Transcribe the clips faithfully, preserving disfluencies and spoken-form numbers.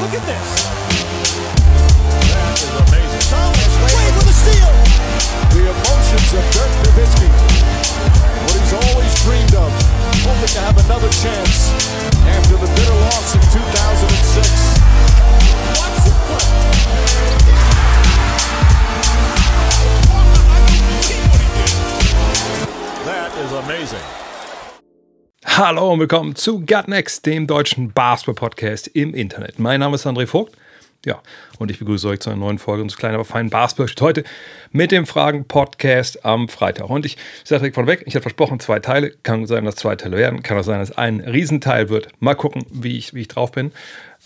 Look at this. That is amazing. Thomas Wade with a steal. The emotions of Dirk Nowitzki. What he's always dreamed of. Hoping to have another chance after the bitter loss in two thousand six. Watch the play. That is amazing. Hallo und willkommen zu Gut Next, dem deutschen Basketball-Podcast im Internet. Mein Name ist André Vogt, ja, und ich begrüße euch zu einer neuen Folge unseres kleinen, aber feinen Basketball-Podcast heute mit dem Fragen-Podcast am Freitag. Und ich sage direkt vorweg, ich habe versprochen, zwei Teile, kann sein, dass zwei Teile werden, kann auch sein, dass ein Riesenteil wird. Mal gucken, wie ich, wie ich drauf bin.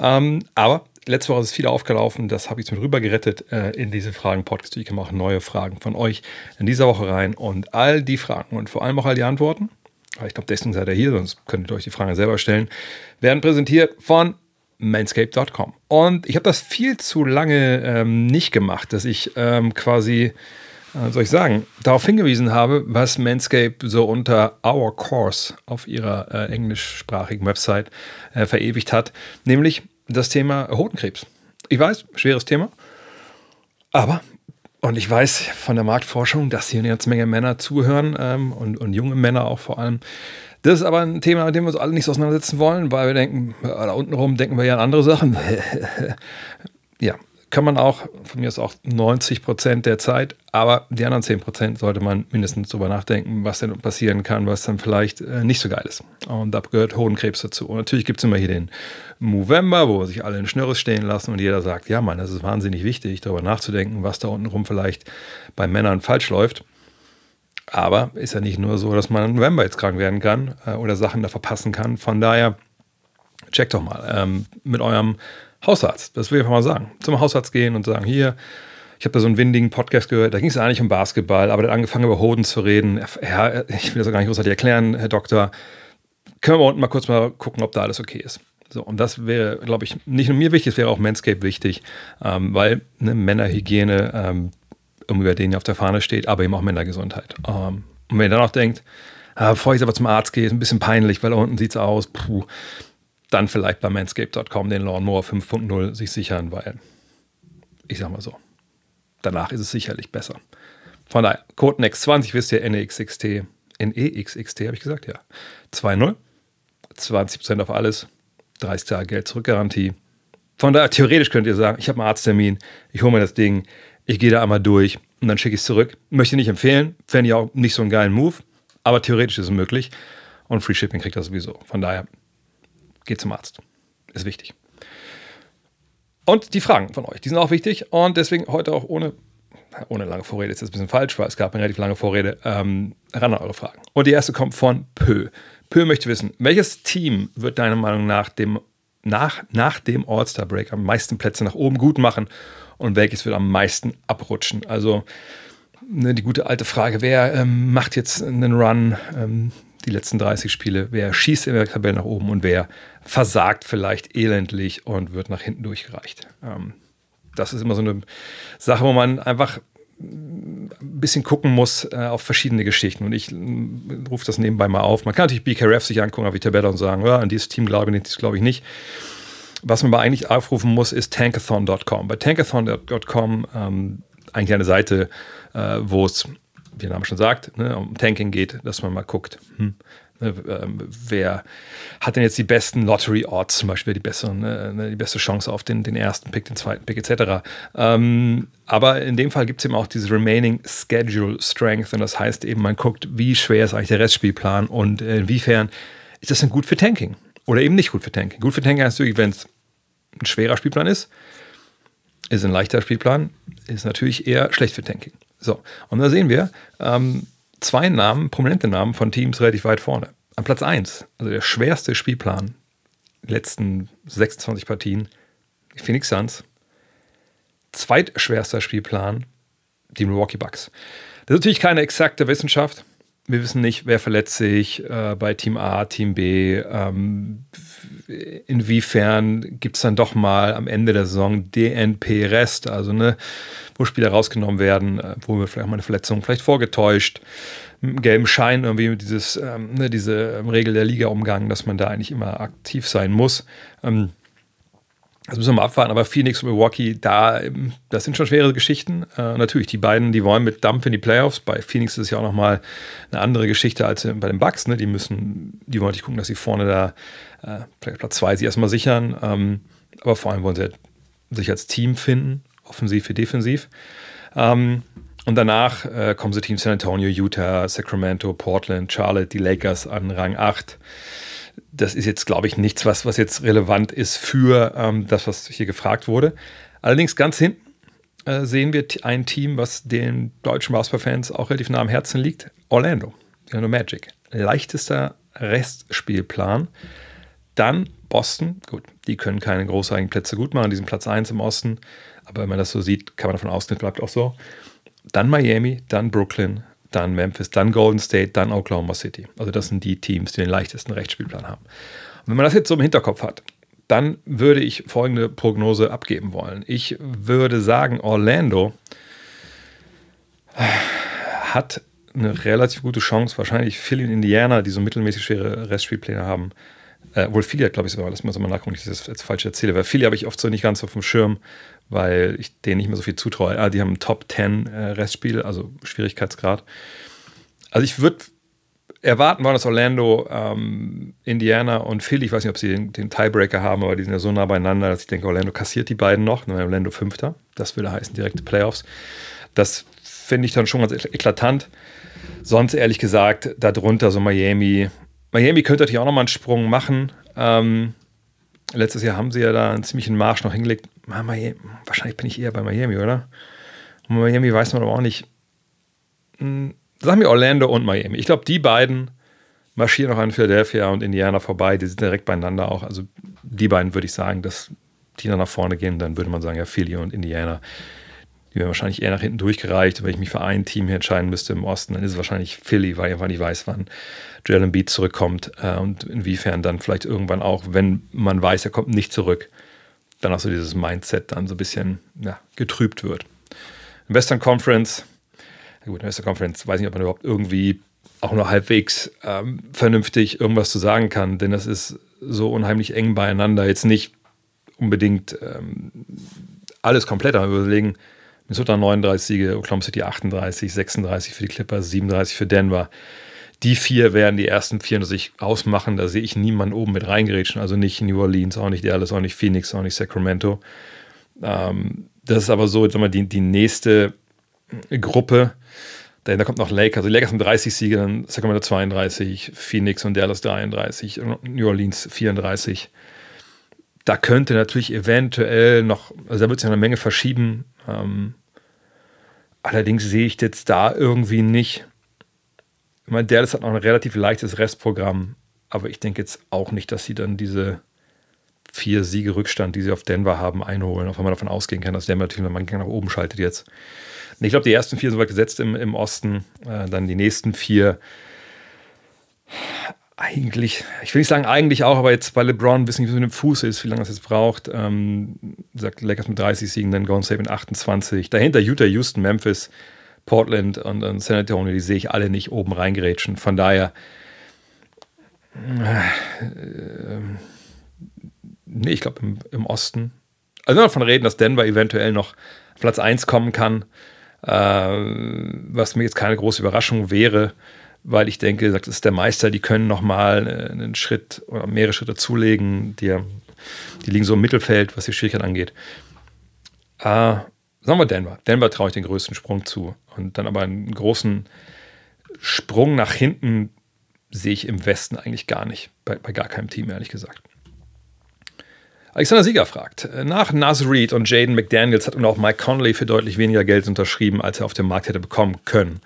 Ähm, aber letzte Woche ist viel aufgelaufen, das habe ich jetzt mit rüber gerettet äh, in diese Fragen-Podcast. Ich kann auch neue Fragen von euch in dieser Woche rein und all die Fragen und vor allem auch all die Antworten. Ich glaube, deswegen seid ihr hier, sonst könnt ihr euch die Fragen selber stellen, werden präsentiert von Manscaped Punkt com. Und ich habe das viel zu lange ähm, nicht gemacht, dass ich ähm, quasi, äh, soll ich sagen, darauf hingewiesen habe, was Manscaped so unter Our Course auf ihrer äh, englischsprachigen Website äh, verewigt hat, nämlich das Thema Hodenkrebs. Ich weiß, schweres Thema, aber... Und ich weiß von der Marktforschung, dass hier eine ganze Menge Männer zuhören ähm, und, und junge Männer auch vor allem. Das ist aber ein Thema, mit dem wir uns alle nicht so auseinandersetzen wollen, weil wir denken, da unten rum denken wir ja an andere Sachen. Ja, kann man auch, von mir ist auch neunzig Prozent der Zeit, aber die anderen zehn Prozent sollte man mindestens drüber nachdenken, was denn passieren kann, was dann vielleicht äh, nicht so geil ist. Und da gehört Hodenkrebs dazu. Und natürlich gibt es immer hier den Movember, wo sich alle in Schnürres stehen lassen und jeder sagt, ja Mann, das ist wahnsinnig wichtig, darüber nachzudenken, was da untenrum vielleicht bei Männern falsch läuft. Aber ist ja nicht nur so, dass man im November jetzt krank werden kann äh, oder Sachen da verpassen kann. Von daher, checkt doch mal ähm, mit eurem Hausarzt, das will ich einfach mal sagen. Zum Hausarzt gehen und sagen, hier, ich habe da so einen windigen Podcast gehört, da ging es eigentlich um Basketball, aber der hat angefangen über Hoden zu reden. Ja, ich will das auch gar nicht großartig erklären, Herr Doktor. Können wir unten mal kurz mal gucken, ob da alles okay ist. So, und das wäre, glaube ich, nicht nur mir wichtig, es wäre auch Manscaped wichtig, ähm, weil ne, Männerhygiene ähm, irgendwie bei denen auf der Fahne steht, aber eben auch Männergesundheit. Ähm, und wenn ihr dann auch denkt, ah, bevor ich jetzt aber zum Arzt gehe, ist ein bisschen peinlich, weil da unten sieht es aus, puh, dann vielleicht bei Manscaped Punkt com den Lawnmower fünf Punkt null sich sichern, weil, ich sag mal so, danach ist es sicherlich besser. Von daher, Code N E X zwanzig, wisst ihr, N E X X T, N E X X T habe ich gesagt, ja, zwei null, zwanzig Prozent auf alles, dreißig Tage Geld-Zurück-Garantie. Von daher, theoretisch könnt ihr sagen, ich habe einen Arzttermin, ich hole mir das Ding, ich gehe da einmal durch und dann schicke ich es zurück. Möchte nicht empfehlen, fände ich auch nicht so einen geilen Move, aber theoretisch ist es möglich und Free Shipping kriegt das sowieso. Von daher, geht zum Arzt. Ist wichtig. Und die Fragen von euch, die sind auch wichtig. Und deswegen heute auch ohne, ohne lange Vorrede, ist jetzt ein bisschen falsch, weil es gab eine relativ lange Vorrede, ähm, ran an eure Fragen. Und die erste kommt von Pö. Pö möchte wissen, welches Team wird deiner Meinung nach dem, nach, nach dem All-Star-Break am meisten Plätze nach oben gut machen und welches wird am meisten abrutschen? Also ne, die gute alte Frage, wer ähm, macht jetzt einen Run, ähm, die letzten dreißig Spiele, wer schießt in der Tabelle nach oben und wer versagt vielleicht elendlich und wird nach hinten durchgereicht. Ähm, das ist immer so eine Sache, wo man einfach ein bisschen gucken muss äh, auf verschiedene Geschichten. Und ich äh, rufe das nebenbei mal auf. Man kann natürlich B K R F sich angucken auf die Tabelle und sagen, ja, an dieses Team glaube ich nicht, das glaube ich nicht. Was man aber eigentlich aufrufen muss, ist tankathon Punkt com. Bei tankathon Punkt com ähm, eigentlich eine Seite, äh, wo es, wie der Name schon sagt, ne, um Tanking geht, dass man mal guckt, hm, ne, äh, wer hat denn jetzt die besten Lottery-Odds, zum Beispiel die, besseren, ne, die beste Chance auf den, den ersten Pick, den zweiten Pick et cetera. Ähm, aber in dem Fall gibt es eben auch dieses Remaining Schedule Strength und das heißt eben, man guckt, wie schwer ist eigentlich der Restspielplan und äh, inwiefern ist das denn gut für Tanking oder eben nicht gut für Tanking. Gut für Tanking heißt natürlich, wenn es ein schwerer Spielplan ist, ist ein leichter Spielplan, ist natürlich eher schlecht für Tanking. So, und da sehen wir ähm, zwei Namen, prominente Namen von Teams relativ weit vorne. An Platz eins, also der schwerste Spielplan der letzten sechsundzwanzig Partien, die Phoenix Suns. Zweitschwerster Spielplan, die Milwaukee Bucks. Das ist natürlich keine exakte Wissenschaft. Wir wissen nicht, wer verletzt sich äh, bei Team A, Team B. Ähm, inwiefern gibt es dann doch mal am Ende der Saison D N P-Rest, also ne, wo Spieler rausgenommen werden, äh, wo wir vielleicht mal eine Verletzung vielleicht vorgetäuscht, mit einem gelben Schein irgendwie dieses, ähm, ne, diese Regel der Liga umgangen, dass man da eigentlich immer aktiv sein muss. Ähm, Das müssen wir mal abwarten, aber Phoenix und Milwaukee, da, das sind schon schwere Geschichten. Äh, natürlich, die beiden, die wollen mit Dampf in die Playoffs. Bei Phoenix ist es ja auch nochmal eine andere Geschichte als bei den Bucks. Ne? Die müssen, die wollen natürlich gucken, dass sie vorne da äh, Platz zwei sich erstmal sichern. Ähm, aber vor allem wollen sie sich als Team finden, offensiv wie defensiv. Ähm, und danach äh, kommen so Teams San Antonio, Utah, Sacramento, Portland, Charlotte, die Lakers an Rang acht. Das ist jetzt, glaube ich, nichts, was, was jetzt relevant ist für ähm, das, was hier gefragt wurde. Allerdings ganz hinten äh, sehen wir t- ein Team, was den deutschen Basketball-Fans auch relativ nah am Herzen liegt. Orlando, Orlando Magic. Leichtester Restspielplan. Dann Boston. Gut, die können keine großartigen Plätze gut machen, diesen Platz eins im Osten. Aber wenn man das so sieht, kann man davon ausgehen, bleibt auch so. Dann Miami, dann Brooklyn, dann Memphis, dann Golden State, dann Oklahoma City. Also das sind die Teams, die den leichtesten Rechtsspielplan haben. Und wenn man das jetzt so im Hinterkopf hat, dann würde ich folgende Prognose abgeben wollen. Ich würde sagen, Orlando hat eine relativ gute Chance, wahrscheinlich Philly und Indiana, die so mittelmäßig schwere Restspielpläne haben. Äh, wohl Philly hat, glaube ich, sogar, das muss man nachgucken, dass ich das jetzt falsch erzähle, weil Philly habe ich oft so nicht ganz auf dem Schirm, weil ich denen nicht mehr so viel zutraue. Ah, die haben ein Top zehn äh, Restspiel, also Schwierigkeitsgrad. Also ich würde erwarten, waren das Orlando, ähm, Indiana und Philly, ich weiß nicht, ob sie den, den Tiebreaker haben, aber die sind ja so nah beieinander, dass ich denke, Orlando kassiert die beiden noch, dann Orlando Fünfter. Das würde heißen, direkte Playoffs. Das finde ich dann schon ganz eklatant. Sonst, ehrlich gesagt, darunter so Miami. Miami könnte natürlich auch nochmal einen Sprung machen. Ähm, Letztes Jahr haben sie ja da einen ziemlichen Marsch noch hingelegt. Ah, Miami, wahrscheinlich bin ich eher bei Miami, oder? Und Miami weiß man aber auch nicht. Sag mir Orlando und Miami. Ich glaube, die beiden marschieren noch an Philadelphia und Indiana vorbei. Die sind direkt beieinander auch. Also die beiden würde ich sagen, dass die dann nach vorne gehen. Dann würde man sagen, ja, Philly und Indiana, die werden wahrscheinlich eher nach hinten durchgereicht. Und wenn ich mich für ein Team hier entscheiden müsste im Osten, dann ist es wahrscheinlich Philly, weil ich einfach nicht weiß, wann Joel Embiid zurückkommt äh, und inwiefern dann vielleicht irgendwann auch, wenn man weiß, er kommt nicht zurück, dann auch so dieses Mindset dann so ein bisschen ja, getrübt wird. In Western Conference, na gut, in Western Conference weiß ich nicht, ob man überhaupt irgendwie auch nur halbwegs ähm, vernünftig irgendwas zu sagen kann, denn das ist so unheimlich eng beieinander. Jetzt nicht unbedingt ähm, alles komplett, aber überlegen, Minnesota neununddreißig Siege, Oklahoma City achtunddreißig, sechsunddreißig für die Clippers, siebenunddreißig für Denver. Die vier werden die ersten vierunddreißig ausmachen. Da sehe ich niemanden oben mit reingerätschen. Also nicht New Orleans, auch nicht Dallas, auch nicht Phoenix, auch nicht Sacramento. Ähm, das ist aber so, jetzt mal, die, die nächste Gruppe. Dahinter kommt noch Lakers. Also die Lakers haben dreißig Siege, dann Sacramento zweiunddreißig, Phoenix und Dallas dreiunddreißig, New Orleans vierunddreißig. Da könnte natürlich eventuell noch, also da wird sich eine Menge verschieben. Ähm, allerdings sehe ich jetzt da irgendwie nicht. Ich meine, Dallas hat noch ein relativ leichtes Restprogramm, aber ich denke jetzt auch nicht, dass sie dann diese vier Siege Rückstand, die sie auf Denver haben, einholen, auch wenn man davon ausgehen kann, dass Denver natürlich wenn man nach oben schaltet jetzt. Und ich glaube, die ersten vier sind soweit gesetzt im, im Osten, äh, dann die nächsten vier eigentlich, ich will nicht sagen eigentlich auch, aber jetzt bei LeBron wissen wir, wie es mit dem Fuß ist, wie lange das jetzt braucht. Ähm, sagt Lakers mit dreißig Siegen, dann Golden State mit achtundzwanzig. Dahinter Utah, Houston, Memphis, Portland und, und San Antonio, die sehe ich alle nicht oben reingerätschen. Von daher, äh, äh, nee, ich glaube im, im Osten. Also wenn wir davon reden, dass Denver eventuell noch Platz eins kommen kann, äh, was mir jetzt keine große Überraschung wäre, weil ich denke, das ist der Meister, die können nochmal einen Schritt oder mehrere Schritte zulegen. Die, die liegen so im Mittelfeld, was die Schwierigkeit angeht. Äh, Sagen wir Denver. Denver traue ich den größten Sprung zu. Und dann aber einen großen Sprung nach hinten sehe ich im Westen eigentlich gar nicht. Bei, bei gar keinem Team, ehrlich gesagt. Alexander Sieger fragt, nach Naz Reid und Jaden McDaniels hat nun auch Mike Conley für deutlich weniger Geld unterschrieben, als er auf dem Markt hätte bekommen können,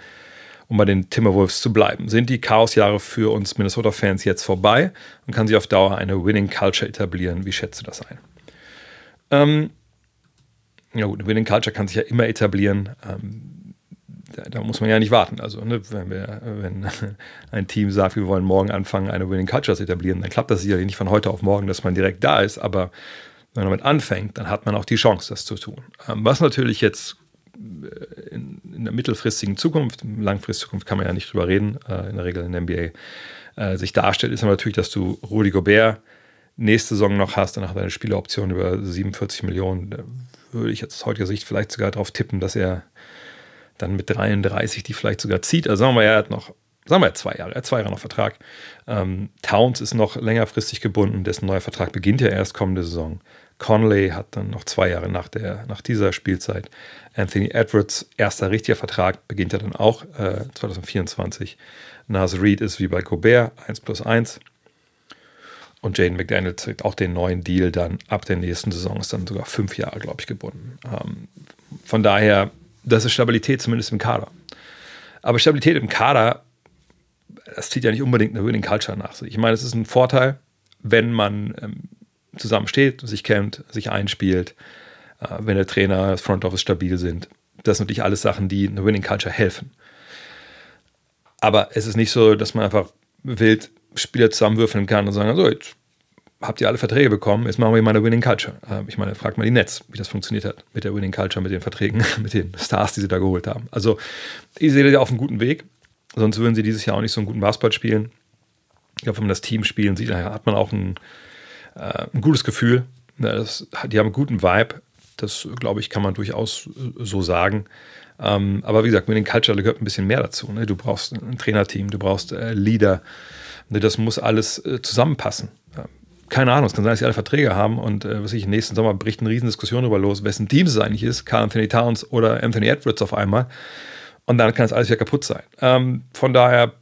um bei den Timberwolves zu bleiben. Sind die Chaosjahre für uns Minnesota-Fans jetzt vorbei und kann sich auf Dauer eine Winning-Culture etablieren? Wie schätzt du das ein? Ähm, Ja gut, eine Winning Culture kann sich ja immer etablieren. Ähm, da, da muss man ja nicht warten. Also ne, wenn, wir, wenn ein Team sagt, wir wollen morgen anfangen, eine Winning Culture zu etablieren, dann klappt das sicherlich nicht von heute auf morgen, dass man direkt da ist. Aber wenn man damit anfängt, dann hat man auch die Chance, das zu tun. Ähm, was natürlich jetzt in, in der mittelfristigen Zukunft, langfristigen Zukunft kann man ja nicht drüber reden, äh, in der Regel in der N B A äh, sich darstellt, ist aber natürlich, dass du Rudy Gobert nächste Saison noch hast, danach deine Spieleroption über siebenundvierzig Millionen, da würde ich jetzt aus heutiger Sicht vielleicht sogar darauf tippen, dass er dann mit dreiunddreißig die vielleicht sogar zieht. Also sagen wir, er hat noch, sagen wir zwei Jahre, er hat zwei Jahre noch Vertrag. Ähm, Towns ist noch längerfristig gebunden, dessen neuer Vertrag beginnt ja erst kommende Saison. Conley hat dann noch zwei Jahre nach, der, nach dieser Spielzeit. Anthony Edwards, erster richtiger Vertrag, beginnt ja dann auch äh, zwanzig vierundzwanzig. Naz Reid ist wie bei Gobert, eins plus eins. Und Jaden McDaniels trägt auch den neuen Deal dann ab der nächsten Saison, ist dann sogar fünf Jahre, glaube ich, gebunden. Ähm, von daher, das ist Stabilität zumindest im Kader. Aber Stabilität im Kader, das zieht ja nicht unbedingt eine Winning Culture nach sich. Ich meine, es ist ein Vorteil, wenn man ähm, zusammensteht, sich kennt, sich einspielt, äh, wenn der Trainer, das Front Office stabil sind. Das sind natürlich alles Sachen, die eine Winning Culture helfen. Aber es ist nicht so, dass man einfach wild Spieler zusammenwürfeln kann und sagen, also jetzt habt ihr alle Verträge bekommen, jetzt machen wir mal eine Winning Culture. Äh, ich meine, fragt mal die Nets, wie das funktioniert hat mit der Winning Culture, mit den Verträgen, mit den Stars, die sie da geholt haben. Also ich sehe das auf einem guten Weg, sonst würden sie dieses Jahr auch nicht so einen guten Basketball spielen. Ich glaube, wenn man das Team spielen sieht, hat man auch ein, äh, ein gutes Gefühl. Ja, das, die haben einen guten Vibe, das glaube ich, kann man durchaus so sagen. Ähm, aber wie gesagt, mit den Culture gehört ein bisschen mehr dazu. Ne? Du brauchst ein Trainerteam, du brauchst äh, Leader. Das muss alles äh, zusammenpassen. Keine Ahnung, es kann sein, dass sie alle Verträge haben und äh, was ich, nächsten Sommer bricht eine riesen Diskussion darüber los, wessen Team es eigentlich ist, Karl Anthony Towns oder Anthony Edwards auf einmal. Und dann kann das alles wieder kaputt sein. Ähm, von daher,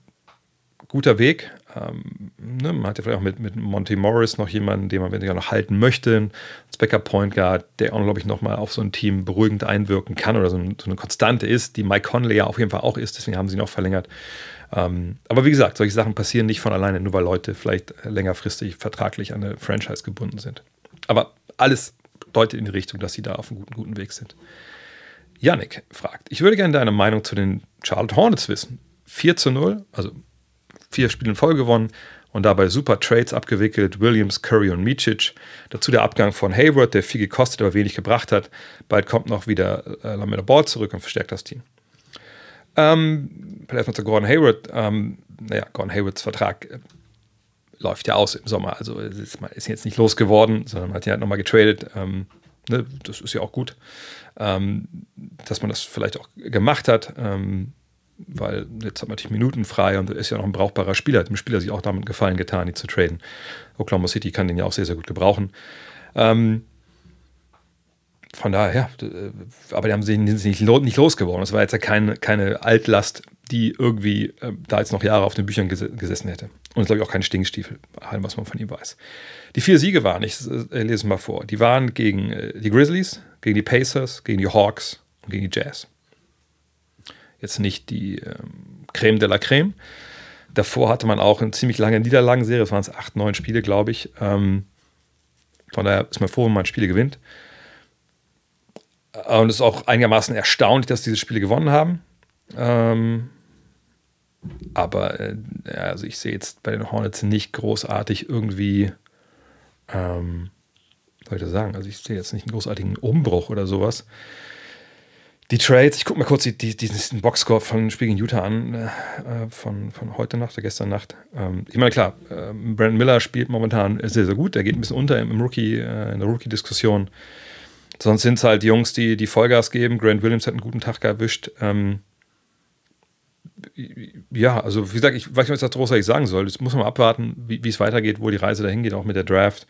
guter Weg. Ähm, ne, man hat ja vielleicht auch mit, mit Monty Morris noch jemanden, den man weniger noch halten möchte. Als Backup-Point Guard, der auch, glaube ich, nochmal auf so ein Team beruhigend einwirken kann oder so, ein, so eine Konstante ist, die Mike Conley ja auf jeden Fall auch ist. Deswegen haben sie ihn auch verlängert. Ähm, aber wie gesagt, solche Sachen passieren nicht von alleine, nur weil Leute vielleicht längerfristig vertraglich an eine Franchise gebunden sind. Aber alles deutet in die Richtung, dass sie da auf einem guten, guten Weg sind. Yannick fragt, ich würde gerne deine Meinung zu den Charlotte Hornets wissen. vier zu null, also vier Spiele in Folge gewonnen und dabei super Trades abgewickelt, Williams, Curry und Micic. Dazu der Abgang von Hayward, der viel gekostet, aber wenig gebracht hat. Bald kommt noch wieder äh, LaMelo Ball zurück und verstärkt das Team. Ähm, vielleicht mal zu Gordon Hayward. Ähm, naja, Gordon Haywards Vertrag äh, läuft ja aus im Sommer. Also ist, man ist jetzt nicht losgeworden, sondern man hat ihn halt nochmal getradet. Ähm, ne, das ist ja auch gut. Ähm, dass man das vielleicht auch gemacht hat, ähm, weil jetzt hat man natürlich Minuten frei und ist ja noch ein brauchbarer Spieler. Hat dem Spieler sich auch damit Gefallen getan, ihn zu traden. Oklahoma City kann den ja auch sehr, sehr gut gebrauchen. Ähm, von daher, ja, aber die haben sich nicht, nicht losgeworden. Das war jetzt ja keine, keine Altlast, die irgendwie äh, da jetzt noch Jahre auf den Büchern ges- gesessen hätte. Und es glaube ich auch kein Stinkstiefel, was man von ihm weiß. Die vier Siege waren, ich äh, lese es mal vor, die waren gegen äh, die Grizzlies, gegen die Pacers, gegen die Hawks und gegen die Jazz. Jetzt nicht die ähm, Creme de la Creme. Davor hatte man auch eine ziemlich lange Niederlagenserie, das waren es acht, neun Spiele, glaube ich. Ähm, von daher ist man froh, wenn man Spiele gewinnt. Äh, und es ist auch einigermaßen erstaunlich, dass diese Spiele gewonnen haben. Ähm, aber äh, also ich sehe jetzt bei den Hornets nicht großartig irgendwie ähm, soll ich das sagen? Also ich sehe jetzt nicht einen großartigen Umbruch oder sowas. Die Trades, ich gucke mal kurz die, die, diesen Boxscore von Spiel gegen Utah an, äh, von, von heute Nacht oder gestern Nacht. Ähm, ich meine, klar, äh, Brandon Miller spielt momentan sehr, sehr gut. Der geht ein bisschen unter im, im Rookie, äh, in der Rookie-Diskussion. Sonst sind es halt die Jungs, die, die Vollgas geben. Grant Williams hat einen guten Tag erwischt. Ähm, ja, also wie gesagt, ich weiß nicht, was das großartig sagen soll. Jetzt muss man mal abwarten, wie es weitergeht, wo die Reise dahin geht, auch mit der Draft.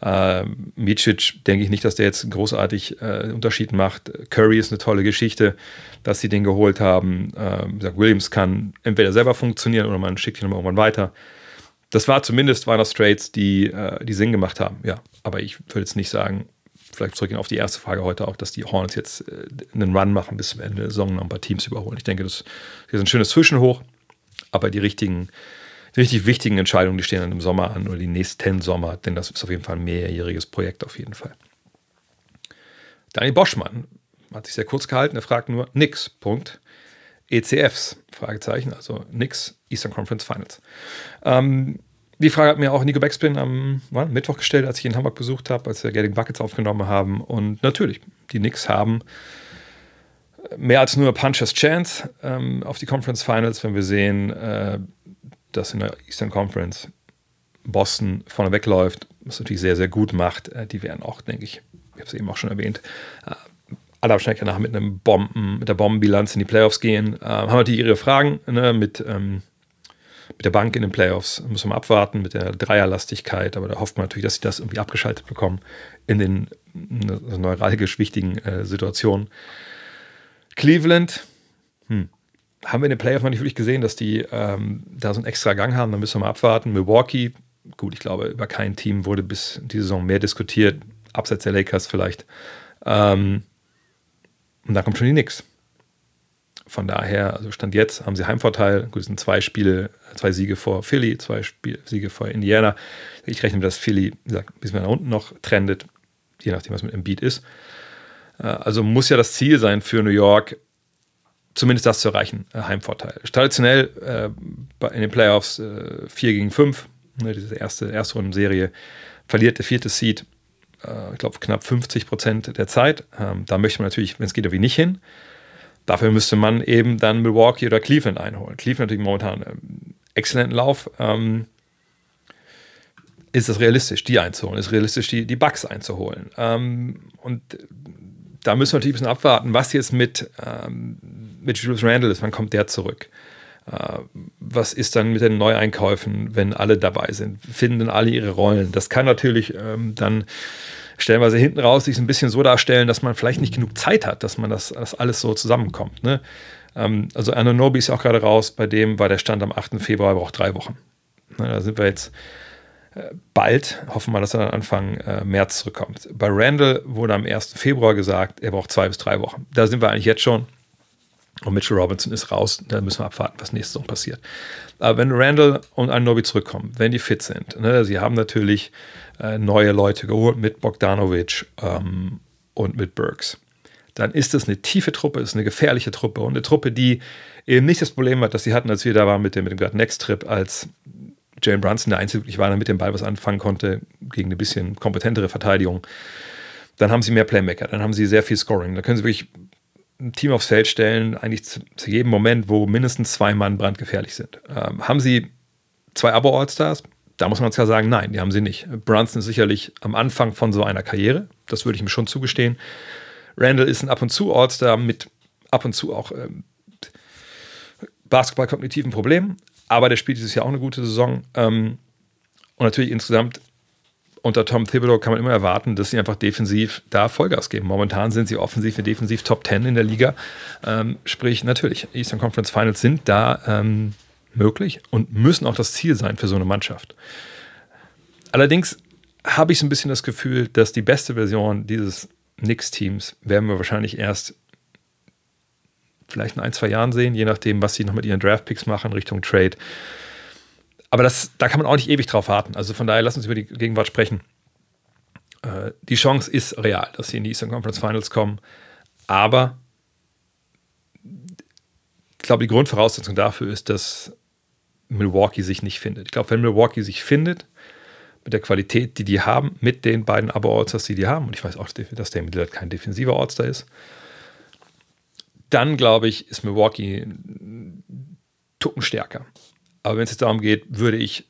Uh, Micic, denke ich nicht, dass der jetzt großartig uh, Unterschied macht. Curry ist eine tolle Geschichte, dass sie den geholt haben. Uh, Williams kann entweder selber funktionieren oder man schickt ihn nochmal irgendwann weiter. Das war zumindest waren das Trades, die, uh, die Sinn gemacht haben. Ja, aber ich würde jetzt nicht sagen, vielleicht zurückgehen auf die erste Frage heute auch, dass die Hornets jetzt uh, einen Run machen bis zum Ende der Saison noch ein paar Teams überholen. Ich denke, das ist ein schönes Zwischenhoch, aber die richtigen Die richtig wichtigen Entscheidungen, die stehen dann im Sommer an oder die nächsten Sommer, denn das ist auf jeden Fall ein mehrjähriges Projekt auf jeden Fall. Daniel Boschmann hat sich sehr kurz gehalten, er fragt nur nix, Punkt, E C Fs, Fragezeichen, also nix, Eastern Conference Finals. Ähm, die Frage hat mir auch Nico Backspin am wann, Mittwoch gestellt, als ich ihn in Hamburg besucht habe, als wir Getting Buckets aufgenommen haben und natürlich, die Knicks haben mehr als nur Puncher's Chance ähm, auf die Conference Finals, wenn wir sehen, äh, dass in der Eastern Conference Boston vorne wegläuft, was natürlich sehr, sehr gut macht. Die werden auch, denke ich, ich habe es eben auch schon erwähnt, alle wahrscheinlich danach mit, einem Bomben, mit der Bombenbilanz in die Playoffs gehen. Haben natürlich ihre Fragen, ne, mit, ähm, mit der Bank in den Playoffs. Müssen wir abwarten mit der Dreierlastigkeit, aber da hofft man natürlich, dass sie das irgendwie abgeschaltet bekommen in den also neuralgisch wichtigen äh, Situationen. Cleveland, hm. haben wir in den Playoffs noch nicht wirklich gesehen, dass die ähm, da so einen extra Gang haben, dann müssen wir mal abwarten. Milwaukee, gut, ich glaube, über kein Team wurde bis die Saison mehr diskutiert, abseits der Lakers vielleicht. Ähm, und dann kommt schon die Knicks. Von daher, also Stand jetzt, haben sie Heimvorteil. Gut, es sind zwei Spiele, zwei Siege vor Philly, zwei Spiel, Siege vor Indiana. Ich rechne mit, dass Philly, wie gesagt, bis man da unten noch trendet, je nachdem, was mit Embiid ist. Also muss ja das Ziel sein für New York, zumindest das zu erreichen, Heimvorteil. Traditionell äh, in den Playoffs äh, vier gegen fünf, ne, diese erste, erste Rundenserie, verliert der vierte Seed, äh, ich glaube, knapp fünfzig Prozent der Zeit. Ähm, da möchte man natürlich, wenn es geht, irgendwie nicht hin. Dafür müsste man eben dann Milwaukee oder Cleveland einholen. Cleveland natürlich momentan einen exzellenten Lauf. Ähm, ist es realistisch, die einzuholen? Ist es realistisch, die, die Bucks einzuholen? Ähm, und da müssen wir natürlich ein bisschen abwarten, was jetzt mit, ähm, mit Julius Randle ist. Wann kommt der zurück? Äh, was ist dann mit den Neueinkäufen, wenn alle dabei sind? Finden alle ihre Rollen? Das kann natürlich ähm, dann stellenweise hinten raus sich ein bisschen so darstellen, dass man vielleicht nicht genug Zeit hat, dass man das dass alles so zusammenkommt. Ne? Ähm, also Anunoby ist ja auch gerade raus. Bei dem war der Stand am achten Februar, aber auch drei Wochen. Ne, da sind wir jetzt bald, hoffen wir, dass er dann Anfang äh, März zurückkommt. Bei Randall wurde am ersten Februar gesagt, er braucht zwei bis drei Wochen. Da sind wir eigentlich jetzt schon. Und Mitchell Robinson ist raus. Da müssen wir abwarten, was nächste Saison passiert. Aber wenn Randall und Anunoby zurückkommen, wenn die fit sind, ne, sie haben natürlich äh, neue Leute geholt mit Bogdanovic ähm, und mit Burks, dann ist das eine tiefe Truppe, ist eine gefährliche Truppe und eine Truppe, die eben nicht das Problem hat, das sie hatten, als wir da waren mit dem, mit dem Gut Next Trip, als Jalen Brunson der Einzige wirklich war, der mit dem Ball was anfangen konnte, gegen eine bisschen kompetentere Verteidigung. Dann haben sie mehr Playmaker, dann haben sie sehr viel Scoring. Da können sie wirklich ein Team aufs Feld stellen, eigentlich zu, zu jedem Moment, wo mindestens zwei Mann brandgefährlich sind. Ähm, haben sie zwei Abo-All-Stars? Da muss man uns ja sagen, nein, die haben sie nicht. Brunson ist sicherlich am Anfang von so einer Karriere, das würde ich mir schon zugestehen. Randall ist ein ab und zu All-Star mit ab und zu auch ähm, basketballkognitiven Problemen. Aber der spielt dieses Jahr auch eine gute Saison. Und natürlich insgesamt unter Tom Thibodeau kann man immer erwarten, dass sie einfach defensiv da Vollgas geben. Momentan sind sie offensiv und defensiv Top Ten in der Liga. Sprich, natürlich, Eastern Conference Finals sind da möglich und müssen auch das Ziel sein für so eine Mannschaft. Allerdings habe ich so ein bisschen das Gefühl, dass die beste Version dieses Knicks-Teams werden wir wahrscheinlich erst vielleicht in ein, zwei Jahren sehen, je nachdem, was sie noch mit ihren Draftpicks machen, Richtung Trade. Aber das, da kann man auch nicht ewig drauf warten. Also von daher, lass uns über die Gegenwart sprechen. Äh, die Chance ist real, dass sie in die Eastern Conference Finals kommen. Aber ich glaube, die Grundvoraussetzung dafür ist, dass Milwaukee sich nicht findet. Ich glaube, wenn Milwaukee sich findet, mit der Qualität, die die haben, mit den beiden Abo-All-Stars, die die haben, und ich weiß auch, dass Damian Lillard kein defensiver All-Star ist, dann, glaube ich, ist Milwaukee einen Tucken stärker. Aber wenn es jetzt darum geht, würde ich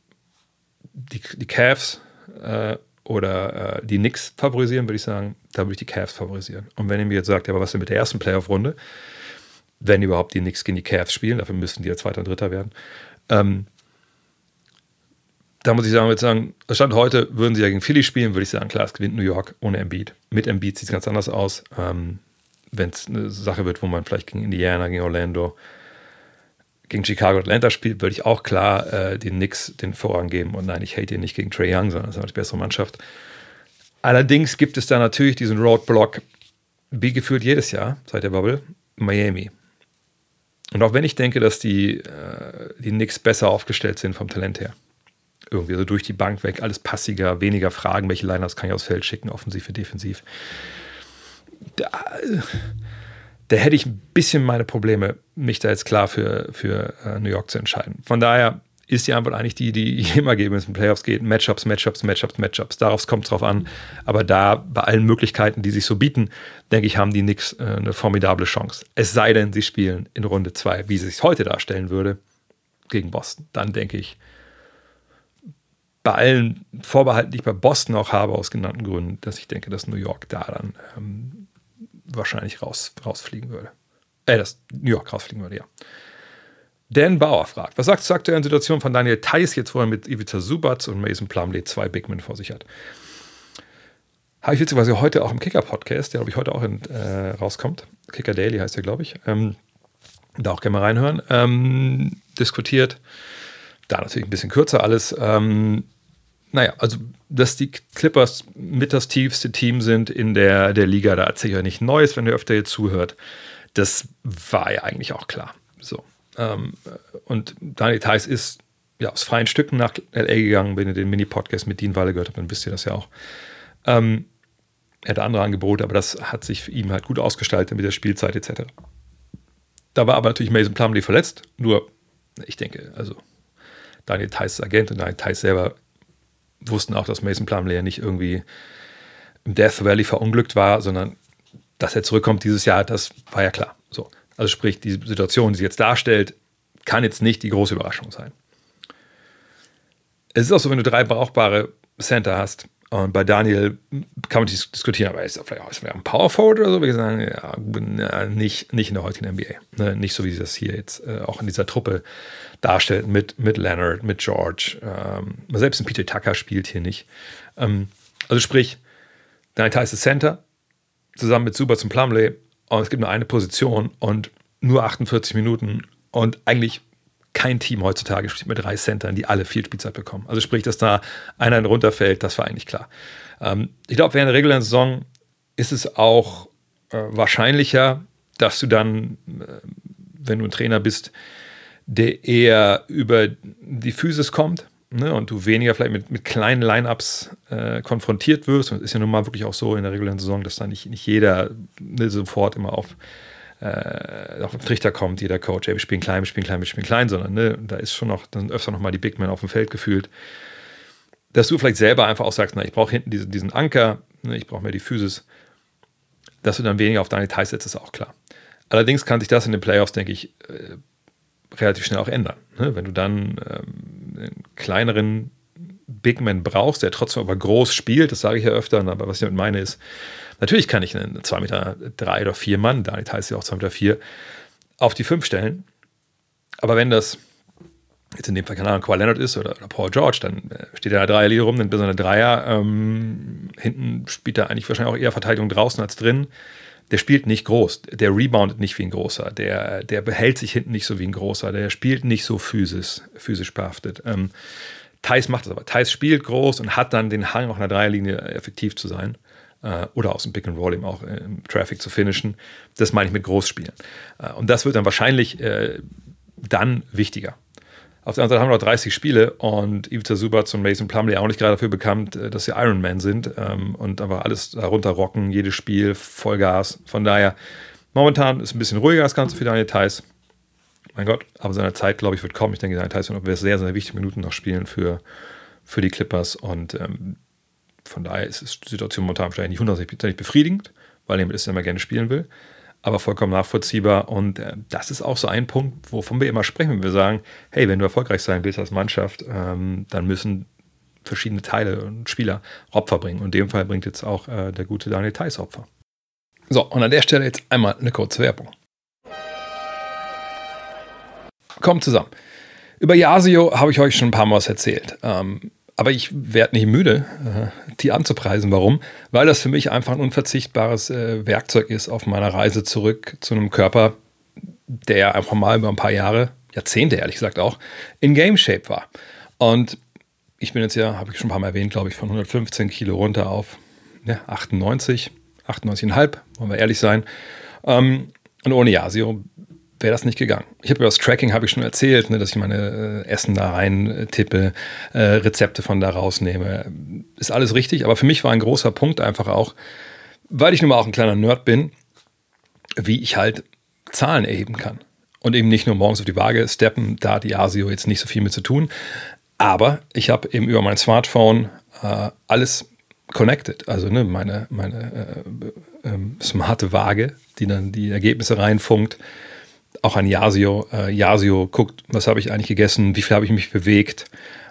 die, die Cavs äh, oder äh, die Knicks favorisieren, würde ich sagen, da würde ich die Cavs favorisieren. Und wenn ihr mir jetzt sagt, ja, aber was denn mit der ersten Playoff-Runde, wenn überhaupt die Knicks gegen die Cavs spielen, dafür müssen die ja Zweiter und Dritter werden, ähm, da muss ich sagen, sagen, Stand heute würden sie ja gegen Philly spielen, würde ich sagen, klar, es gewinnt New York ohne Embiid. Mit Embiid sieht es ganz anders aus. Ähm, wenn es eine Sache wird, wo man vielleicht gegen Indiana, gegen Orlando, gegen Chicago, Atlanta spielt, würde ich auch klar äh, den Knicks den Vorrang geben. Und nein, ich hate ihn nicht gegen Trae Young, sondern das ist eine bessere Mannschaft. Allerdings gibt es da natürlich diesen Roadblock, wie gefühlt jedes Jahr seit der Bubble, Miami. Und auch wenn ich denke, dass die, äh, die Knicks besser aufgestellt sind vom Talent her, irgendwie so durch die Bank weg, alles passiger, weniger Fragen, welche Lineups kann ich aufs Feld schicken, offensiv und defensiv, Da, da hätte ich ein bisschen meine Probleme, mich da jetzt klar für, für äh, New York zu entscheiden. Von daher ist die Antwort eigentlich die, die ich immer gebe, wenn es um Playoffs geht. Matchups, Matchups, Matchups, Matchups. Darauf kommt es drauf an. Aber da, bei allen Möglichkeiten, die sich so bieten, denke ich, haben die Knicks äh, eine formidable Chance. Es sei denn, sie spielen in Runde zwei, wie sie sich heute darstellen würde, gegen Boston. Dann denke ich, bei allen Vorbehalten, die ich bei Boston auch habe, aus genannten Gründen, dass ich denke, dass New York da dann ähm, wahrscheinlich raus, rausfliegen würde. Äh, dass New York rausfliegen würde, ja. Dan Bauer fragt, was sagst du zur aktuellen Situation von Daniel Theis, jetzt wo er mit Ivica Zubac und Mason Plumlee zwei Big Men vor sich hat? Habe ich witzigerweise heute auch im Kicker-Podcast, der, glaube ich, heute auch in, äh, rauskommt. Kicker Daily heißt der, glaube ich. Ähm, da auch gerne mal reinhören. Ähm, diskutiert. Da natürlich ein bisschen kürzer alles. Ähm, naja, also, dass die Clippers mit das tiefste Team sind in der, der Liga, da erzähle ich ja nicht Neues, wenn ihr öfter hier zuhört. Das war ja eigentlich auch klar. So. Ähm, und Daniel Theis ist ja aus freien Stücken nach L A gegangen. Wenn ihr den Mini-Podcast mit Dean Walle gehört habt, dann wisst ihr das ja auch. Ähm, er hatte andere Angebote, aber das hat sich für ihn halt gut ausgestaltet mit der Spielzeit et cetera. Da war aber natürlich Mason Plumlee verletzt. Nur, ich denke, also Daniel Theis' Agent und Daniel Theis selber wussten auch, dass Mason Plumlee ja nicht irgendwie im Death Valley verunglückt war, sondern dass er zurückkommt dieses Jahr, das war ja klar. So. Also sprich, die Situation, die sie jetzt darstellt, kann jetzt nicht die große Überraschung sein. Es ist auch so, wenn du drei brauchbare Center hast, und bei Daniel kann man diskutieren, aber ist er vielleicht auch ein Power Forward oder so? Wir sagen, ja, nicht, nicht in der heutigen N B A. Nicht so, wie sie das hier jetzt auch in dieser Truppe darstellt, mit, mit Leonard, mit George. Selbst ein P J Tucker spielt hier nicht. Also sprich, Daniel Theis ist Center, zusammen mit Zubac und Plumlee. Und es gibt nur eine Position und nur achtundvierzig Minuten. Und eigentlich kein Team heutzutage spielt mit drei Centern, die alle viel Spielzeit bekommen. Also sprich, dass da einer runterfällt, das war eigentlich klar. Ähm, ich glaube, während der regulären Saison ist es auch äh, wahrscheinlicher, dass du dann, äh, wenn du ein Trainer bist, der eher über die Physis kommt, ne, und du weniger vielleicht mit, mit kleinen Lineups äh, konfrontiert wirst. Und es ist ja nun mal wirklich auch so in der regulären Saison, dass da nicht, nicht jeder ne, sofort immer auf Äh, auf den Trichter kommt, jeder Coach, ey, wir spielen klein, wir spielen klein, wir spielen klein, sondern ne, da ist schon noch, dann öfter noch mal die Big Men auf dem Feld gefühlt, dass du vielleicht selber einfach auch sagst, na, ich brauche hinten diese, diesen Anker, ne, ich brauche mehr die Physis, dass du dann weniger auf deine Details setzt, ist auch klar. Allerdings kann sich das in den Playoffs, denke ich, äh, relativ schnell auch ändern. Ne? Wenn du dann ähm, einen kleineren Big Man brauchst, der trotzdem aber groß spielt, das sage ich ja öfter, aber was ich damit meine ist, natürlich kann ich einen zwei Meter drei oder vier Mann, Daniel Theis ist ja auch zwei Meter vier, auf die fünf stellen. Aber wenn das jetzt in dem Fall, keine Ahnung, Kawhi Leonard ist oder, oder Paul George, dann steht er in der Dreierlinie rum, nimmt er seine Dreier. Ähm, hinten spielt er eigentlich wahrscheinlich auch eher Verteidigung draußen als drin. Der spielt nicht groß, der reboundet nicht wie ein Großer, der, der behält sich hinten nicht so wie ein Großer, der spielt nicht so physisch, physisch behaftet. Ähm, Theis macht das aber. Theis spielt groß und hat dann den Hang, auch in der Dreierlinie effektiv zu sein. Oder aus dem Pick and Roll eben auch im Traffic zu finishen. Das meine ich mit Großspielen. Und das wird dann wahrscheinlich äh, dann wichtiger. Auf der anderen Seite haben wir noch dreißig Spiele und Ivica Zubac und Mason Plumlee auch nicht gerade dafür bekannt, dass sie Iron Man sind ähm, und einfach alles darunter rocken, jedes Spiel, Vollgas. Von daher, momentan ist ein bisschen ruhiger das Ganze für Daniel Theis. Mein Gott, aber seine Zeit, glaube ich, wird kommen. Ich denke, Daniel Theis wird sehr, sehr wichtige Minuten noch spielen für, für die Clippers und ähm, von daher ist die Situation momentan vielleicht nicht hundertprozentig befriedigend, weil jemand ist, der immer gerne spielen will, aber vollkommen nachvollziehbar. Und äh, das ist auch so ein Punkt, wovon wir immer sprechen, wenn wir sagen, hey, wenn du erfolgreich sein willst als Mannschaft, ähm, dann müssen verschiedene Teile und Spieler Opfer bringen. Und in dem Fall bringt jetzt auch äh, der gute Daniel Theis Opfer. So, und an der Stelle jetzt einmal eine kurze Werbung. Kommt zusammen. Über Yasio habe ich euch schon ein paar Mal was erzählt. Ähm, Aber ich werde nicht müde, die anzupreisen. Warum? Weil das für mich einfach ein unverzichtbares Werkzeug ist auf meiner Reise zurück zu einem Körper, der einfach mal über ein paar Jahre, Jahrzehnte ehrlich gesagt auch, in Game Shape war. Und ich bin jetzt ja, habe ich schon ein paar Mal erwähnt, glaube ich, von hundertfünfzehn Kilo runter auf ne, achtundneunzig, achtundneunzig Komma fünf, wollen wir ehrlich sein. Und ohne Yasio wäre das nicht gegangen. Ich habe über das Tracking habe ich schon erzählt, ne, dass ich meine äh, Essen da rein tippe, äh, Rezepte von da rausnehme. Ist alles richtig, aber für mich war ein großer Punkt einfach auch, weil ich nun mal auch ein kleiner Nerd bin, wie ich halt Zahlen erheben kann. Und eben nicht nur morgens auf die Waage steppen, da hat die Yasio jetzt nicht so viel mit zu tun. Aber ich habe eben über mein Smartphone äh, alles connected, also ne, meine, meine äh, äh, smarte Waage, die dann die Ergebnisse reinfunkt, auch an Yasio. Yasio guckt, was habe ich eigentlich gegessen, wie viel habe ich mich bewegt,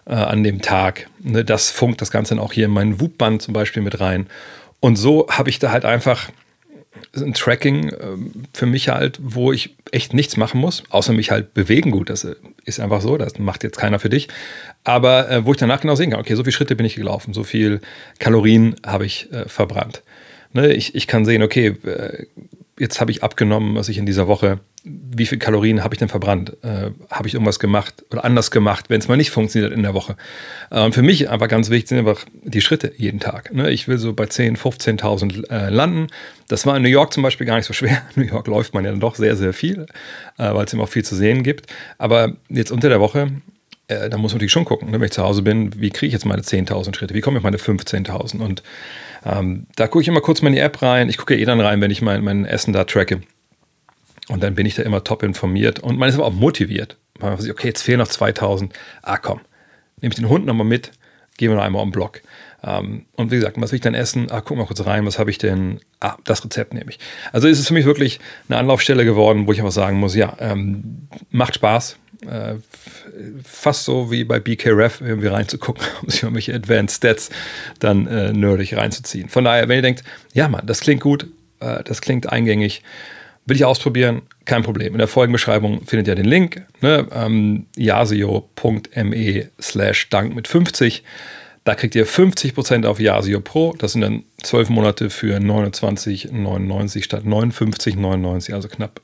äh, an dem Tag. Ne, das funkt das Ganze auch hier in meinen Wubband zum Beispiel mit rein. Und so habe ich da halt einfach ein Tracking für mich halt, wo ich echt nichts machen muss, außer mich halt bewegen. Gut, das ist einfach so, das macht jetzt keiner für dich. Aber äh, wo ich danach genau sehen kann, okay, so viele Schritte bin ich gelaufen, so viel Kalorien habe ich äh, verbrannt. Ne, ich, ich kann sehen, okay, äh, jetzt habe ich abgenommen, was ich in dieser Woche, wie viel Kalorien habe ich denn verbrannt? Äh, habe ich irgendwas gemacht oder anders gemacht, wenn es mal nicht funktioniert in der Woche? Äh, und für mich einfach ganz wichtig sind einfach die Schritte jeden Tag. Ne? Ich will so bei zehntausend, fünfzehntausend äh, landen. Das war in New York zum Beispiel gar nicht so schwer. In New York läuft man ja dann doch sehr, sehr viel, äh, weil es eben auch viel zu sehen gibt. Aber jetzt unter der Woche, äh, da muss man natürlich schon gucken, ne? Wenn ich zu Hause bin, wie kriege ich jetzt meine zehntausend Schritte? Wie komme ich auf meine fünfzehntausend? Und ähm, da gucke ich immer kurz mal in die App rein. Ich gucke ja eh dann rein, wenn ich mein, mein Essen da tracke. Und dann bin ich da immer top informiert und man ist aber auch motiviert. Man sagt, okay, jetzt fehlen noch zweitausend. Ah komm, nehme ich den Hund nochmal mit, gehen wir noch einmal um den Block. Ähm, und wie gesagt, was will ich dann essen? Ah, guck mal kurz rein, was habe ich denn? Ah, das Rezept nehme ich. Also ist es für mich wirklich eine Anlaufstelle geworden, wo ich einfach sagen muss, ja, ähm, macht Spaß. Äh, fast so wie bei B K Ref irgendwie reinzugucken, um sich irgendwelche Advanced Stats dann äh, nerdig reinzuziehen. Von daher, wenn ihr denkt, ja Mann, das klingt gut, äh, das klingt eingängig, will ich ausprobieren? Kein Problem. In der Folgenbeschreibung findet ihr den Link, ne? ähm, yasio.me slash dank mit fünfzig. Da kriegt ihr fünfzig Prozent auf Yasio Pro. Das sind dann zwölf Monate für neunundzwanzig neunundneunzig statt neunundfünfzig neunundneunzig. Also knapp,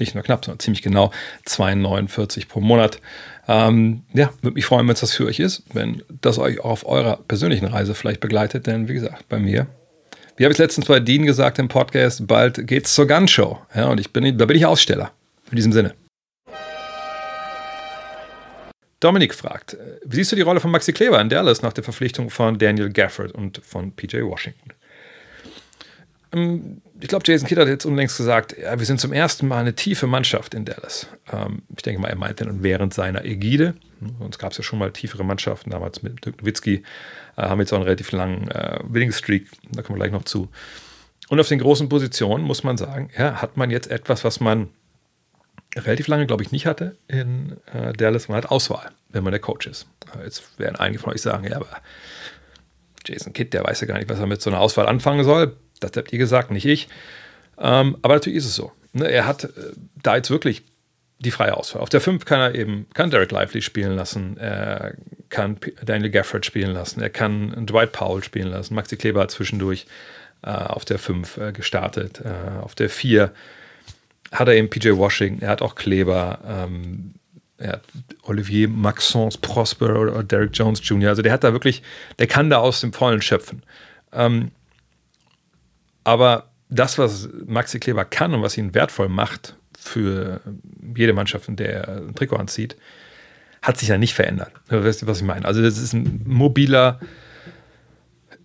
nicht nur knapp, sondern ziemlich genau zwei neunundvierzig pro Monat. Ähm, ja, würde mich freuen, wenn es das für euch ist, wenn das euch auch auf eurer persönlichen Reise vielleicht begleitet. Denn wie gesagt, bei mir... Wie habe ich letztens bei Dean gesagt im Podcast, bald geht's zur Gunshow. Ja, und ich bin, da bin ich Aussteller. In diesem Sinne. Dominik fragt, wie siehst du die Rolle von Maxi Kleber in Dallas nach der Verpflichtung von Daniel Gafford und von P J Washington? Ich glaube, Jason Kidd hat jetzt unlängst gesagt, ja, wir sind zum ersten Mal eine tiefe Mannschaft in Dallas. Ich denke mal, er meint dann während seiner Ägide. Sonst gab es ja schon mal tiefere Mannschaften, damals mit Dirk Nowitzki, äh, haben jetzt auch einen relativ langen äh, Winning-Streak, da kommen wir gleich noch zu. Und auf den großen Positionen muss man sagen, ja, hat man jetzt etwas, was man relativ lange, glaube ich, nicht hatte in äh, Dallas. Man hat Auswahl, wenn man der Coach ist. Äh, jetzt werden einige von euch sagen, ja, aber Jason Kidd, der weiß ja gar nicht, was er mit so einer Auswahl anfangen soll. Das habt ihr gesagt, nicht ich. Ähm, aber natürlich ist es so. Ne? Er hat äh, da jetzt wirklich die freie Auswahl. Auf der fünf kann er eben, kann Derek Lively spielen lassen, er kann Daniel Gafford spielen lassen, er kann Dwight Powell spielen lassen, Maxi Kleber hat zwischendurch äh, auf der fünf äh, gestartet, äh, auf der vier hat er eben P J Washington, er hat auch Kleber, ähm, er hat Olivier Maxence Prosper oder Derek Jones Junior, also der hat da wirklich, der kann da aus dem Vollen schöpfen. Ähm, aber das, was Maxi Kleber kann und was ihn wertvoll macht, für jede Mannschaft, in der er ein Trikot anzieht, hat sich ja nicht verändert. Weißt du, was ich meine? Also das ist ein mobiler,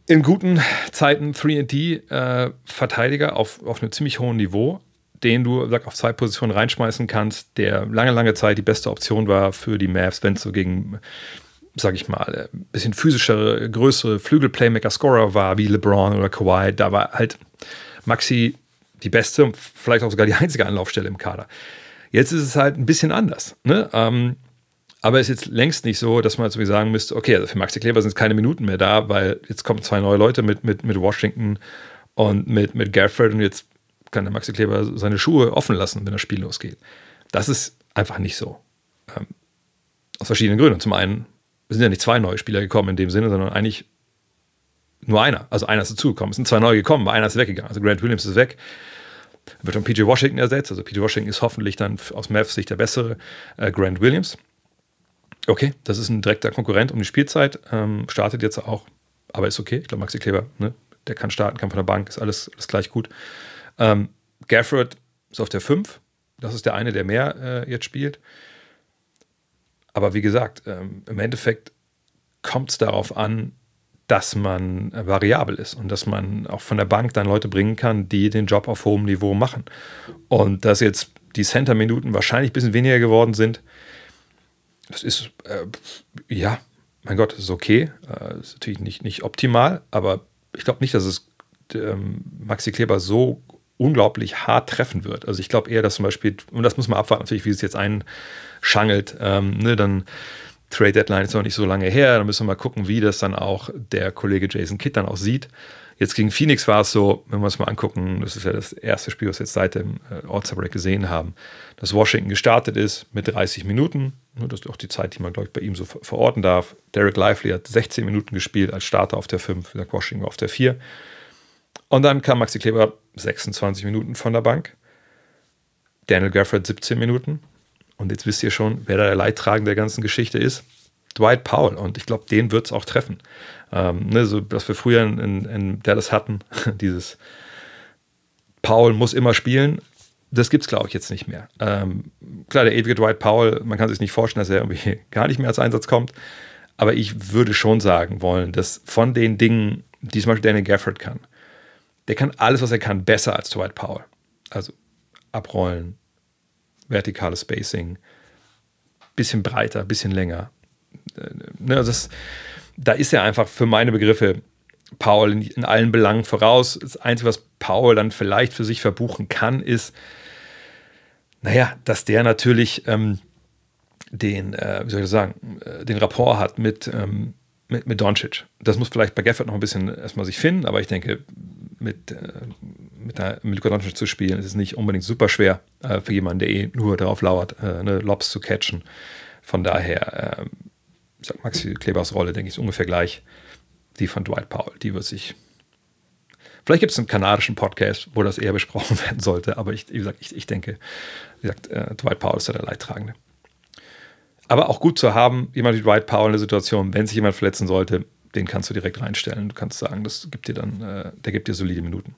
in guten Zeiten drei D-Verteidiger äh, auf, auf einem ziemlich hohen Niveau, den du sag, auf zwei Positionen reinschmeißen kannst, der lange, lange Zeit die beste Option war für die Mavs, wenn es so gegen, sag ich mal, ein bisschen physischere, größere Flügel-Playmaker-Scorer war, wie LeBron oder Kawhi. Da war halt Maxi die beste und vielleicht auch sogar die einzige Anlaufstelle im Kader. Jetzt ist es halt ein bisschen anders. Ne? Ähm, aber es ist jetzt längst nicht so, dass man jetzt irgendwie sagen müsste, okay, also für Maxi Kleber sind es keine Minuten mehr da, weil jetzt kommen zwei neue Leute mit, mit, mit Washington und mit, mit Gafford und jetzt kann der Maxi Kleber seine Schuhe offen lassen, wenn das Spiel losgeht. Das ist einfach nicht so. Ähm, aus verschiedenen Gründen. Zum einen sind ja nicht zwei neue Spieler gekommen in dem Sinne, sondern eigentlich nur einer, also einer ist dazugekommen. Es sind zwei neue gekommen, aber einer ist weggegangen. Also Grant Williams ist weg, wird von P J Washington ersetzt. Also P J Washington ist hoffentlich dann aus Mavs Sicht der bessere äh, Grant Williams. Okay, das ist ein direkter Konkurrent um die Spielzeit, ähm, startet jetzt auch, aber ist okay. Ich glaube, Maxi Kleber, ne, der kann starten, kann von der Bank, ist alles, alles gleich gut. Ähm, Gafford ist auf der fünf, das ist der eine, der mehr äh, jetzt spielt. Aber wie gesagt, ähm, im Endeffekt kommt es darauf an, dass man variabel ist und dass man auch von der Bank dann Leute bringen kann, die den Job auf hohem Niveau machen. Und dass jetzt die Center-Minuten wahrscheinlich ein bisschen weniger geworden sind, das ist, äh, ja, mein Gott, das ist okay. Äh, ist natürlich nicht, nicht optimal, aber ich glaube nicht, dass es äh, Maxi Kleber so unglaublich hart treffen wird. Also ich glaube eher, dass zum Beispiel, und das muss man abwarten, natürlich, wie es jetzt einschangelt, ähm, ne, dann Trade Deadline ist noch nicht so lange her, da müssen wir mal gucken, wie das dann auch der Kollege Jason Kidd dann auch sieht. Jetzt gegen Phoenix war es so, wenn wir uns mal angucken, das ist ja das erste Spiel, was wir jetzt seit dem All-Star-Break gesehen haben, dass Washington gestartet ist mit dreißig Minuten. Das ist auch die Zeit, die man, glaube ich, bei ihm so verorten darf. Derek Lively hat sechzehn Minuten gespielt als Starter auf der fünf, Washington war auf der vier. Und dann kam Maxi Kleber sechsundzwanzig Minuten von der Bank, Daniel Gafford siebzehn Minuten. Und jetzt wisst ihr schon, wer da der Leidtragende der ganzen Geschichte ist. Dwight Powell. Und ich glaube, den wird es auch treffen. Ähm, ne, so, was wir früher in, in Dallas hatten, dieses Powell muss immer spielen, das gibt es, glaube ich, jetzt nicht mehr. Ähm, klar, der ewige Dwight Powell, man kann sich nicht vorstellen, dass er irgendwie gar nicht mehr als Einsatz kommt. Aber ich würde schon sagen wollen, dass von den Dingen, die zum Beispiel Daniel Gafford kann, der kann alles, was er kann, besser als Dwight Powell. Also abrollen, vertikales Spacing, bisschen breiter, bisschen länger. Das, da ist er einfach für meine Begriffe Powell in, in allen Belangen voraus. Das Einzige, was Powell dann vielleicht für sich verbuchen kann, ist, naja, dass der natürlich ähm, den, äh, wie soll ich sagen, äh, den Rapport hat mit, ähm, mit, mit Doncic. Das muss vielleicht bei Gafford noch ein bisschen erstmal sich finden, aber ich denke, mit, äh, mit, einer, mit Luka Doncic zu spielen, ist es nicht unbedingt super schwer äh, für jemanden, der eh nur darauf lauert, äh, ne, Lobs zu catchen. Von daher, äh, sagt Maxi Klebers Rolle, denke ich, ist ungefähr gleich die von Dwight Powell. Die wird sich. Vielleicht gibt es einen kanadischen Podcast, wo das eher besprochen werden sollte, aber ich, wie gesagt, ich, ich denke, wie gesagt, äh, Dwight Powell ist ja der Leidtragende. Aber auch gut zu haben, jemand wie Dwight Powell in der Situation, wenn sich jemand verletzen sollte, den kannst du direkt reinstellen. Du kannst sagen, das gibt dir dann, äh, der gibt dir solide Minuten.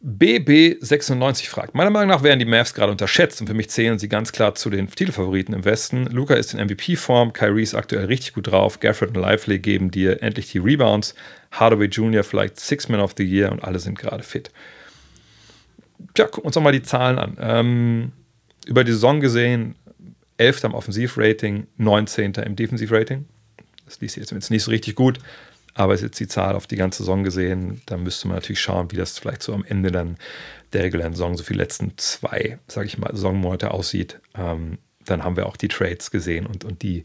B B neunundsechzig fragt, meiner Meinung nach werden die Mavs gerade unterschätzt und für mich zählen sie ganz klar zu den Titelfavoriten im Westen. Luka ist in M V P-Form, Kyrie ist aktuell richtig gut drauf, Gafford und Lively geben dir endlich die Rebounds, Hardaway Junior vielleicht Six Man of the Year und alle sind gerade fit. Tja, gucken wir uns doch mal die Zahlen an. Ähm, über die Saison gesehen, elfter am Offensivrating, neunzehnter im Defensivrating. Das liest jetzt nicht so richtig gut. Aber ist jetzt die Zahl auf die ganze Saison gesehen, da müsste man natürlich schauen, wie das vielleicht so am Ende dann der regulären Saison, so für die letzten zwei, sage ich mal, Saisonmonate aussieht. Ähm, dann haben wir auch die Trades gesehen und, und die,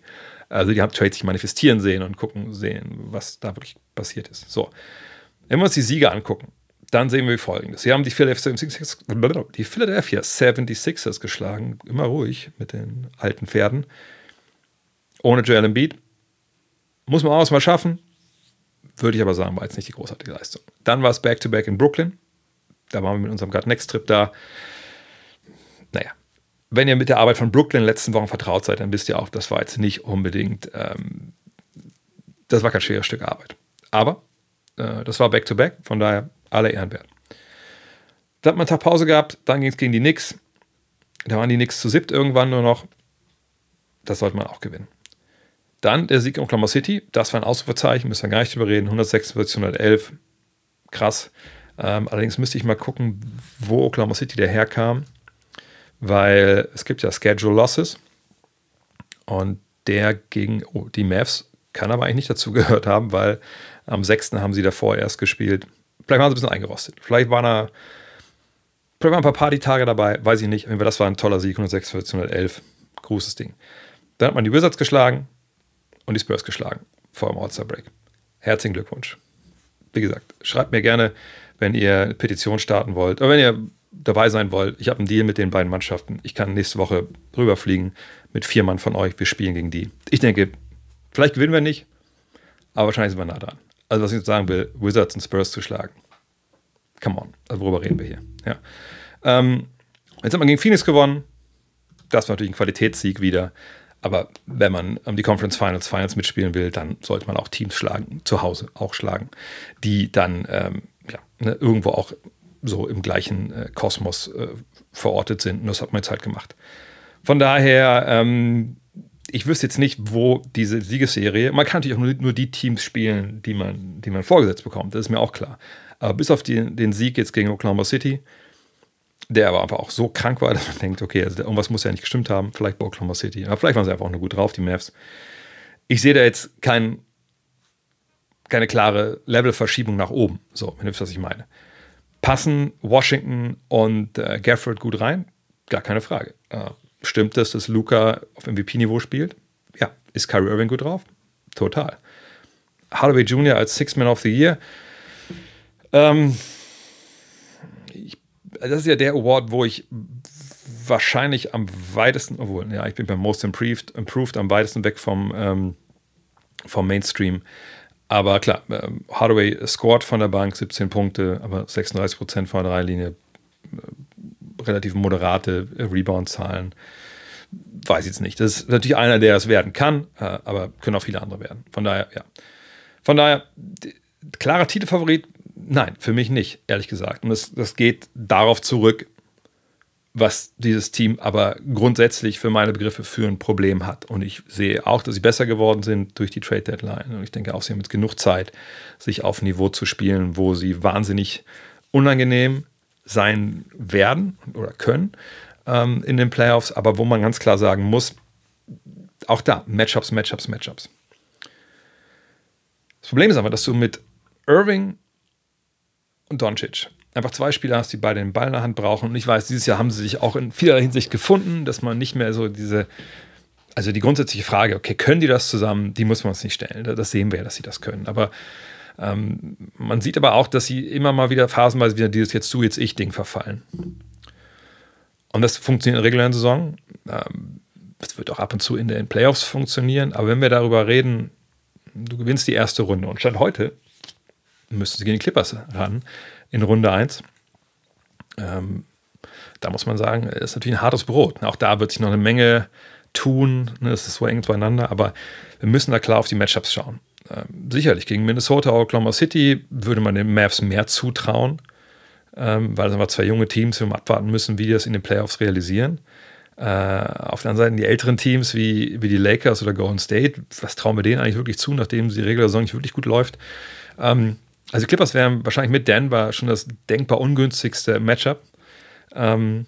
also die haben Trades sich manifestieren sehen und gucken sehen, was da wirklich passiert ist. So, wenn wir uns die Sieger angucken, dann sehen wir Folgendes. Sie haben die Philadelphia seventy-sixers geschlagen, immer ruhig mit den alten Pferden. Ohne Joel Embiid. Muss man auch mal schaffen. Würde ich aber sagen, war jetzt nicht die großartige Leistung. Dann war es Back-to-Back in Brooklyn. Da waren wir mit unserem God-Next-Trip da. Naja, wenn ihr mit der Arbeit von Brooklyn in den letzten Wochen vertraut seid, dann wisst ihr auch, das war jetzt nicht unbedingt, ähm, das war kein schweres Stück Arbeit. Aber äh, das war Back-to-Back, von daher alle Ehren wert. Da hat man einen Tag Pause gehabt, dann ging es gegen die Knicks. Da waren die Knicks zu siebt irgendwann nur noch. Das sollte man auch gewinnen. Dann der Sieg in Oklahoma City, das war ein Ausrufezeichen, müssen wir gar nicht drüber reden, hundertsechsundvierzig zu hundertelf, krass. Ähm, allerdings müsste ich mal gucken, wo Oklahoma City daherkam, weil es gibt ja Schedule Losses und der gegen oh, die Mavs kann aber eigentlich nicht dazu gehört haben, weil am sechsten haben sie davor erst gespielt. Vielleicht waren sie ein bisschen eingerostet, vielleicht waren da vielleicht waren ein paar Partytage dabei, weiß ich nicht, aber das war ein toller Sieg, hundertsechsundvierzig zu hundertelf, großes Ding. Dann hat man die Wizards geschlagen, und die Spurs geschlagen vor dem All-Star-Break. Herzlichen Glückwunsch. Wie gesagt, schreibt mir gerne, wenn ihr eine Petition starten wollt oder wenn ihr dabei sein wollt. Ich habe einen Deal mit den beiden Mannschaften. Ich kann nächste Woche rüberfliegen mit vier Mann von euch. Wir spielen gegen die. Ich denke, vielleicht gewinnen wir nicht, aber wahrscheinlich sind wir nah dran. Also was ich jetzt sagen will, Wizards und Spurs zu schlagen. Come on. Also worüber reden wir hier? Ja. Ähm, jetzt hat man gegen Phoenix gewonnen. Das war natürlich ein Qualitätssieg wieder. Aber wenn man um, die Conference Finals, Finals mitspielen will, dann sollte man auch Teams schlagen, zu Hause auch schlagen, die dann ähm, ja, ne, irgendwo auch so im gleichen äh, Kosmos äh, verortet sind. Und das hat man jetzt halt gemacht. Von daher, ähm, ich wüsste jetzt nicht, wo diese Siegesserie, man kann natürlich auch nur, nur die Teams spielen, die man, die man vorgesetzt bekommt, das ist mir auch klar. Aber bis auf die, den Sieg jetzt gegen Oklahoma City, der aber einfach auch so krank war, dass man denkt, okay, also irgendwas muss ja nicht gestimmt haben, vielleicht bei Oklahoma City, aber vielleicht waren sie einfach auch nur gut drauf, die Mavs. Ich sehe da jetzt kein, keine klare Levelverschiebung nach oben, so, wenn ihr wisst, was ich meine. Passen Washington und äh, Gafford gut rein? Gar keine Frage. Äh, stimmt es, dass Luka auf M V P-Niveau spielt? ja, ist Kyrie Irving gut drauf? Total. Hardaway Junior als Sixth Man of the Year. Ähm, ich, das ist ja der Award, wo ich wahrscheinlich am weitesten, obwohl, ja, ich bin beim Most Improved, Improved am weitesten weg vom, ähm, vom Mainstream. Aber klar, ähm, Hardaway scored von der Bank siebzehn Punkte, aber sechsunddreißig Prozent von der Dreilinie, äh, relativ moderate Rebound-Zahlen. Weiß jetzt nicht. Das ist natürlich einer, der es werden kann, äh, aber können auch viele andere werden. Von daher, ja. Von daher, d- klarer Titelfavorit? Nein, für mich nicht, ehrlich gesagt. Und das, das geht darauf zurück, was dieses Team aber grundsätzlich für meine Begriffe für ein Problem hat. Und ich sehe auch, dass sie besser geworden sind durch die Trade-Deadline. Und ich denke auch, sie haben jetzt genug Zeit, sich auf ein Niveau zu spielen, wo sie wahnsinnig unangenehm sein werden oder können ähm, in den Playoffs. Aber wo man ganz klar sagen muss, auch da, Matchups, Matchups, Matchups. Das Problem ist aber, dass du mit Irving und Doncic einfach zwei Spieler hast, die beide den Ball in der Hand brauchen. Und ich weiß, dieses Jahr haben sie sich auch in vielerlei Hinsicht gefunden, dass man nicht mehr so diese, also die grundsätzliche Frage, okay, können die das zusammen, die muss man uns nicht stellen. Das sehen wir ja, dass sie das können. Aber ähm, man sieht aber auch, dass sie immer mal wieder phasenweise wieder dieses jetzt du, jetzt ich Ding verfallen. Und das funktioniert in der regulären Saison. Ähm, das wird auch ab und zu in den Playoffs funktionieren. Aber wenn wir darüber reden, du gewinnst die erste Runde. Und statt heute müssen sie gegen die Clippers ran. In Runde eins, ähm, da muss man sagen, das ist natürlich ein hartes Brot. Auch da wird sich noch eine Menge tun. Ne? Das ist so eng zueinander, aber wir müssen da klar auf die Matchups schauen. Ähm, sicherlich gegen Minnesota, Oklahoma City würde man den Mavs mehr zutrauen, ähm, weil es einfach zwei junge Teams sind, abwarten müssen, wie die das in den Playoffs realisieren. Äh, auf der anderen Seite die älteren Teams wie, wie die Lakers oder Golden State, was trauen wir denen eigentlich wirklich zu, nachdem die Regular-Saison nicht wirklich gut läuft? Ähm, Also Clippers wären wahrscheinlich mit Denver schon das denkbar ungünstigste Matchup. Ähm,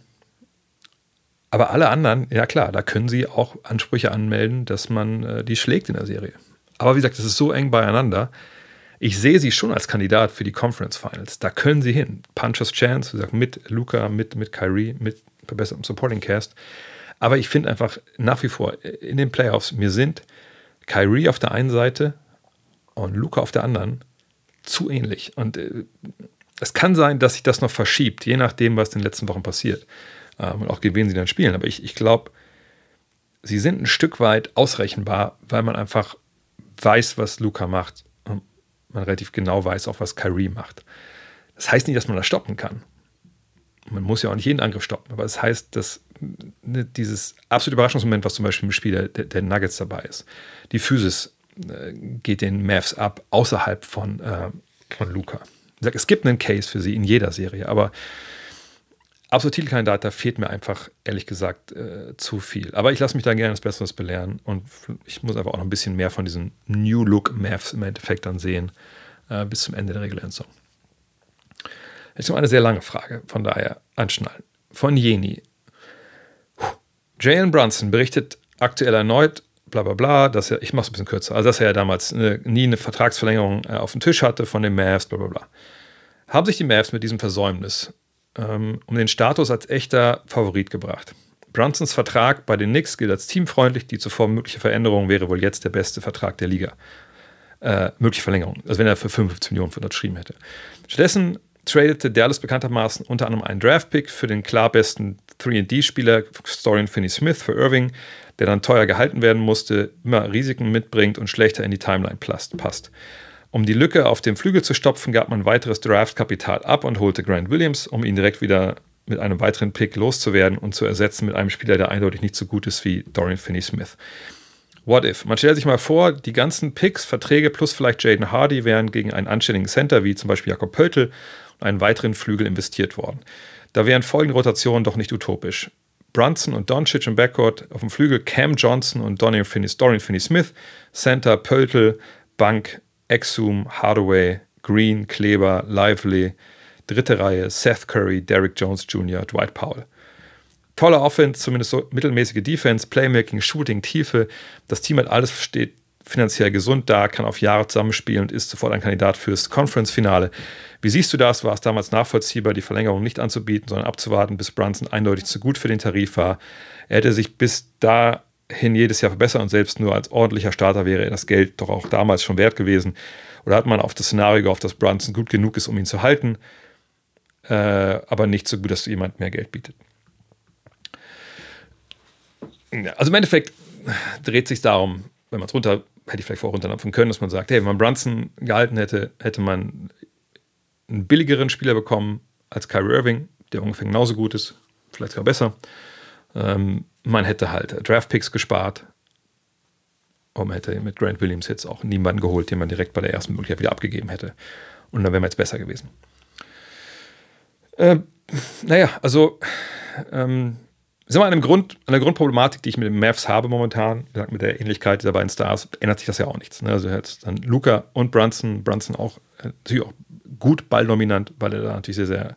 aber alle anderen, ja klar, da können sie auch Ansprüche anmelden, dass man äh, die schlägt in der Serie. Aber wie gesagt, das ist so eng beieinander. Ich sehe sie schon als Kandidat für die Conference Finals. Da können sie hin. Puncher's Chance, wie gesagt, mit Luka, mit, mit Kyrie, mit verbessertem Supporting Cast. Aber ich finde einfach nach wie vor in den Playoffs, mir sind Kyrie auf der einen Seite und Luka auf der anderen zu ähnlich. Und äh, es kann sein, dass sich das noch verschiebt, je nachdem, was in den letzten Wochen passiert. Ähm, und auch gegen wen sie dann spielen. Aber ich, ich glaube, sie sind ein Stück weit ausrechenbar, weil man einfach weiß, was Luka macht. Und man relativ genau weiß auch, was Kyrie macht. Das heißt nicht, dass man das stoppen kann. Man muss ja auch nicht jeden Angriff stoppen. Aber es das heißt, dass ne, dieses absolute Überraschungsmoment, was zum Beispiel im Spiel der, der Nuggets dabei ist, die Physis geht den Mavs ab, außerhalb von, äh, von Luka. Es gibt einen Case für sie in jeder Serie, aber absolut Titelkandidat, da fehlt mir einfach, ehrlich gesagt, äh, zu viel. Aber ich lasse mich da gerne das Besseres belehren und ich muss aber auch noch ein bisschen mehr von diesen New-Look-Mavs im Endeffekt dann sehen, äh, bis zum Ende der regulären Saison. Jetzt noch eine sehr lange Frage, von daher anschnallen. Von Jeni. Jalen Brunson berichtet aktuell erneut, bla bla bla, dass er, ich mache es ein bisschen kürzer, also dass er ja damals eine, nie eine Vertragsverlängerung äh, auf dem Tisch hatte von den Mavs, bla bla bla. Haben sich die Mavs mit diesem Versäumnis ähm, um den Status als echter Favorit gebracht. Brunsons Vertrag bei den Knicks gilt als teamfreundlich, die zuvor mögliche Veränderung wäre wohl jetzt der beste Vertrag der Liga. Äh, mögliche Verlängerung, also wenn er für fünfundfünfzig Millionen unterschrieben hätte. Stattdessen tradete Dallas bekanntermaßen unter anderem einen Draftpick für den klar besten drei und D-Spieler Dorian Finney-Smith für Irving, der dann teuer gehalten werden musste, immer Risiken mitbringt und schlechter in die Timeline passt. Um die Lücke auf dem Flügel zu stopfen, gab man weiteres Draftkapital ab und holte Grant Williams, um ihn direkt wieder mit einem weiteren Pick loszuwerden und zu ersetzen mit einem Spieler, der eindeutig nicht so gut ist wie Dorian Finney-Smith. What if? Man stellt sich mal vor, die ganzen Picks, Verträge plus vielleicht Jaden Hardy wären gegen einen anständigen Center wie zum Beispiel Jakob Pöltl und einen weiteren Flügel investiert worden. Da wären folgende Rotationen doch nicht utopisch. Brunson und Doncic im Backcourt, auf dem Flügel Cam Johnson und Dorian Finney-Smith, Center, Pöltl, Bank, Exum, Hardaway, Green, Kleber, Lively, dritte Reihe, Seth Curry, Derrick Jones Junior, Dwight Powell. Tolle Offense, zumindest so mittelmäßige Defense, Playmaking, Shooting, Tiefe. Das Team hat alles, steht finanziell gesund da, kann auf Jahre zusammenspielen und ist sofort ein Kandidat fürs Conference-Finale. Wie siehst du das? War es damals nachvollziehbar, die Verlängerung nicht anzubieten, sondern abzuwarten, bis Brunson eindeutig zu gut für den Tarif war? Er hätte sich bis da hin jedes Jahr verbessern und selbst nur als ordentlicher Starter wäre das Geld doch auch damals schon wert gewesen. Oder hat man auf das Szenario gehofft, dass Brunson gut genug ist, um ihn zu halten, äh, aber nicht so gut, dass jemand mehr Geld bietet. Also im Endeffekt dreht sich darum, wenn man es runter, hätte ich vielleicht vorher runterdampfen können, dass man sagt, hey, wenn man Brunson gehalten hätte, hätte man einen billigeren Spieler bekommen als Kyrie Irving, der ungefähr genauso gut ist, vielleicht sogar besser. Ähm, man hätte halt Draftpicks gespart und man hätte mit Grant Williams jetzt auch niemanden geholt, den man direkt bei der ersten Möglichkeit wieder abgegeben hätte. Und dann wäre man jetzt besser gewesen. Ähm, naja, also ähm, sind wir an, einem Grund, an der Grundproblematik, die ich mit den Mavs habe momentan, mit der Ähnlichkeit dieser beiden Stars, ändert sich das ja auch nichts. Ne? Also jetzt dann Luka und Brunson, Brunson auch natürlich auch gut balldominant, weil er da natürlich sehr, sehr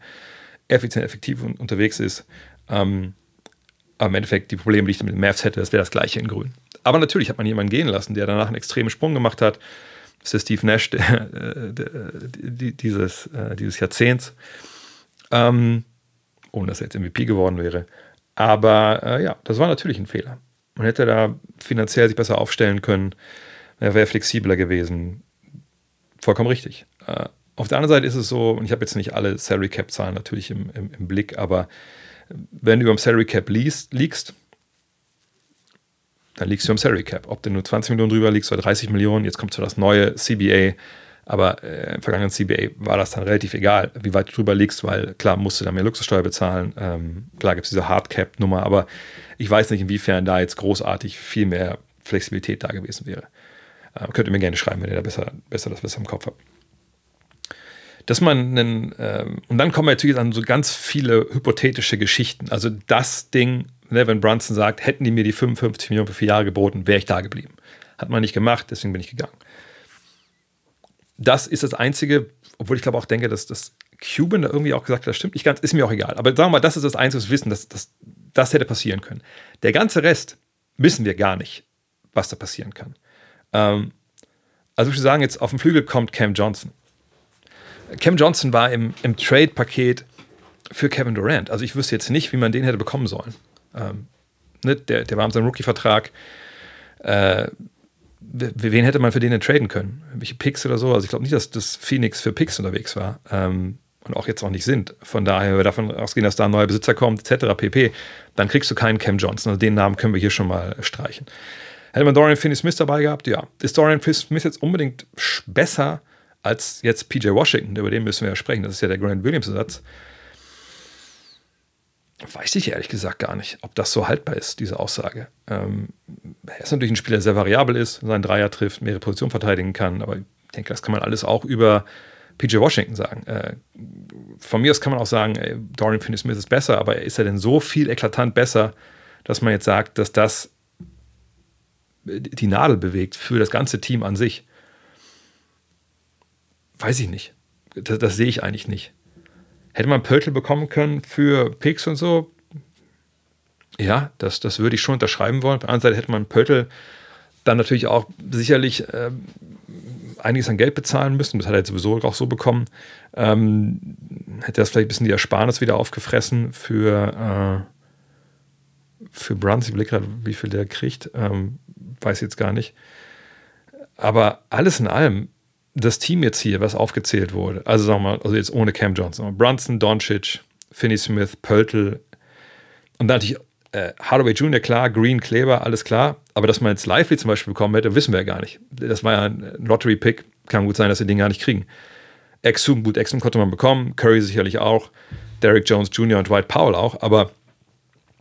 effizient, effektiv unterwegs ist. Ähm, aber im Endeffekt die Probleme, die ich mit den Mavs hätte, das wäre das Gleiche in Grün. Aber natürlich hat man jemanden gehen lassen, der danach einen extremen Sprung gemacht hat. Das ist der Steve Nash der, äh, der, die, dieses, äh, dieses Jahrzehnts. Ähm, ohne dass er jetzt M V P geworden wäre. Aber äh, ja, das war natürlich ein Fehler. Man hätte da finanziell sich besser aufstellen können. Er wäre flexibler gewesen. Vollkommen richtig. Äh, auf der anderen Seite ist es so, und ich habe jetzt nicht alle Salary Cap Zahlen natürlich im, im, im Blick, aber wenn du über dem Salary Cap liest, liegst, dann liegst du am Salary Cap. Ob du nur zwanzig Millionen drüber liegst oder dreißig Millionen, jetzt kommt so das neue C B A. Aber äh, im vergangenen C B A war das dann relativ egal, wie weit du drüber liegst, weil klar musst du da mehr Luxussteuer bezahlen. Ähm, klar gibt es diese Hardcap-Nummer, aber ich weiß nicht, inwiefern da jetzt großartig viel mehr Flexibilität da gewesen wäre. Äh, könnt ihr mir gerne schreiben, wenn ihr da besser, besser das besser im Kopf habt. Dass man einen, ähm, und dann kommen wir natürlich an so ganz viele hypothetische Geschichten. Also das Ding, ne, wenn Brunson sagt, hätten die mir die fünfundfünfzig Millionen für vier Jahre geboten, wäre ich da geblieben. Hat man nicht gemacht, deswegen bin ich gegangen. Das ist das Einzige, obwohl ich glaube auch denke, dass das Cuban da irgendwie auch gesagt hat, das stimmt nicht ganz, ist mir auch egal. Aber sagen wir mal, das ist das einzige Wissen, dass, dass das hätte passieren können. Der ganze Rest wissen wir gar nicht, was da passieren kann. Ähm, also ich würde sagen, jetzt auf den Flügel kommt Cam Johnson. Cam Johnson war im, im Trade-Paket für Kevin Durant. Also ich wüsste jetzt nicht, wie man den hätte bekommen sollen. Ähm, ne? der, der war in seinem Rookie-Vertrag. Äh, Wen hätte man für den denn traden können? Welche Picks oder so? Also ich glaube nicht, dass das Phoenix für Picks unterwegs war ähm, und auch jetzt auch nicht sind. Von daher, wenn wir davon ausgehen, dass da ein neuer Besitzer kommt, et cetera pp., dann kriegst du keinen Cam Johnson. Also den Namen können wir hier schon mal streichen. Hätte man Dorian Finney-Smith dabei gehabt? Ja. Ist Dorian Finney-Smith jetzt unbedingt besser als jetzt P J Washington? Über den müssen wir ja sprechen. Das ist ja der Grant Williams-Ersatz. Weiß ich ehrlich gesagt gar nicht, ob das so haltbar ist, diese Aussage. Ähm, er ist natürlich ein Spieler, der sehr variabel ist, seinen Dreier trifft, mehrere Positionen verteidigen kann, aber ich denke, das kann man alles auch über P J Washington sagen. Äh, von mir aus kann man auch sagen, ey, Dorian Finney-Smith ist besser, aber ist er denn so viel eklatant besser, dass man jetzt sagt, dass das die Nadel bewegt für das ganze Team an sich? Weiß ich nicht. Das, das sehe ich eigentlich nicht. Hätte man Pöltl bekommen können für Picks und so? Ja, das, das würde ich schon unterschreiben wollen. Auf der anderen Seite hätte man Pöltl dann natürlich auch sicherlich äh, einiges an Geld bezahlen müssen. Das hat er jetzt sowieso auch so bekommen. Ähm, hätte das vielleicht ein bisschen die Ersparnis wieder aufgefressen für, äh, für Brunson. Ich blicke gerade, wie viel der kriegt. Ähm, weiß jetzt gar nicht. Aber alles in allem, das Team jetzt hier, was aufgezählt wurde, also sagen wir mal, also jetzt ohne Cam Johnson, Brunson, Doncic, Finney-Smith, Pöltl und dann natürlich äh, Hardaway Junior, klar, Green, Kleber, alles klar, aber dass man jetzt Lively zum Beispiel bekommen hätte, wissen wir ja gar nicht. Das war ja ein Lottery-Pick, kann gut sein, dass wir den gar nicht kriegen. Exum, gut, Exum konnte man bekommen, Curry sicherlich auch, Derrick Jones Junior und Dwight Powell auch, aber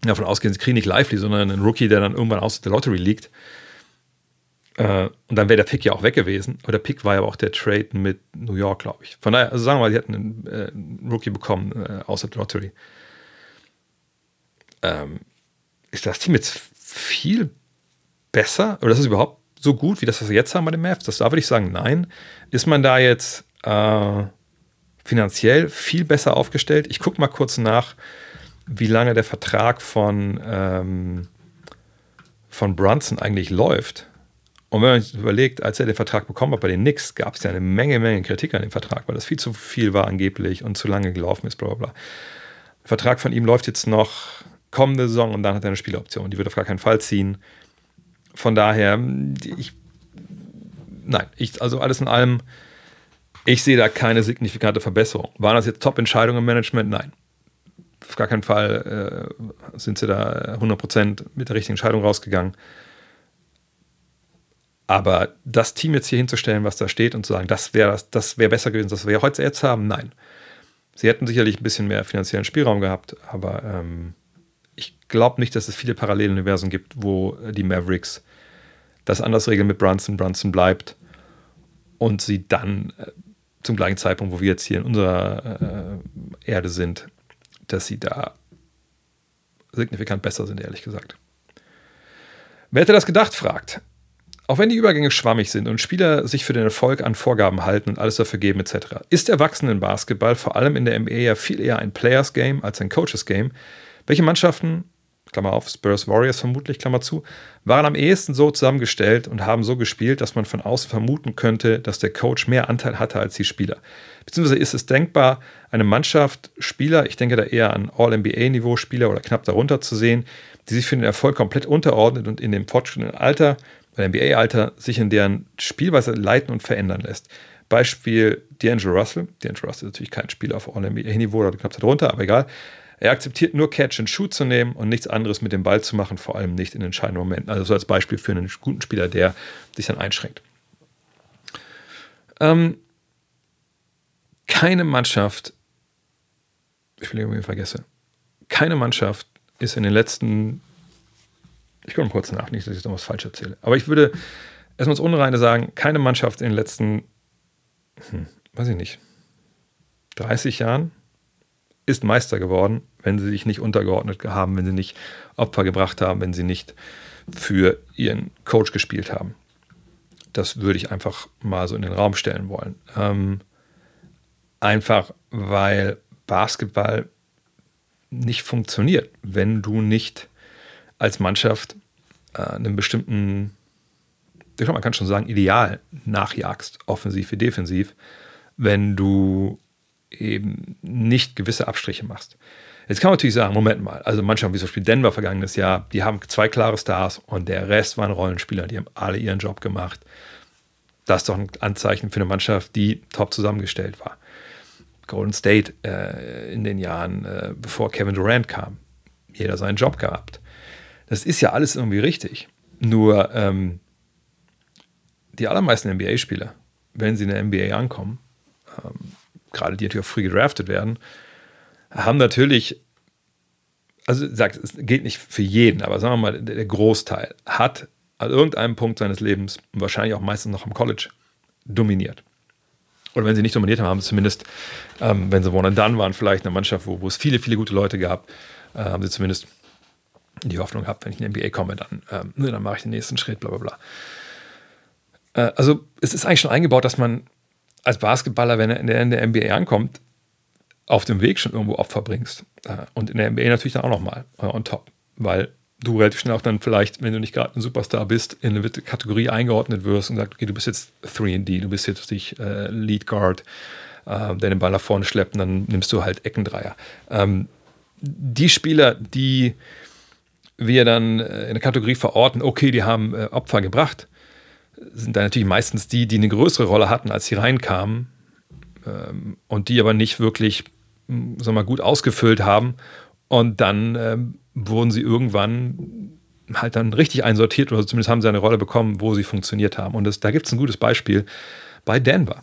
davon ausgehen, sie kriegen nicht Lively, sondern einen Rookie, der dann irgendwann aus der Lottery liegt. Und dann wäre der Pick ja auch weg gewesen. Aber der Pick war ja auch der Trade mit New York, glaube ich. Von daher, also sagen wir mal, die hatten einen, äh, einen Rookie bekommen, äh, außer der Lottery. Ähm, ist das Team jetzt viel besser? Oder ist das überhaupt so gut, wie das, was wir jetzt haben bei den Mavs? Das, da würde ich sagen, nein. Ist man da jetzt äh, finanziell viel besser aufgestellt? Ich gucke mal kurz nach, wie lange der Vertrag von, ähm, von Brunson eigentlich läuft. Und wenn man sich überlegt, als er den Vertrag bekommen hat bei den Knicks, gab es ja eine Menge, Menge Kritik an dem Vertrag, weil das viel zu viel war angeblich und zu lange gelaufen ist, bla bla bla. Der Vertrag von ihm läuft jetzt noch kommende Saison und dann hat er eine Spieleroption. Die wird auf gar keinen Fall ziehen. von daher, ich, nein, ich, also alles in allem, ich sehe da keine signifikante Verbesserung. Waren das jetzt Top-Entscheidungen im Management? Nein. Auf gar keinen Fall äh, sind sie da hundert Prozent mit der richtigen Entscheidung rausgegangen. Aber das Team jetzt hier hinzustellen, was da steht und zu sagen, das wäre das wär besser gewesen, das wir heute jetzt haben, nein. Sie hätten sicherlich ein bisschen mehr finanziellen Spielraum gehabt, aber ähm, ich glaube nicht, dass es viele Paralleluniversen gibt, wo die Mavericks das anders regeln mit Brunson, Brunson bleibt und sie dann äh, zum gleichen Zeitpunkt, wo wir jetzt hier in unserer äh, Erde sind, dass sie da signifikant besser sind, ehrlich gesagt. Wer hätte das gedacht, fragt. Auch wenn die Übergänge schwammig sind und Spieler sich für den Erfolg an Vorgaben halten und alles dafür geben et cetera, ist Erwachsenenbasketball vor allem in der N B A ja viel eher ein Players-Game als ein Coaches-Game. Welche Mannschaften, Klammer auf, Spurs, Warriors vermutlich, Klammer zu, waren am ehesten so zusammengestellt und haben so gespielt, dass man von außen vermuten könnte, dass der Coach mehr Anteil hatte als die Spieler? Beziehungsweise ist es denkbar, eine Mannschaft, Spieler, ich denke da eher an All-N B A-Niveau-Spieler oder knapp darunter zu sehen, die sich für den Erfolg komplett unterordnet und in dem fortschrittlichen Alter, bei N B A-Alter, sich in deren Spielweise leiten und verändern lässt. Beispiel D'Angelo Russell. D'Angelo Russell ist natürlich kein Spieler auf All-N B A-Niveau oder knapp darunter, aber egal. Er akzeptiert nur Catch-and-Shoot zu nehmen und nichts anderes mit dem Ball zu machen, vor allem nicht in entscheidenden Momenten. Also so als Beispiel für einen guten Spieler, der sich dann einschränkt. Ähm, keine Mannschaft, ich will irgendwie vergessen, keine Mannschaft ist in den letzten, ich komme kurz nach, nicht, dass ich jetzt noch was falsch erzähle, aber ich würde erstmal das Unreine sagen, keine Mannschaft in den letzten, hm, weiß ich nicht, dreißig Jahren, ist Meister geworden, wenn sie sich nicht untergeordnet haben, wenn sie nicht Opfer gebracht haben, wenn sie nicht für ihren Coach gespielt haben. Das würde ich einfach mal so in den Raum stellen wollen. Ähm, einfach, weil Basketball nicht funktioniert, wenn du nicht als Mannschaft äh, einem bestimmten, ich glaube, man kann schon sagen, Ideal nachjagst, offensiv wie defensiv, wenn du eben nicht gewisse Abstriche machst. Jetzt kann man natürlich sagen, Moment mal, also Mannschaften wie zum Beispiel Denver vergangenes Jahr, die haben zwei klare Stars und der Rest waren Rollenspieler, die haben alle ihren Job gemacht. Das ist doch ein Anzeichen für eine Mannschaft, die top zusammengestellt war. Golden State äh, in den Jahren, äh, bevor Kevin Durant kam, jeder seinen Job gehabt. Das ist ja alles irgendwie richtig. Nur ähm, die allermeisten N B A-Spieler, wenn sie in der N B A ankommen, ähm, gerade die natürlich auch früh gedraftet werden, haben natürlich, also sagt, es gilt nicht für jeden, aber sagen wir mal, der Großteil hat an irgendeinem Punkt seines Lebens, wahrscheinlich auch meistens noch am College, dominiert. Oder wenn sie nicht dominiert haben, haben sie zumindest, ähm, wenn sie one and done waren, vielleicht eine Mannschaft, wo, wo es viele, viele gute Leute gab, äh, haben sie zumindest die Hoffnung gehabt, wenn ich in die N B A komme, dann, ähm, dann mache ich den nächsten Schritt, bla bla bla. Äh, also es ist eigentlich schon eingebaut, dass man als Basketballer, wenn er in der N B A ankommt, auf dem Weg schon irgendwo Opfer bringst. Und in der N B A natürlich dann auch nochmal on top, weil du relativ schnell auch dann vielleicht, wenn du nicht gerade ein Superstar bist, in eine Kategorie eingeordnet wirst und sagst, okay, du bist jetzt drei und D, du bist jetzt dich äh, Lead Guard, äh, der den Ball nach vorne schleppt und dann nimmst du halt Eckendreier. Ähm, die Spieler, die wir dann in der Kategorie verorten, okay, die haben äh, Opfer gebracht, sind dann natürlich meistens die, die eine größere Rolle hatten, als sie reinkamen ähm, und die aber nicht wirklich, sagen wir mal, gut ausgefüllt haben. Und dann ähm, wurden sie irgendwann halt dann richtig einsortiert oder zumindest haben sie eine Rolle bekommen, wo sie funktioniert haben. Und das, da gibt es ein gutes Beispiel bei Denver.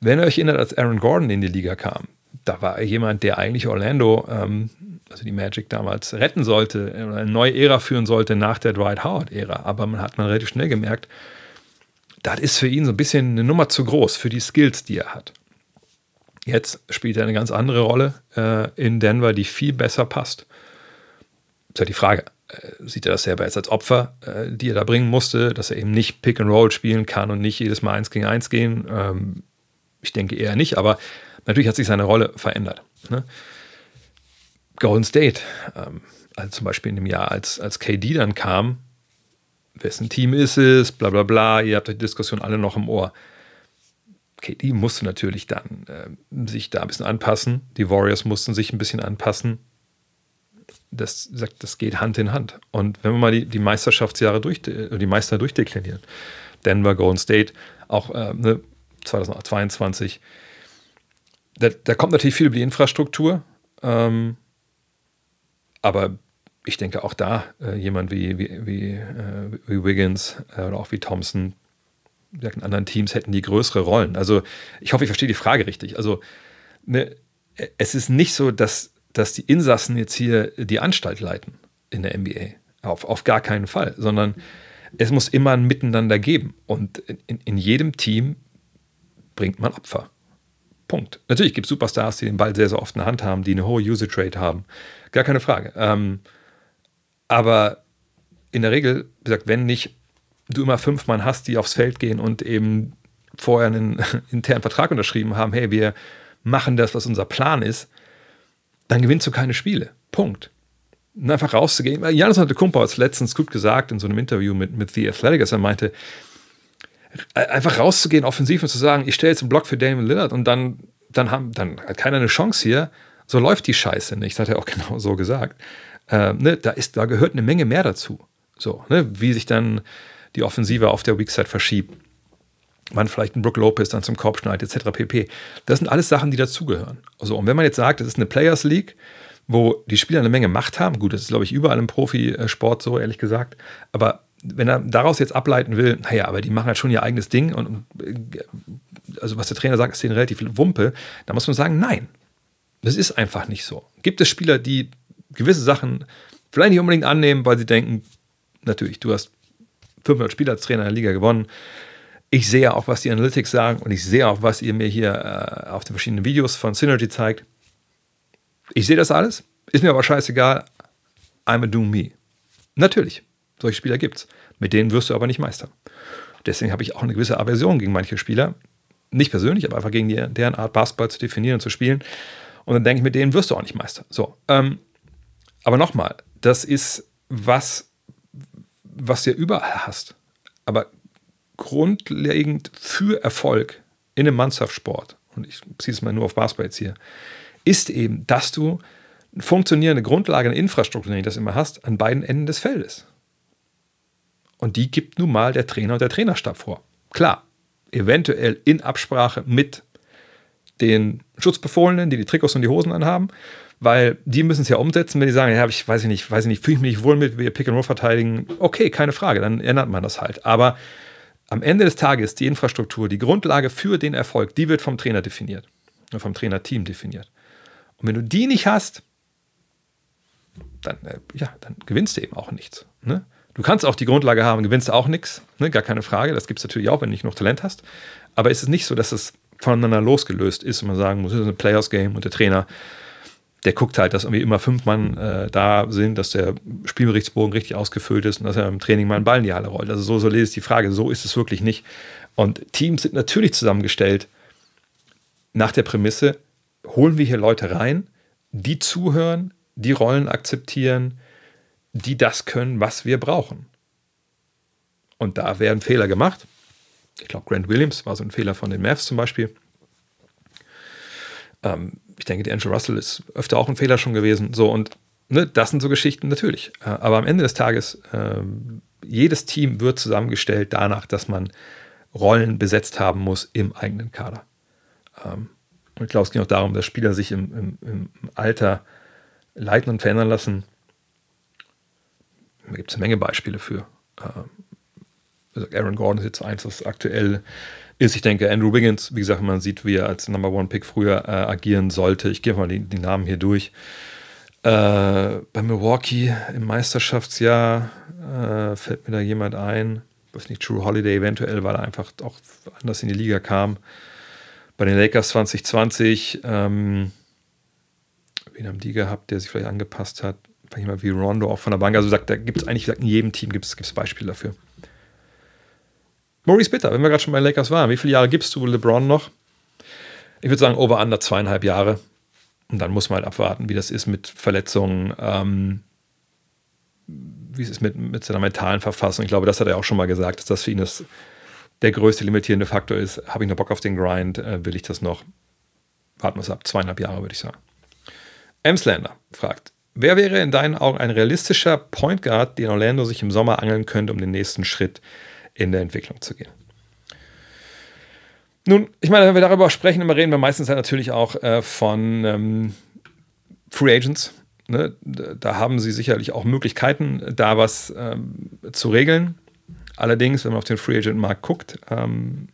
Wenn ihr euch erinnert, als Aaron Gordon in die Liga kam, da war jemand, der eigentlich Orlando, ähm, also die Magic damals, retten sollte oder eine neue Ära führen sollte nach der Dwight Howard-Ära. Aber man hat man relativ schnell gemerkt, das ist für ihn so ein bisschen eine Nummer zu groß für die Skills, die er hat. Jetzt spielt er eine ganz andere Rolle äh, in Denver, die viel besser passt. Das ist ja die Frage, äh, sieht er das selber jetzt als Opfer, äh, die er da bringen musste, dass er eben nicht Pick and Roll spielen kann und nicht jedes Mal eins gegen eins gehen? Ähm, ich denke eher nicht, aber natürlich hat sich seine Rolle verändert. Ne? Golden State, ähm, also zum Beispiel in dem Jahr, als, als K D dann kam, wessen Team ist es, bla bla bla, ihr habt die Diskussion alle noch im Ohr. K D musste natürlich dann äh, sich da ein bisschen anpassen, die Warriors mussten sich ein bisschen anpassen. das sagt, das geht Hand in Hand. Und wenn wir mal die, die Meisterschaftsjahre durch, die Meister durchdeklinieren, Denver, Golden State, auch äh, ne, zweitausendzweiundzwanzig, da, da kommt natürlich viel über die Infrastruktur, ähm, aber ich denke auch da, äh, jemand wie, wie, wie, äh, wie Wiggins äh, oder auch wie Thompson, in anderen Teams hätten die größere Rollen. Also ich hoffe, ich verstehe die Frage richtig. Also ne, es ist nicht so, dass, dass die Insassen jetzt hier die Anstalt leiten in der N B A. Auf, auf gar keinen Fall. Sondern es muss immer ein Miteinander geben. Und in, in jedem Team bringt man Opfer. Punkt. Natürlich gibt es Superstars, die den Ball sehr, sehr oft in der Hand haben, die eine hohe Usage-Rate haben. Gar keine Frage. Ähm, aber in der Regel, wie gesagt, wenn nicht du immer fünf Mann hast, die aufs Feld gehen und eben vorher einen internen Vertrag unterschrieben haben, hey, wir machen das, was unser Plan ist, dann gewinnst du keine Spiele. Punkt. Und einfach rauszugehen. Giannis Antetokounmpo hat es letztens gut gesagt in so einem Interview mit, mit The Athletic, als er meinte, einfach rauszugehen offensiv und zu sagen, ich stelle jetzt einen Block für Damian Lillard und dann, dann, haben, dann hat keiner eine Chance hier. So läuft die Scheiße nicht. Das hat er auch genau so gesagt. Äh, ne, da, ist, da gehört eine Menge mehr dazu. So, ne, wie sich dann die Offensive auf der Weakside verschiebt, man vielleicht einen Brook Lopez dann zum Korb schneidet, et cetera pp. Das sind alles Sachen, die dazugehören. Also, und wenn man jetzt sagt, es ist eine Players League, wo die Spieler eine Menge Macht haben, gut, das ist, glaube ich, überall im Profisport so, ehrlich gesagt, aber wenn er daraus jetzt ableiten will, naja, aber die machen halt schon ihr eigenes Ding und also was der Trainer sagt, ist denen relativ viel Wumpe, da muss man sagen, nein, das ist einfach nicht so. Gibt es Spieler, die gewisse Sachen vielleicht nicht unbedingt annehmen, weil sie denken, natürlich, du hast fünfhundert Spieler als Trainer in der Liga gewonnen. Ich sehe auch, was die Analytics sagen und ich sehe auch, was ihr mir hier äh, auf den verschiedenen Videos von Synergy zeigt. Ich sehe das alles, ist mir aber scheißegal. I'm a do me. Natürlich, solche Spieler gibt's. Mit denen wirst du aber nicht Meister. Deswegen habe ich auch eine gewisse Aversion gegen manche Spieler. Nicht persönlich, aber einfach gegen die, deren Art, Basketball zu definieren und zu spielen. Und dann denke ich, mit denen wirst du auch nicht Meister. So, ähm, aber nochmal, das ist was, was du ja überall hast, aber grundlegend für Erfolg in einem Mannschaftssport, und ich ziehe es mal nur auf Basketball jetzt hier, ist eben, dass du eine funktionierende Grundlage, eine Infrastruktur, die du das immer hast, an beiden Enden des Feldes. Und die gibt nun mal der Trainer und der Trainerstab vor. Klar, eventuell in Absprache mit den Schutzbefohlenen, die die Trikots und die Hosen anhaben, weil die müssen es ja umsetzen, wenn die sagen, ja, ich weiß ich nicht, weiß ich nicht, fühle ich mich nicht wohl mit, wir Pick and Roll verteidigen, okay, keine Frage, dann ändert man das halt. Aber am Ende des Tages, die Infrastruktur, die Grundlage für den Erfolg, die wird vom Trainer definiert, vom Trainerteam definiert. Und wenn du die nicht hast, dann, ja, dann gewinnst du eben auch nichts. Ne? Du kannst auch die Grundlage haben, gewinnst auch nichts, ne? Gar keine Frage, das gibt es natürlich auch, wenn du nicht noch Talent hast. Aber es ist nicht so, dass es voneinander losgelöst ist und man sagen muss, es ist ein Players-Game und der Trainer, der guckt halt, dass irgendwie immer fünf Mann äh, da sind, dass der Spielberichtsbogen richtig ausgefüllt ist und dass er im Training mal einen Ball in die Halle rollt. Also so, so lese ich die Frage, so ist es wirklich nicht. Und Teams sind natürlich zusammengestellt nach der Prämisse, holen wir hier Leute rein, die zuhören, die Rollen akzeptieren, die das können, was wir brauchen. Und da werden Fehler gemacht. Ich glaube, Grant Williams war so ein Fehler von den Mavs zum Beispiel. Ähm, ich denke, der D'Angelo Russell ist öfter auch ein Fehler schon gewesen. So, und ne, das sind so Geschichten natürlich. Äh, aber am Ende des Tages, äh, jedes Team wird zusammengestellt danach, dass man Rollen besetzt haben muss im eigenen Kader. Ähm, und ich glaube, es ging auch darum, dass Spieler sich im, im, im Alter leiten und verändern lassen. Da gibt es eine Menge Beispiele für. Ähm, Also Aaron Gordon ist jetzt eins, das aktuell ist. Ich denke, Andrew Wiggins, wie gesagt, man sieht, wie er als Number-One-Pick früher äh, agieren sollte. Ich gehe mal die, die Namen hier durch. Äh, bei Milwaukee im Meisterschaftsjahr äh, fällt mir da jemand ein. Ich weiß nicht, Jrue Holiday eventuell, weil er einfach auch anders in die Liga kam. Bei den Lakers zwanzig zwanzig, ähm, wen haben die gehabt, der sich vielleicht angepasst hat? Vielleicht mal wie Rondo auch von der Bank. Also sagt, da gibt es eigentlich, wie gesagt, in jedem Team gibt es Beispiele dafür. Maurice Bitter, wenn wir gerade schon bei den Lakers waren, wie viele Jahre gibst du LeBron noch? Ich würde sagen, over-under zweieinhalb Jahre. Und dann muss man halt abwarten, wie das ist mit Verletzungen, ähm, wie es ist mit, mit seiner mentalen Verfassung. Ich glaube, das hat er auch schon mal gesagt, dass das für ihn das, der größte limitierende Faktor ist. Habe ich noch Bock auf den Grind? Äh, will ich das noch? Warten wir es ab. Zweieinhalb Jahre, würde ich sagen. Emslander fragt, Wer wäre in deinen Augen ein realistischer Point Guard, den Orlando sich im Sommer angeln könnte, um den nächsten Schritt in der Entwicklung zu gehen? Nun, ich meine, wenn wir darüber sprechen, immer reden wir meistens halt natürlich auch äh, von ähm, Free Agents. Ne? Da haben sie sicherlich auch Möglichkeiten, da was ähm, zu regeln. Allerdings, wenn man auf den Free Agent-Markt guckt, ähm,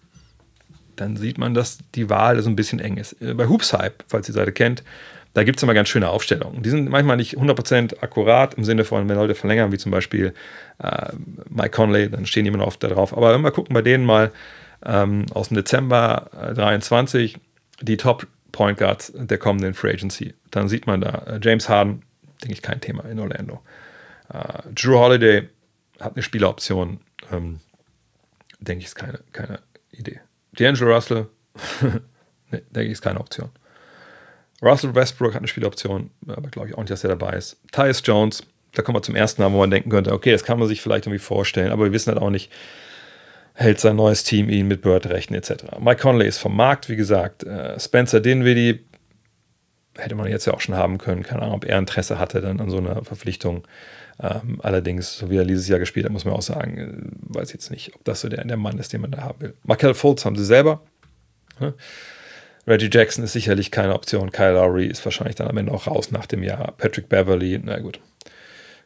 dann sieht man, dass die Wahl so ein bisschen eng ist. Bei Hoops Hype, falls ihr die Seite kennt, da gibt es immer ganz schöne Aufstellungen. Die sind manchmal nicht hundert Prozent akkurat, im Sinne von, wenn Leute verlängern, wie zum Beispiel äh, Mike Conley, dann stehen die immer noch oft da drauf. Aber wenn wir gucken bei denen mal ähm, aus dem Dezember äh, dreiundzwanzig, die Top-Point Guards der kommenden Free Agency, dann sieht man da äh, James Harden, denke ich, kein Thema in Orlando. Äh, Drew Holiday hat eine Spieleroption, ähm, denke ich, ist keine, keine Idee. D'Angelo Russell, nee, denke ich, ist keine Option. Russell Westbrook hat eine Spieloption, aber glaube ich auch nicht, dass er dabei ist. Tyus Jones, da kommen wir zum ersten Namen, wo man denken könnte, okay, das kann man sich vielleicht irgendwie vorstellen, aber wir wissen halt auch nicht, hält sein neues Team ihn mit Bird rechten et cetera. Mike Conley ist vom Markt, wie gesagt. Spencer Dinwiddie hätte man jetzt ja auch schon haben können, keine Ahnung, ob er Interesse hatte dann an so einer Verpflichtung. Allerdings, so wie er dieses Jahr gespielt hat, muss man auch sagen, weiß jetzt nicht, ob das so der, der Mann ist, den man da haben will. Markelle Fultz haben sie selber. Reggie Jackson ist sicherlich keine Option. Kyle Lowry ist wahrscheinlich dann am Ende auch raus nach dem Jahr. Patrick Beverley, na gut.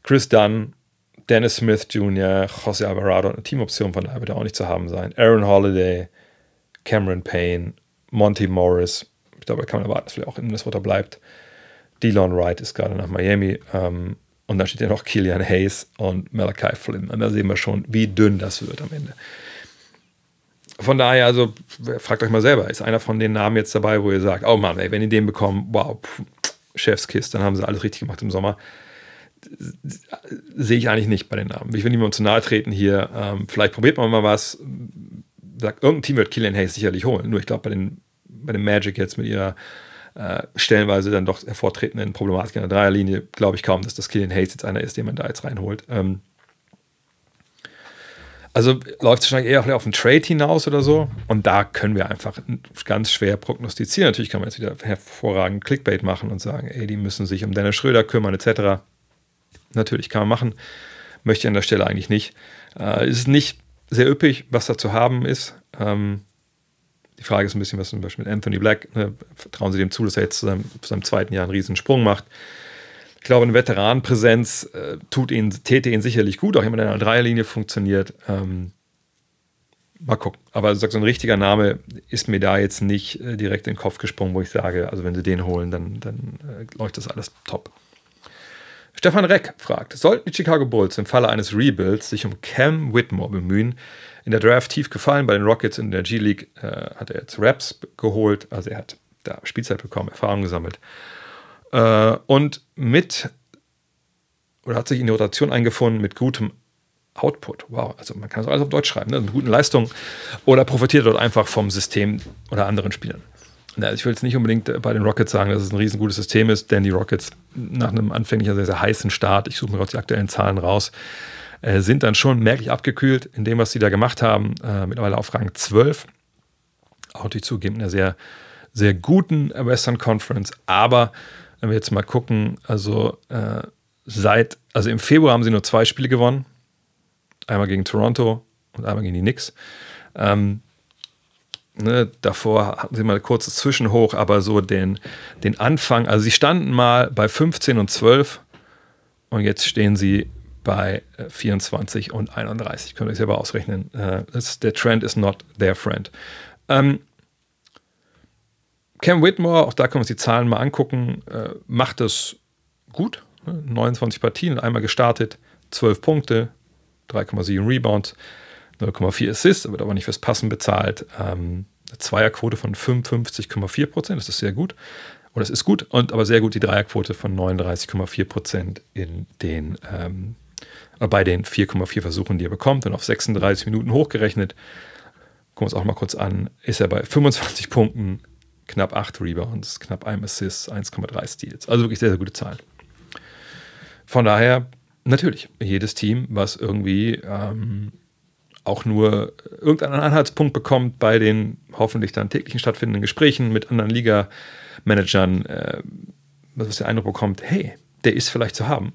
Chris Dunn, Dennis Smith Junior, José Alvarado, eine Teamoption, von daher wird er auch nicht zu haben sein. Aaron Holiday, Cameron Payne, Monty Morris, ich glaube, da kann man erwarten, dass vielleicht auch in Minnesota bleibt. Delon Wright ist gerade nach Miami. Ähm, und dann steht ja noch Killian Hayes und Malachi Flynn. Und da sehen wir schon, wie dünn das wird am Ende. Von daher, also fragt euch mal selber, ist einer von den Namen jetzt dabei, wo ihr sagt, oh Mann, ey, wenn die den bekommen, wow, pff, Chefskiss, dann haben sie alles richtig gemacht im Sommer. Sehe ich eigentlich nicht bei den Namen. Ich will niemandem zu nahe treten hier. Ähm, vielleicht probiert man mal was. Sagt, irgendein Team wird Killian Hayes sicherlich holen. Nur ich glaube, bei den, bei den Magic jetzt mit ihrer äh, stellenweise dann doch hervortretenden Problematik in der Dreierlinie, glaube ich kaum, dass das Killian Hayes jetzt einer ist, den man da jetzt reinholt. Ähm, Also läuft es wahrscheinlich eher auf einen Trade hinaus oder so. Und da können wir einfach ganz schwer prognostizieren. Natürlich kann man jetzt wieder hervorragend Clickbait machen und sagen, ey, die müssen sich um Dennis Schröder kümmern et cetera. Natürlich kann man machen. Möchte ich an der Stelle eigentlich nicht. Äh, es ist nicht sehr üppig, was da zu haben ist. Ähm, die Frage ist ein bisschen, was zum Beispiel mit Anthony Black, ne, trauen sie dem zu, dass er jetzt zu seinem, zu seinem zweiten Jahr einen riesen Sprung macht. Ich glaube, eine Veteranenpräsenz äh, tut ihn, täte ihn sicherlich gut, auch jemand, der in einer Dreierlinie funktioniert. Ähm, mal gucken. Aber so ein richtiger Name ist mir da jetzt nicht äh, direkt in den Kopf gesprungen, wo ich sage, also wenn sie den holen, dann, dann äh, läuft das alles top. Stefan Reck fragt, sollten die Chicago Bulls im Falle eines Rebuilds sich um Cam Whitmore bemühen? In der Draft tief gefallen, bei den Rockets in der G-League äh, hat er jetzt Raps geholt, also er hat da Spielzeit bekommen, Erfahrung gesammelt. Und mit, oder hat sich in die Rotation eingefunden mit gutem Output. Wow, also man kann es alles auf Deutsch schreiben, ne? Mit guten Leistungen. Oder profitiert dort einfach vom System oder anderen Spielern. Also ich will jetzt nicht unbedingt bei den Rockets sagen, dass es ein riesengutes System ist, denn die Rockets nach einem anfänglichen sehr, sehr heißen Start, ich suche mir gerade die aktuellen Zahlen raus, sind dann schon merklich abgekühlt in dem, was sie da gemacht haben. Mittlerweile auf Rang zwölf. Auch die zugeben in einer sehr, sehr guten Western Conference, aber wenn wir jetzt mal gucken, also äh, seit, also im Februar haben sie nur zwei Spiele gewonnen. Einmal gegen Toronto und einmal gegen die Knicks. Ähm, ne, davor hatten sie mal ein kurzes Zwischenhoch, aber so den, den Anfang, also sie standen mal bei fünfzehn und zwölf und jetzt stehen sie bei vierundzwanzig und einunddreißig. Könnt ihr euch selber ausrechnen. Äh, das, der Trend is not their friend. Ähm, Cam Whitmore, auch da können wir uns die Zahlen mal angucken, äh, macht es gut. Ne? neunundzwanzig Partien, einmal gestartet, zwölf Punkte, drei Komma sieben Rebounds, null Komma vier Assists, wird aber nicht fürs Passen bezahlt. Ähm, eine Zweierquote von fünfundfünfzig Komma vier Prozent, das ist sehr gut. Oder es ist gut, und aber sehr gut die Dreierquote von neununddreißig Komma vier Prozent in den, ähm, bei den vier Komma vier Versuchen, die er bekommt, und auf sechsunddreißig Minuten hochgerechnet. Gucken wir uns auch mal kurz an, ist er bei fünfundzwanzig Punkten, knapp acht Rebounds, knapp einem Assist, eins Komma drei Steals. Also wirklich sehr, sehr gute Zahlen. Von daher, natürlich, jedes Team, was irgendwie ähm, auch nur irgendeinen Anhaltspunkt bekommt bei den hoffentlich dann täglichen stattfindenden Gesprächen mit anderen Liga-Managern, äh, was der Eindruck bekommt, hey, der ist vielleicht zu haben.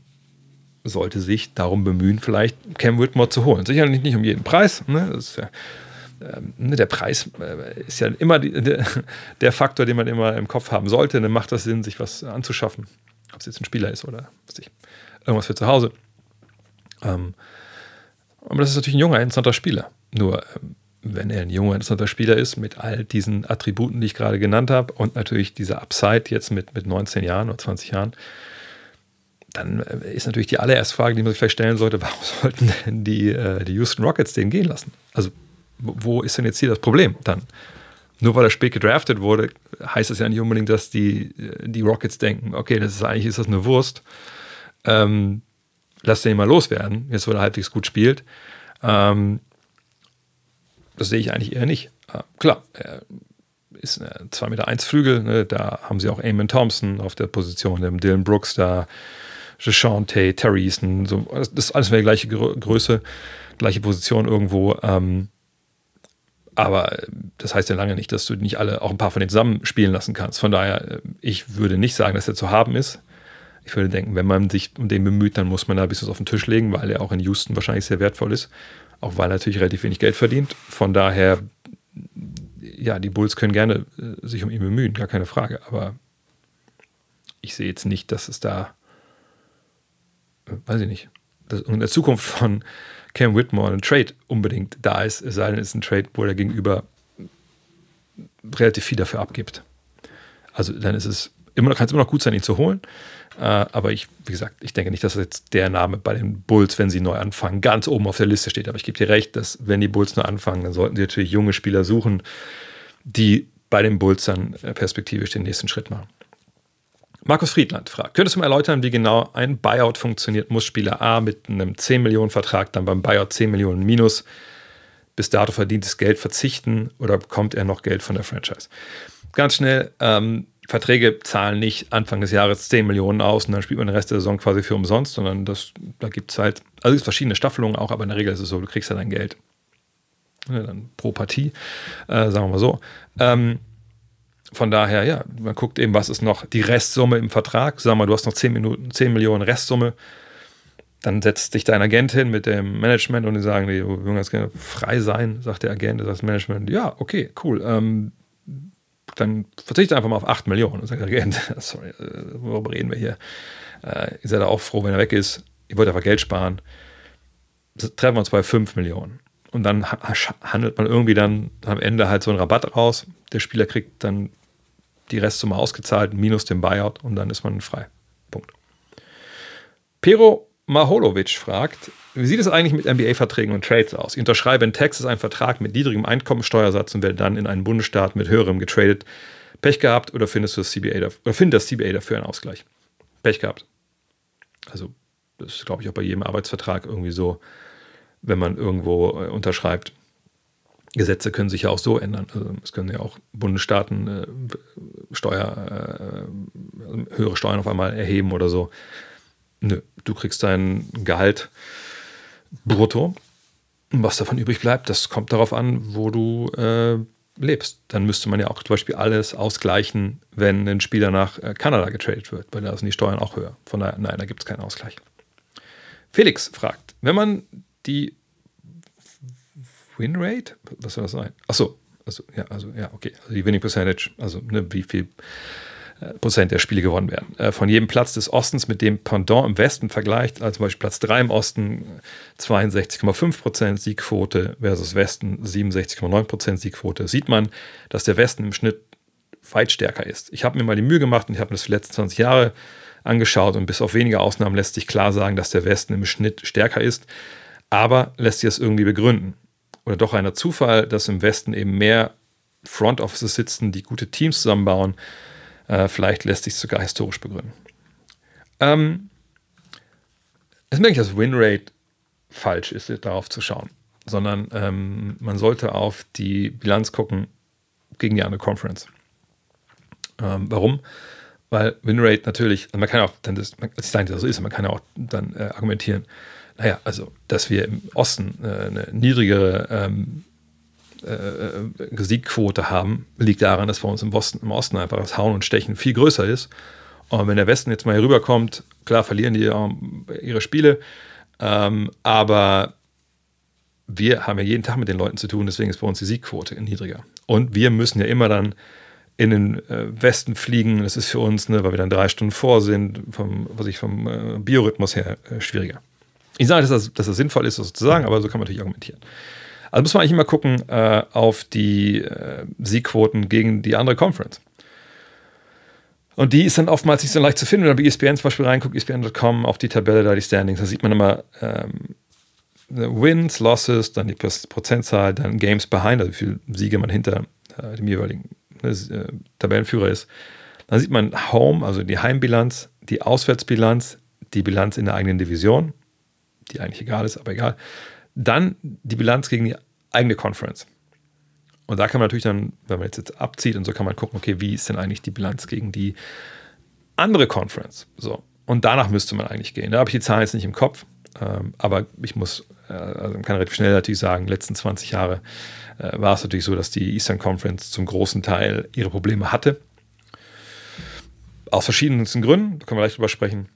Sollte sich darum bemühen, vielleicht Cam Whitmore zu holen. Sicherlich nicht um jeden Preis. Ne? Das ist ja, ähm, der Preis äh, ist ja immer die, der, der Faktor, den man immer im Kopf haben sollte. Dann macht das Sinn, sich was anzuschaffen. Ob es jetzt ein Spieler ist oder was ich, irgendwas für zu Hause. Ähm, aber das ist natürlich ein junger, interessanter Spieler. Nur, ähm, wenn er ein junger, interessanter Spieler ist, mit all diesen Attributen, die ich gerade genannt habe, und natürlich dieser Upside jetzt mit, mit neunzehn Jahren oder zwanzig Jahren, dann ist natürlich die allererste Frage, die man sich vielleicht stellen sollte, warum sollten denn die, äh, die Houston Rockets den gehen lassen? Also wo ist denn jetzt hier das Problem dann? Nur weil er spät gedraftet wurde, heißt das ja nicht unbedingt, dass die, die Rockets denken, okay, das ist eigentlich ist das eine Wurst, ähm, lass den mal loswerden, jetzt wo er halbwegs gut spielt. Ähm, das sehe ich eigentlich eher nicht. Äh, klar, er ist ein zwei Meter eins Flügel, ne? Da haben sie auch Amen Thompson auf der Position, dem Dylan Brooks da, Shante, Terry Easton, so, das ist alles mehr gleiche Größe, gleiche Position irgendwo. Ähm, aber das heißt ja lange nicht, dass du nicht alle, auch ein paar von denen zusammen spielen lassen kannst. Von daher, ich würde nicht sagen, dass er zu haben ist. Ich würde denken, wenn man sich um den bemüht, dann muss man da ein bisschen auf den Tisch legen, weil er auch in Houston wahrscheinlich sehr wertvoll ist. Auch weil er natürlich relativ wenig Geld verdient. Von daher, ja, die Bulls können gerne äh, sich um ihn bemühen, gar keine Frage. Aber ich sehe jetzt nicht, dass es da weiß ich nicht, dass in der Zukunft von Cam Whitmore ein Trade unbedingt da ist, es sei denn, es ist ein Trade, wo der Gegenüber relativ viel dafür abgibt. Also dann ist es immer noch, kann es immer noch gut sein, ihn zu holen, aber ich, wie gesagt, ich denke nicht, dass jetzt der Name bei den Bulls, wenn sie neu anfangen, ganz oben auf der Liste steht, aber ich gebe dir recht, dass wenn die Bulls neu anfangen, dann sollten sie natürlich junge Spieler suchen, die bei den Bulls dann perspektivisch den nächsten Schritt machen. Markus Friedland fragt, könntest du mal erläutern, wie genau ein Buyout funktioniert? Muss Spieler A mit einem zehn-Millionen-Vertrag dann beim Buyout zehn Millionen minus bis dato verdientes Geld verzichten oder bekommt er noch Geld von der Franchise? Ganz schnell, ähm, Verträge zahlen nicht Anfang des Jahres zehn Millionen aus und dann spielt man den Rest der Saison quasi für umsonst, sondern das, da gibt es halt, also es gibt verschiedene Staffelungen auch, aber in der Regel ist es so, du kriegst ja dein Geld. Ja, dann pro Partie, äh, sagen wir mal so. Ähm, Von daher, ja, man guckt eben, was ist noch die Restsumme im Vertrag. Sag mal, du hast noch zehn Minuten, zehn Millionen Restsumme. Dann setzt dich dein Agent hin mit dem Management und die sagen, nee, wir würden ganz gerne frei sein, sagt der Agent, das Management, ja, okay, cool. Ähm, dann verzichte einfach mal auf acht Millionen. Und sagt der Agent, sorry, worüber reden wir hier? Äh, ihr seid auch froh, wenn er weg ist. Ihr wollt einfach Geld sparen. Treffen wir uns bei fünf Millionen. Und dann handelt man irgendwie dann am Ende halt so einen Rabatt raus. Der Spieler kriegt dann die Restsumme ausgezahlt, minus dem Buyout und dann ist man frei. Punkt. Pero Maholovic fragt, wie sieht es eigentlich mit N B A-Verträgen und Trades aus? Ich unterschreibe in Texas einen Vertrag mit niedrigem Einkommensteuersatz und werde dann in einen Bundesstaat mit höherem getradet. Pech gehabt oder findest du das C B A dafür, oder findet das C B A dafür einen Ausgleich? Pech gehabt. Also das ist, glaube ich, auch bei jedem Arbeitsvertrag irgendwie so, wenn man irgendwo äh, unterschreibt. Gesetze können sich ja auch so ändern. Also es können ja auch Bundesstaaten äh, Steuer, äh, höhere Steuern auf einmal erheben oder so. Nö, du kriegst dein Gehalt brutto. Was davon übrig bleibt, das kommt darauf an, wo du äh, lebst. Dann müsste man ja auch zum Beispiel alles ausgleichen, wenn ein Spieler nach äh, Kanada getradet wird, weil da sind die Steuern auch höher. Von daher, nein, da gibt es keinen Ausgleich. Felix fragt, wenn man die Winrate? Was soll das sein? Achso, also, ja, also, ja, okay. Also die Winning Percentage, also ne, wie viel äh, Prozent der Spiele gewonnen werden. Äh, von jedem Platz des Ostens mit dem Pendant im Westen vergleicht, also zum Beispiel Platz drei im Osten zweiundsechzig Komma fünf Prozent Siegquote versus Westen siebenundsechzig Komma neun Prozent Siegquote, sieht man, dass der Westen im Schnitt weit stärker ist. Ich habe mir mal die Mühe gemacht und ich habe mir das für die letzten zwanzig Jahre angeschaut und bis auf wenige Ausnahmen lässt sich klar sagen, dass der Westen im Schnitt stärker ist, aber lässt sich das irgendwie begründen. Oder doch reiner Zufall, dass im Westen eben mehr Front Offices sitzen, die gute Teams zusammenbauen. Äh, vielleicht lässt sich sogar historisch begründen. Ähm, es ist möglich, dass Winrate falsch ist, darauf zu schauen. Sondern ähm, man sollte auf die Bilanz gucken gegen die andere Conference. Ähm, warum? Weil Winrate natürlich, also man kann auch, dann das, man, als ich sage, das so ist, man kann ja auch dann äh, argumentieren, naja, also, dass wir im Osten äh, eine niedrigere ähm, äh, Siegquote haben, liegt daran, dass bei uns im Osten, im Osten einfach das Hauen und Stechen viel größer ist. Und wenn der Westen jetzt mal hier rüberkommt Klar verlieren die ihre Spiele, ähm, aber wir haben ja jeden Tag mit den Leuten zu tun, deswegen ist bei uns die Siegquote niedriger. Und wir müssen ja immer dann in den Westen fliegen, das ist für uns, ne, weil wir dann drei Stunden vor sind, vom, was ich vom äh, Biorhythmus her äh, schwieriger. Ich sage, dass das, dass das sinnvoll ist, das zu sagen, aber so kann man natürlich argumentieren. Also muss man eigentlich immer gucken äh, auf die äh, Siegquoten gegen die andere Conference. Und die ist dann oftmals nicht so leicht zu finden. Wenn man bei E S P N zum Beispiel reinguckt, E S P N Punkt com, auf die Tabelle, da die Standings, da sieht man immer ähm, Wins, Losses, dann die Prozentzahl, dann Games behind, also wie viele Siege man hinter äh, dem jeweiligen ne, äh, Tabellenführer ist. Dann sieht man Home, also die Heimbilanz, die Auswärtsbilanz, die Bilanz in der eigenen Division, die eigentlich egal ist, aber egal. Dann die Bilanz gegen die eigene Conference. Und da kann man natürlich dann, wenn man jetzt, jetzt abzieht und so, kann man gucken, okay, wie ist denn eigentlich die Bilanz gegen die andere Conference? So. Und danach müsste man eigentlich gehen. Da habe ich die Zahlen jetzt nicht im Kopf, ähm, aber ich muss, äh, also man kann relativ schnell natürlich sagen, letzten zwanzig Jahre äh, war es natürlich so, dass die Eastern Conference zum großen Teil ihre Probleme hatte. Aus verschiedensten Gründen, da können wir gleich drüber sprechen.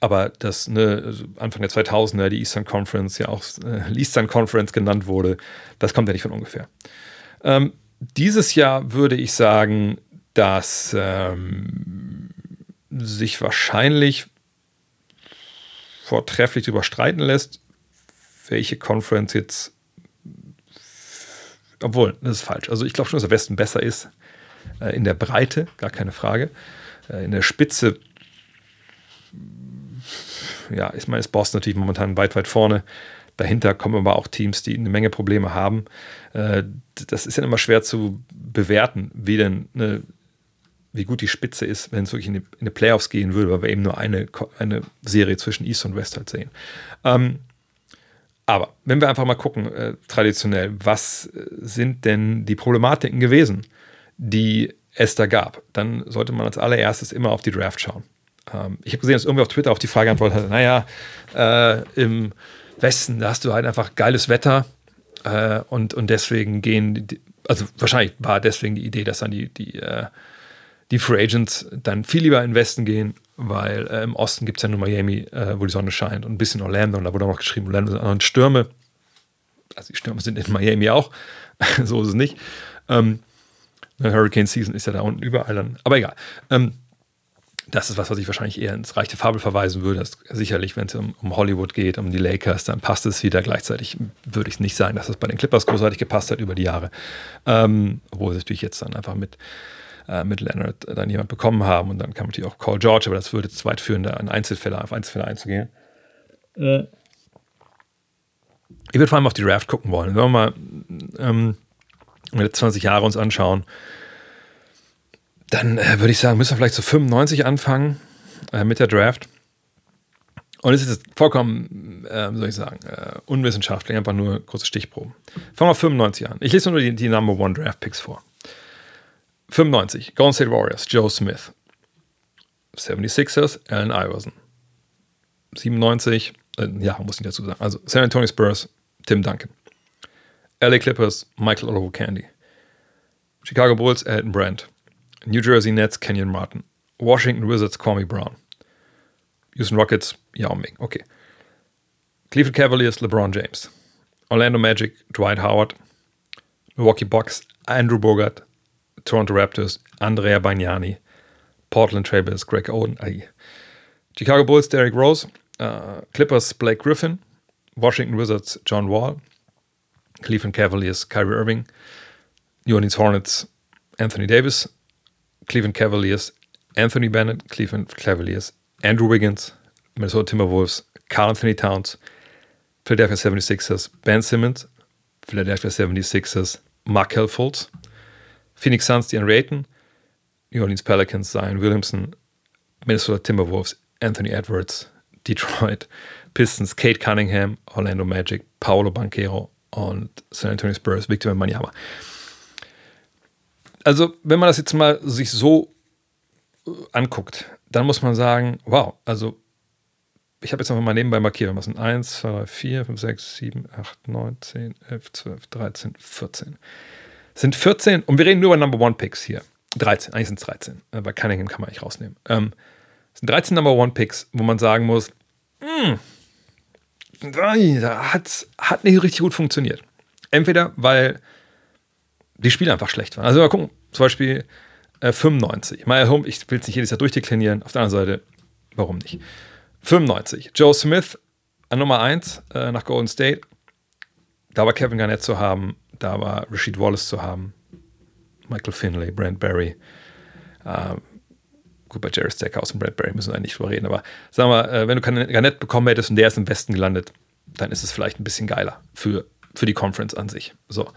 Aber das ne, also Anfang der zweitausender, die Eastern Conference, ja auch äh, Eastern Conference genannt wurde, das kommt ja nicht von ungefähr. Ähm, dieses Jahr würde ich sagen, dass ähm, sich wahrscheinlich vortrefflich darüber streiten lässt, welche Conference jetzt, obwohl, das ist falsch. Also ich glaube schon, dass der Westen besser ist äh, in der Breite, gar keine Frage. Äh, in der Spitze ja, ich meine, ist Boston natürlich momentan weit, weit vorne. Dahinter kommen aber auch Teams, die eine Menge Probleme haben. Das ist ja immer schwer zu bewerten, wie denn eine, wie gut die Spitze ist, wenn es wirklich in die, in die Playoffs gehen würde, weil wir eben nur eine, eine Serie zwischen East und West halt sehen. Aber wenn wir einfach mal gucken, traditionell, was sind denn die Problematiken gewesen, die es da gab, dann sollte man als allererstes immer auf die Draft schauen. Ich habe gesehen, dass irgendwer auf Twitter auf die Frage antwortet hat, naja, äh, im Westen, da hast du halt einfach geiles Wetter äh, und, und deswegen gehen, die, also wahrscheinlich war deswegen die Idee, dass dann die, die, äh, die Free Agents dann viel lieber in den Westen gehen, weil äh, im Osten gibt es ja nur Miami, äh, wo die Sonne scheint und ein bisschen Orlando und da wurde auch noch geschrieben, Orlando sind anderen Stürme, also die Stürme sind in Miami auch, so ist es nicht. Ähm, Hurricane Season ist ja da unten überall dann, aber egal. Ähm, Das ist was, was ich wahrscheinlich eher ins Reich der Fabel verweisen würde. Das sicherlich, wenn es um, um Hollywood geht, um die Lakers, dann passt es wieder. Gleichzeitig würde ich es nicht sagen, dass es bei den Clippers großartig gepasst hat über die Jahre. Ähm, obwohl sie natürlich jetzt dann einfach mit, äh, mit Leonard dann jemand bekommen haben. Und dann kam natürlich auch Paul George, aber das würde zu weit führen, da an Einzelfälle, auf Einzelfälle einzugehen. Äh. Ich würde vor allem auf die Draft gucken wollen. Wenn wir mal ähm, zwanzig Jahre uns anschauen, dann äh, würde ich sagen, müssen wir vielleicht so fünfundneunzig anfangen äh, mit der Draft. Und es ist vollkommen, äh, wie soll ich sagen, äh, unwissenschaftlich, einfach nur große Stichproben. Fangen wir fünfundneunzig an. Ich lese nur die, die Number One Draft Picks vor. fünfundneunzig, Golden State Warriors, Joe Smith. seventy-sixers, Allen Iverson. siebenundneunzig, äh, ja, muss ich dazu sagen, also San Antonio Spurs, Tim Duncan. L A Clippers, Michael Olowokandi. Chicago Bulls, Elton Brand. New Jersey Nets, Kenyon Martin. Washington Wizards, Kwame Brown. Houston Rockets, Yao Ming. Okay. Cleveland Cavaliers, LeBron James. Orlando Magic, Dwight Howard. Milwaukee Bucks, Andrew Bogut. Toronto Raptors, Andrea Bagnani. Portland Trailblazers, Greg Oden. Ay. Chicago Bulls, Derrick Rose. Uh, Clippers, Blake Griffin. Washington Wizards, John Wall. Cleveland Cavaliers, Kyrie Irving. New Orleans Hornets, Anthony Davis. Cleveland Cavaliers, Anthony Bennett, Cleveland Cavaliers, Andrew Wiggins, Minnesota Timberwolves, Karl Anthony Towns, Philadelphia seventy-sixers, Ben Simmons, Philadelphia seventy-sixers, Markelle Fultz, Phoenix Suns, DeAndre Ayton, New Orleans Pelicans, Zion Williamson, Minnesota Timberwolves, Anthony Edwards, Detroit Pistons, Cade Cunningham, Orlando Magic, Paolo Banchero und San Antonio Spurs, Victor Wembanyama. Also, wenn man das jetzt mal sich so anguckt, dann muss man sagen, wow, also ich habe jetzt einfach mal nebenbei markiert, was sind eins, zwei, drei, vier, fünf, sechs, sieben, acht, neun, zehn, elf, zwölf, dreizehn, vierzehn. Es sind vierzehn, und wir reden nur über Number One Picks hier. dreizehn, eigentlich sind es dreizehn, weil Cunningham kann man nicht rausnehmen. Ähm, Das sind dreizehn Number-One-Picks, wo man sagen muss, mh, hat, hat nicht richtig gut funktioniert. Entweder, weil die Spiele einfach schlecht waren. Also mal gucken, zum Beispiel äh, fünfundneunzig. Ich will es nicht jedes Jahr durchdeklinieren. Auf der anderen Seite, warum nicht? fünfundneunzig. Joe Smith an Nummer eins äh, nach Golden State. Da war Kevin Garnett zu haben. Da war Rasheed Wallace zu haben. Michael Finley, Brent Barry. Äh, gut, bei Jerry Stackhouse und Brent Barry müssen wir eigentlich drüber reden. Aber sagen wir, äh, wenn du keinen Garnett bekommen hättest und der ist im Westen gelandet, dann ist es vielleicht ein bisschen geiler für, für die Conference an sich. So.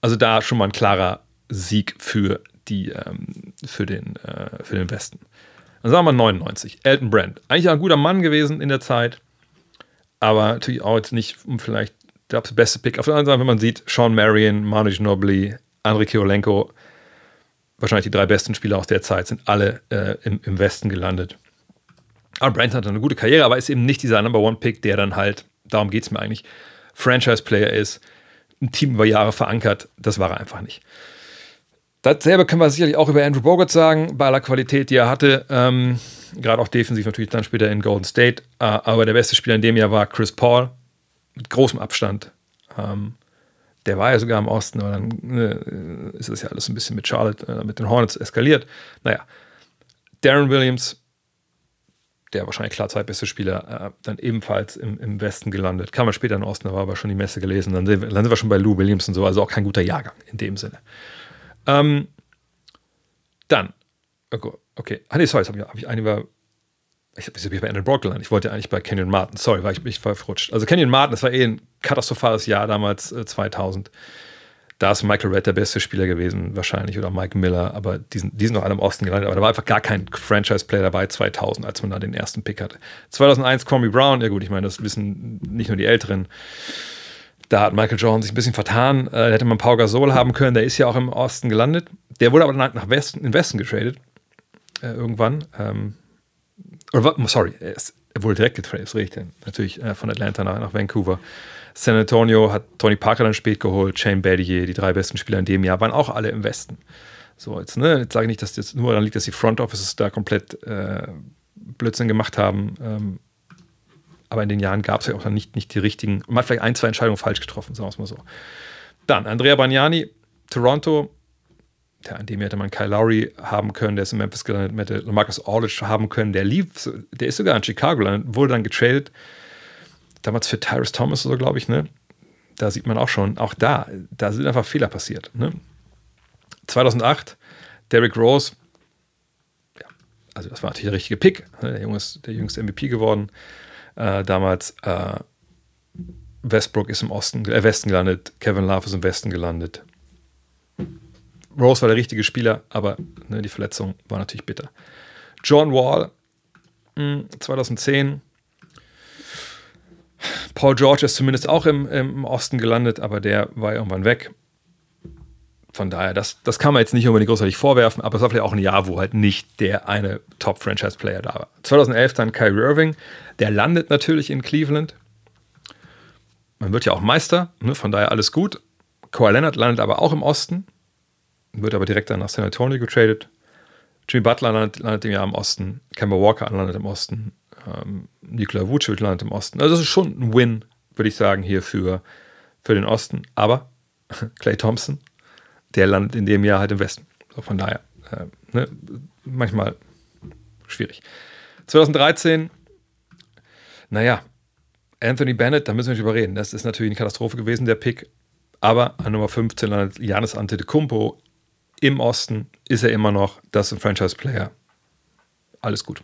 Also da schon mal ein klarer Sieg für, die, ähm, für, den, äh, für den Westen. Dann sagen wir neunundneunzig. Elton Brand. Eigentlich auch ein guter Mann gewesen in der Zeit, aber natürlich auch jetzt nicht um vielleicht der beste Pick. Auf der anderen Seite, wenn man sieht, Sean Marion, Manu Ginobili, Andrei Kirilenko, wahrscheinlich die drei besten Spieler aus der Zeit, sind alle äh, im, im Westen gelandet. Aber Brand hat eine gute Karriere, aber ist eben nicht dieser Number-One-Pick, der dann halt, darum geht es mir eigentlich, Franchise-Player ist, ein Team über Jahre verankert, das war er einfach nicht. Dasselbe können wir sicherlich auch über Andrew Bogut sagen, bei aller Qualität, die er hatte, ähm, gerade auch defensiv natürlich dann später in Golden State, äh, aber der beste Spieler in dem Jahr war Chris Paul, mit großem Abstand. Ähm, der war ja sogar im Osten, aber dann äh, ist das ja alles ein bisschen mit Charlotte, äh, mit den Hornets eskaliert. Naja, Darren Williams, der wahrscheinlich klar zweitbeste Spieler, äh, dann ebenfalls im, im Westen gelandet. Kam er später in den Osten, da war aber schon die Messe gelesen. Dann sind, wir, dann sind wir schon bei Lou Williams und so, also auch kein guter Jahrgang in dem Sinne. Ähm, dann, okay, okay. Ah nee, sorry, jetzt habe ich, hab ich einen über, ich habe mich bei Andrew Bogut gelandet. Ich wollte eigentlich bei Kenyon Martin, sorry, war ich mich verrutscht. Also Kenyon Martin, das war eh ein katastrophales Jahr damals, äh, zweitausend. Da ist Michael Redd der beste Spieler gewesen, wahrscheinlich, oder Mike Miller, aber die sind, die sind noch alle im Osten gelandet. Aber da war einfach gar kein Franchise-Player dabei, zweitausend, als man da den ersten Pick hatte. zweitausendeins, Kwame Brown, ja gut, ich meine, das wissen nicht nur die Älteren. Da hat Michael Jordan sich ein bisschen vertan. Da hätte man Pau Gasol haben können, der ist ja auch im Osten gelandet. Der wurde aber dann nach Westen, in den Westen getradet, äh, irgendwann. Ähm, oder, sorry, er, ist, er wurde direkt getradet, ist richtig. Natürlich äh, von Atlanta nach, nach Vancouver. San Antonio hat Tony Parker dann spät geholt, Shane Battier, die drei besten Spieler in dem Jahr, waren auch alle im Westen. So, jetzt, ne, jetzt sage ich nicht, dass das nur daran liegt, dass die Front Offices da komplett äh, Blödsinn gemacht haben. Ähm, aber in den Jahren gab es ja auch dann nicht, nicht die richtigen, man hat vielleicht ein, zwei Entscheidungen falsch getroffen, sagen wir es mal so. Dann Andrea Bargnani, Toronto, ja, in dem Jahr hätte man Kyle Lowry haben können, der ist in Memphis gelandet, man hätte Marcus Aldridge haben können, der lief, der ist sogar in Chicago gelandet, wurde dann getradet. Damals für Tyrese Thomas oder so, glaube ich, ne? Da sieht man auch schon, auch da, da sind einfach Fehler passiert, ne? zweitausendacht, Derrick Rose, ja, also das war natürlich der richtige Pick, ne? Der Junge ist der jüngste M V P geworden, äh, damals, äh, Westbrook ist im Osten, äh, Westen gelandet, Kevin Love ist im Westen gelandet. Rose war der richtige Spieler, aber ne, die Verletzung war natürlich bitter. John Wall, mh, zweitausendzehn, Paul George ist zumindest auch im, im Osten gelandet, aber der war irgendwann weg. Von daher, das, das kann man jetzt nicht unbedingt großartig vorwerfen, aber es war vielleicht auch ein Jahr, wo halt nicht der eine Top-Franchise-Player da war. zweitausendelf dann Kyrie Irving, der landet natürlich in Cleveland. Man wird ja auch Meister, ne? Von daher alles gut. Kawhi Leonard landet aber auch im Osten, wird aber direkt dann nach San Antonio getradet. Jimmy Butler landet, landet im Jahr im Osten, Kemba Walker landet im Osten. Ähm, Nikola Vucevic landet im Osten. Also das ist schon ein Win, würde ich sagen, hier für, für den Osten. Aber Klay Thompson, der landet in dem Jahr halt im Westen. So, von daher, äh, ne, manchmal schwierig. zweitausenddreizehn, naja, Anthony Bennett, da müssen wir nicht drüber reden. Das ist natürlich eine Katastrophe gewesen, der Pick. Aber an Nummer fünfzehn landet Giannis Antetokounmpo. Im Osten ist er immer noch, das ist ein Franchise-Player. Alles gut.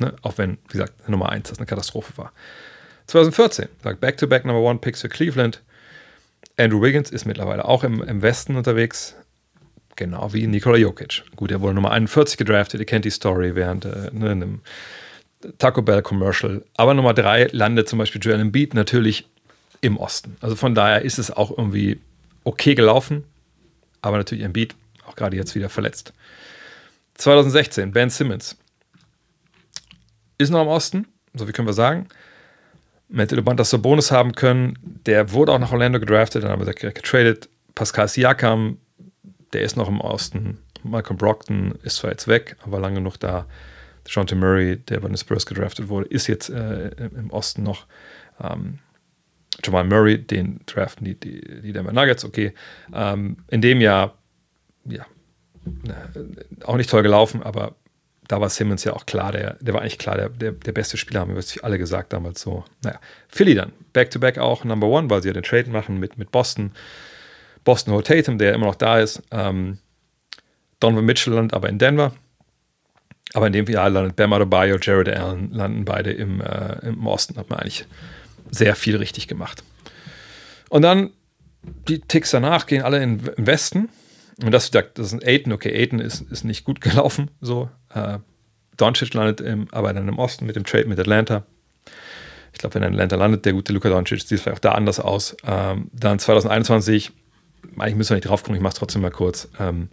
Ne? Auch wenn, wie gesagt, Nummer eins das eine Katastrophe war. zweitausendvierzehn, sagt Back-to-Back Number One Picks für Cleveland. Andrew Wiggins ist mittlerweile auch im, im Westen unterwegs, genau wie Nikola Jokic. Gut, er wurde Nummer einundvierzig gedraftet, ihr kennt die Story während äh, ne, einem Taco Bell Commercial. Aber Nummer drei landet zum Beispiel Joel Embiid natürlich im Osten. Also von daher ist es auch irgendwie okay gelaufen, aber natürlich Embiid auch gerade jetzt wieder verletzt. zweitausendsechzehn, Ben Simmons. Ist noch im Osten, so wie können wir sagen. Man hätte Domantas Sabonis haben können, der wurde auch nach Orlando gedraftet, dann haben wir direkt getradet. Pascal Siakam, der ist noch im Osten. Malcolm Brogdon ist zwar jetzt weg, aber lange genug da. DeJounte Murray, der bei den Spurs gedraftet wurde, ist jetzt äh, im Osten noch. Ähm, Jamal Murray, den draften die, die, die Denver Nuggets, okay. Ähm, in dem Jahr, ja, auch nicht toll gelaufen, aber da war Simmons ja auch klar, der, der war eigentlich klar, der, der, der beste Spieler, haben wir alle gesagt damals so. Naja, Philly dann, Back-to-Back auch Number One, weil sie ja den Trade machen mit, mit Boston. Boston holt Tatum, der immer noch da ist. Ähm, Donovan Mitchell landet aber in Denver. Aber in dem Jahr landet Bam Adebayo, Jared Allen, landen beide im, äh, im Osten. Hat man eigentlich sehr viel richtig gemacht. Und dann, die Ticks danach gehen alle in, im Westen. Und das, das ist ein Ayton. Okay, Ayton ist, ist nicht gut gelaufen. So. Äh, Doncic landet im, aber dann im Osten mit dem Trade mit Atlanta. Ich glaube, wenn Atlanta landet, der gute Luka Doncic, sieht es vielleicht auch da anders aus. Ähm, dann zwanzig einundzwanzig, eigentlich müssen wir nicht drauf gucken, ich mache es trotzdem mal kurz, ähm,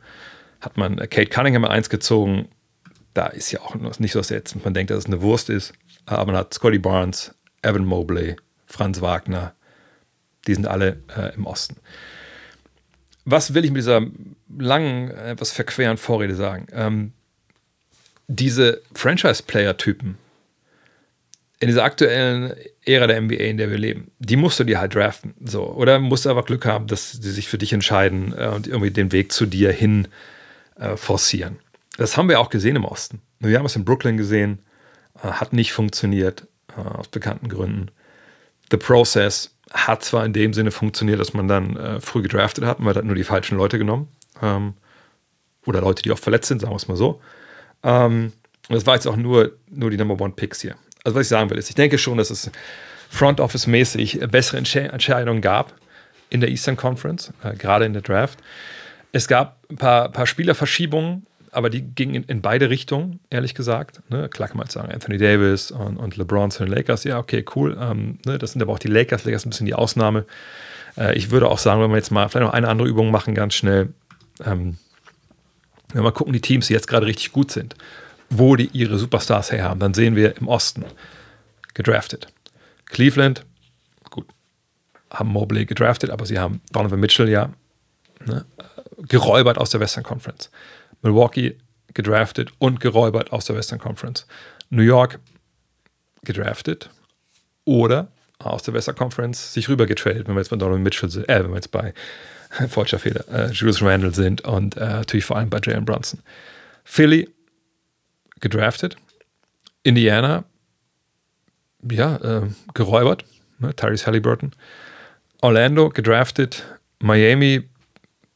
hat man Cade Cunningham in eins gezogen. Da ist ja auch nicht so, dass jetzt man denkt, dass es eine Wurst ist. Aber man hat Scotty Barnes, Evan Mobley, Franz Wagner, die sind alle äh, im Osten. Was will ich mit dieser langen, etwas verqueren Vorrede sagen? Ähm, diese Franchise-Player-Typen in dieser aktuellen Ära der N B A, in der wir leben, die musst du dir halt draften. So. Oder musst du aber Glück haben, dass sie sich für dich entscheiden äh, und irgendwie den Weg zu dir hin äh, forcieren. Das haben wir auch gesehen im Osten. Wir haben es in Brooklyn gesehen, äh, hat nicht funktioniert, äh, aus bekannten Gründen. The Process hat zwar in dem Sinne funktioniert, dass man dann äh, früh gedraftet hat, man hat nur die falschen Leute genommen. Ähm, oder Leute, die auch verletzt sind, sagen wir es mal so. Ähm, das war jetzt auch nur, nur die Number One Picks hier. Also was ich sagen will, ist, ich denke schon, dass es Front Office-mäßig bessere Entsche- Entscheidungen gab in der Eastern Conference, äh, gerade in der Draft. Es gab ein paar, paar Spielerverschiebungen, aber die gingen in, in beide Richtungen, ehrlich gesagt. Ne? Klar kann man jetzt sagen, Anthony Davis und, und LeBron zu den Lakers, ja, okay, cool. Ähm, ne? Das sind aber auch die Lakers, Lakers ein bisschen die Ausnahme. Äh, ich würde auch sagen, wenn wir jetzt mal vielleicht noch eine andere Übung machen, ganz schnell, ähm, wenn wir mal gucken, die Teams, die jetzt gerade richtig gut sind, wo die ihre Superstars her haben, dann sehen wir im Osten gedraftet. Cleveland, gut, haben Mobley gedraftet, aber sie haben Donovan Mitchell ja ne, geräubert aus der Western Conference. Milwaukee gedraftet und geräubert aus der Western Conference. New York gedraftet oder aus der Western Conference sich rüber getradet, wenn wir jetzt bei Donovan Mitchell sind, äh, wenn wir jetzt bei falscher Fehler, äh, Julius Randle sind und äh, natürlich vor allem bei Jalen Brunson. Philly gedraftet, Indiana ja, äh, geräubert, ne, Tyrese Halliburton. Orlando gedraftet, Miami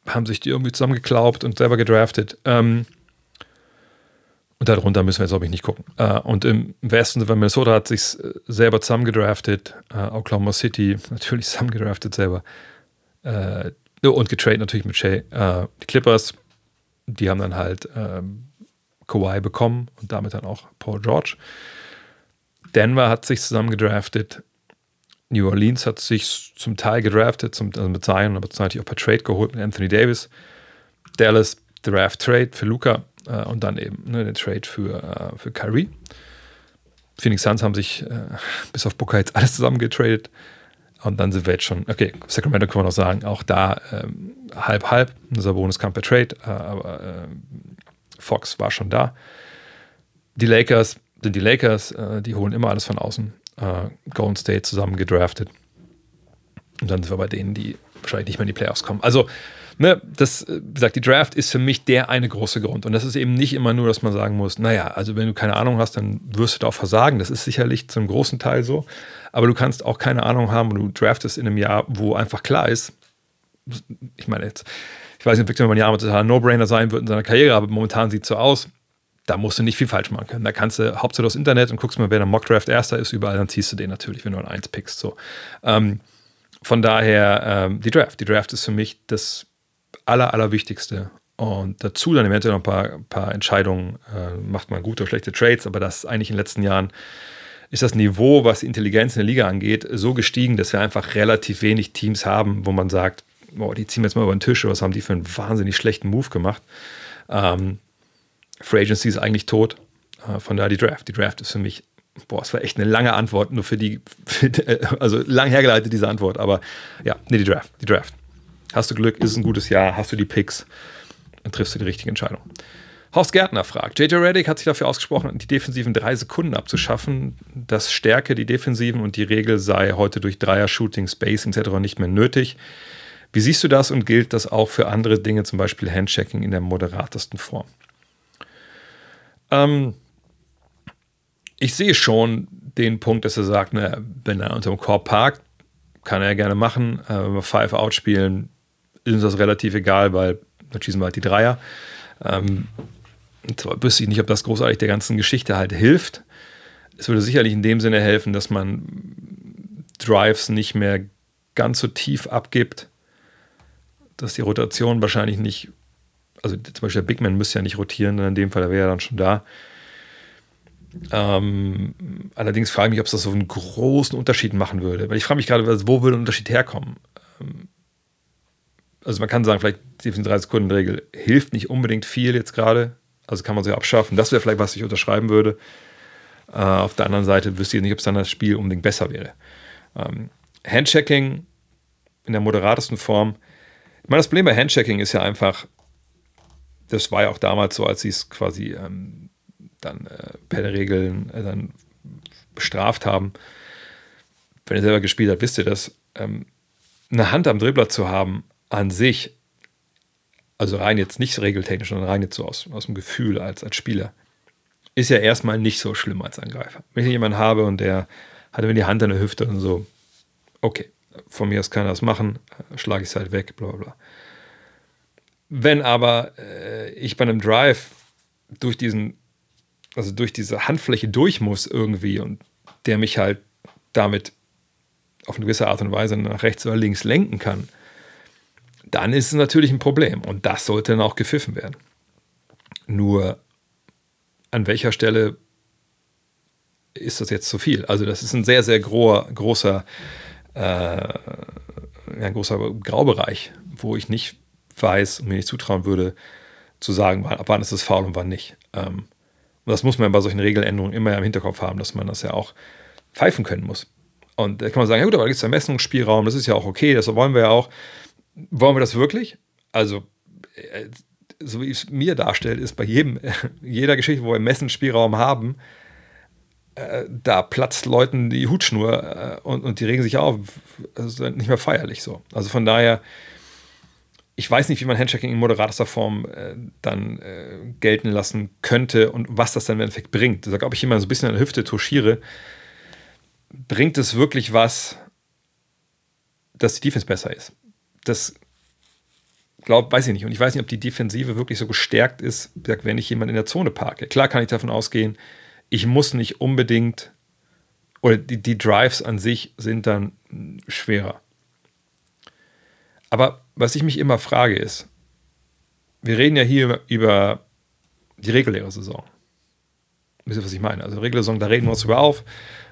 haben sich die irgendwie zusammengeklaubt und selber gedraftet. Ähm, und darunter müssen wir jetzt, glaube ich, nicht gucken. Äh, und im Westen, wenn Minnesota hat sich selber zusammengedraftet, äh, Oklahoma City natürlich zusammengedraftet selber äh, und getradet natürlich mit Shea. Äh, die Clippers, die haben dann halt äh, Kawhi bekommen und damit dann auch Paul George. Denver hat sich zusammengedraftet. New Orleans hat sich zum Teil gedraftet, zum, also mit Zion, aber natürlich auch per Trade geholt mit Anthony Davis. Dallas, Draft Trade für Luka äh, und dann eben ne, den Trade für, äh, für Curry. Phoenix Suns haben sich äh, bis auf Booker jetzt alles zusammen getradet. Und dann sind wir jetzt schon, okay, Sacramento kann man noch sagen, auch da ähm, halb-halb. Sabonis kam per Trade, äh, aber äh, Fox war schon da. Die Lakers sind die Lakers, äh, die holen immer alles von außen. Uh, Golden State zusammen gedraftet. Und dann sind wir bei denen, die wahrscheinlich nicht mehr in die Playoffs kommen. Also, ne, das, wie gesagt, die Draft ist für mich der eine große Grund. Und das ist eben nicht immer nur, dass man sagen muss, naja, also wenn du keine Ahnung hast, dann wirst du da auch versagen. Das ist sicherlich zum großen Teil so. Aber du kannst auch keine Ahnung haben, und du draftest in einem Jahr, wo einfach klar ist, ich meine jetzt, ich weiß nicht, ob man ja ein totaler No-Brainer sein wird in seiner Karriere, aber momentan sieht es so aus, da musst du nicht viel falsch machen können. Da kannst du hauptsächlich das Internet und guckst mal, wer der Mockdraft erster ist, überall, dann ziehst du den natürlich, wenn du an eins pickst. So. Ähm, von daher, ähm, die Draft. Die Draft ist für mich das aller, allerwichtigste. Und dazu dann eventuell noch ein paar, paar Entscheidungen, äh, macht man gute oder schlechte Trades, aber das eigentlich in den letzten Jahren ist das Niveau, was die Intelligenz in der Liga angeht, so gestiegen, dass wir einfach relativ wenig Teams haben, wo man sagt, boah, die ziehen wir jetzt mal über den Tisch, was haben die für einen wahnsinnig schlechten Move gemacht. Ähm, Free Agency ist eigentlich tot, von daher die Draft. Die Draft ist für mich, boah, es war echt eine lange Antwort, nur für die, für die also lang hergeleitet diese Antwort, aber ja, nee, die Draft, die Draft. Hast du Glück, ist ein gutes Jahr, hast du die Picks, dann triffst du die richtige Entscheidung. Horst Gärtner fragt, J J Redick hat sich dafür ausgesprochen, die defensiven drei Sekunden abzuschaffen. Das stärke die Defensiven und die Regel sei heute durch Dreier-Shooting, Spacing et cetera nicht mehr nötig. Wie siehst du das und gilt das auch für andere Dinge, zum Beispiel Handchecking in der moderatesten Form? Ähm, ich sehe schon den Punkt, dass er sagt, na, wenn er unter dem Korb parkt, kann er gerne machen. Äh, wenn wir Five-Out spielen, ist uns das relativ egal, weil dann schießen wir halt die Dreier. Ähm, wüsste ich nicht, ob das großartig der ganzen Geschichte halt hilft. Es würde sicherlich in dem Sinne helfen, dass man Drives nicht mehr ganz so tief abgibt, dass die Rotation wahrscheinlich nicht, also zum Beispiel der Big Man müsste ja nicht rotieren, denn in dem Fall, da wäre er dann schon da. Ähm, allerdings frage ich mich, ob es das so einen großen Unterschied machen würde. Weil ich frage mich gerade, wo würde ein Unterschied herkommen? Ähm, also man kann sagen, vielleicht die drei-Sekunden-Regel hilft nicht unbedingt viel jetzt gerade. Also kann man sie ja abschaffen. Das wäre vielleicht, was ich unterschreiben würde. Äh, auf der anderen Seite wüsste ich nicht, ob es dann das Spiel unbedingt besser wäre. Ähm, Handchecking in der moderatesten Form. Ich meine, das Problem bei Handchecking ist ja einfach, das war ja auch damals so, als sie es quasi ähm, dann äh, per den Regeln äh, dann bestraft haben. Wenn ihr selber gespielt habt, wisst ihr das. Ähm, eine Hand am Dribbler zu haben an sich, also rein jetzt nicht regeltechnisch, sondern rein jetzt so aus, aus dem Gefühl als, als Spieler, ist ja erstmal nicht so schlimm als Angreifer. Wenn ich jemanden habe und der hat mir die Hand an der Hüfte und so, okay. Von mir aus kann er das machen, schlage ich es halt weg, bla bla bla. Wenn aber äh, ich bei einem Drive durch diesen, also durch diese Handfläche durch muss irgendwie und der mich halt damit auf eine gewisse Art und Weise nach rechts oder links lenken kann, dann ist es natürlich ein Problem und das sollte dann auch gepfiffen werden. Nur an welcher Stelle ist das jetzt zu viel? Also das ist ein sehr, sehr gro- großer Äh, ein großer Graubereich, wo ich nicht weiß und mir nicht zutrauen würde, zu sagen, wann, wann ist es faul und wann nicht. Ähm, und das muss man bei solchen Regeländerungen immer im Hinterkopf haben, dass man das ja auch pfeifen können muss. Und da kann man sagen, ja gut, aber da gibt es ja Messungsspielraum, das ist ja auch okay, das wollen wir ja auch. Wollen wir das wirklich? Also, äh, so wie es mir darstellt, ist bei jedem, jeder Geschichte, wo wir Messungsspielraum haben, da platzt Leuten die Hutschnur und, und die regen sich auf. Das ist nicht mehr feierlich so. Also von daher, ich weiß nicht, wie man Handchecking in moderater Form äh, dann äh, gelten lassen könnte und was das dann im Endeffekt bringt. Also, ob ich jemanden so ein bisschen an der Hüfte touchiere, bringt es wirklich was, dass die Defense besser ist. Das glaub, weiß ich nicht. Und ich weiß nicht, ob die Defensive wirklich so gestärkt ist, wenn ich jemanden in der Zone parke. Klar kann ich davon ausgehen, ich muss nicht unbedingt, oder die, die Drives an sich sind dann schwerer. Aber was ich mich immer frage ist, wir reden ja hier über die reguläre Saison. Wisst ihr, was ich meine? Also reguläre Saison, da reden wir uns drüber auf.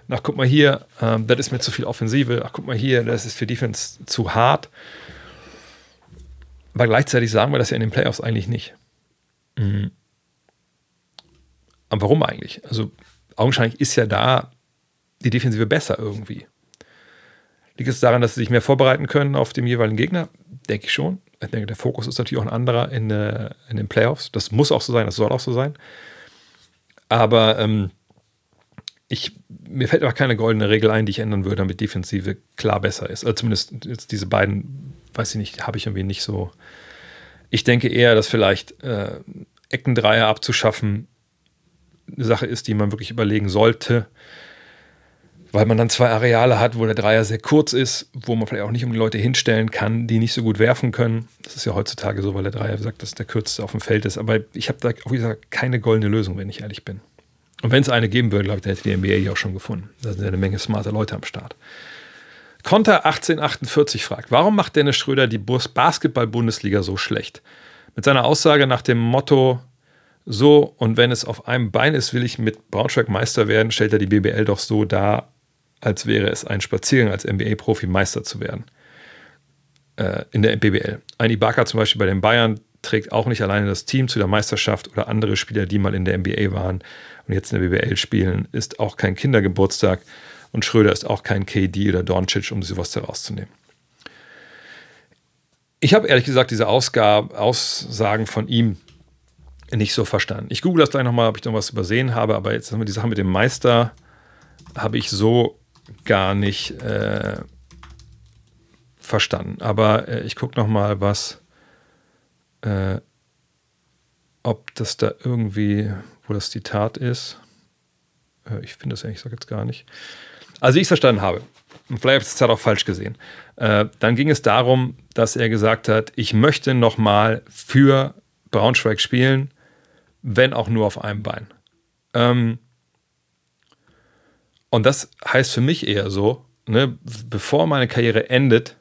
Ach, guck mal hier, ähm, das ist mir zu viel Offensive. Ach, guck mal hier, das ist für Defense zu hart. Aber gleichzeitig sagen wir das ja in den Playoffs eigentlich nicht. Mhm. Aber warum eigentlich? Also augenscheinlich ist ja da die Defensive besser irgendwie. Liegt es daran, dass sie sich mehr vorbereiten können auf den jeweiligen Gegner? Denke ich schon. Ich denke, der Fokus ist natürlich auch ein anderer in, in den Playoffs. Das muss auch so sein, das soll auch so sein. Aber ähm, ich, mir fällt auch keine goldene Regel ein, die ich ändern würde, damit Defensive klar besser ist. Also zumindest jetzt diese beiden, weiß ich nicht, habe ich irgendwie nicht so. Ich denke eher, dass vielleicht äh, Eckendreier abzuschaffen eine Sache ist, die man wirklich überlegen sollte, weil man dann zwei Areale hat, wo der Dreier sehr kurz ist, wo man vielleicht auch nicht um die Leute hinstellen kann, die nicht so gut werfen können. Das ist ja heutzutage so, weil der Dreier sagt, dass der kürzeste auf dem Feld ist. Aber ich habe da auch, wie gesagt, keine goldene Lösung, wenn ich ehrlich bin. Und wenn es eine geben würde, glaube ich, dann hätte die N B A die auch schon gefunden. Da sind ja eine Menge smarter Leute am Start. Konter achtzehnhundertachtundvierzig fragt, warum macht Dennis Schröder die Basketball-Bundesliga so schlecht? Mit seiner Aussage nach dem Motto, so, und wenn es auf einem Bein ist, will ich mit Braunschweig Meister werden, stellt er die B B L doch so dar, als wäre es ein Spaziergang, als N B A-Profi Meister zu werden. Äh, in der B B L. Ein Ibaka zum Beispiel bei den Bayern trägt auch nicht alleine das Team zu der Meisterschaft oder andere Spieler, die mal in der N B A waren und jetzt in der B B L spielen, ist auch kein Kindergeburtstag und Schröder ist auch kein K D oder Doncic, um sowas herauszunehmen. Ich habe ehrlich gesagt diese Ausgabe, Aussagen von ihm nicht so verstanden. Ich google das gleich nochmal, ob ich noch was übersehen habe, aber jetzt die Sache mit dem Meister habe ich so gar nicht äh, verstanden. Aber äh, ich gucke nochmal, was, äh, ob das da irgendwie, wo das Zitat ist. Äh, ich finde das ehrlich gesagt jetzt gar nicht. Also ich es verstanden habe. Und vielleicht habe ich das auch falsch gesehen. Äh, dann ging es darum, dass er gesagt hat, ich möchte nochmal für Braunschweig spielen, wenn auch nur auf einem Bein. Ähm, und das heißt für mich eher so, ne, bevor meine Karriere endet,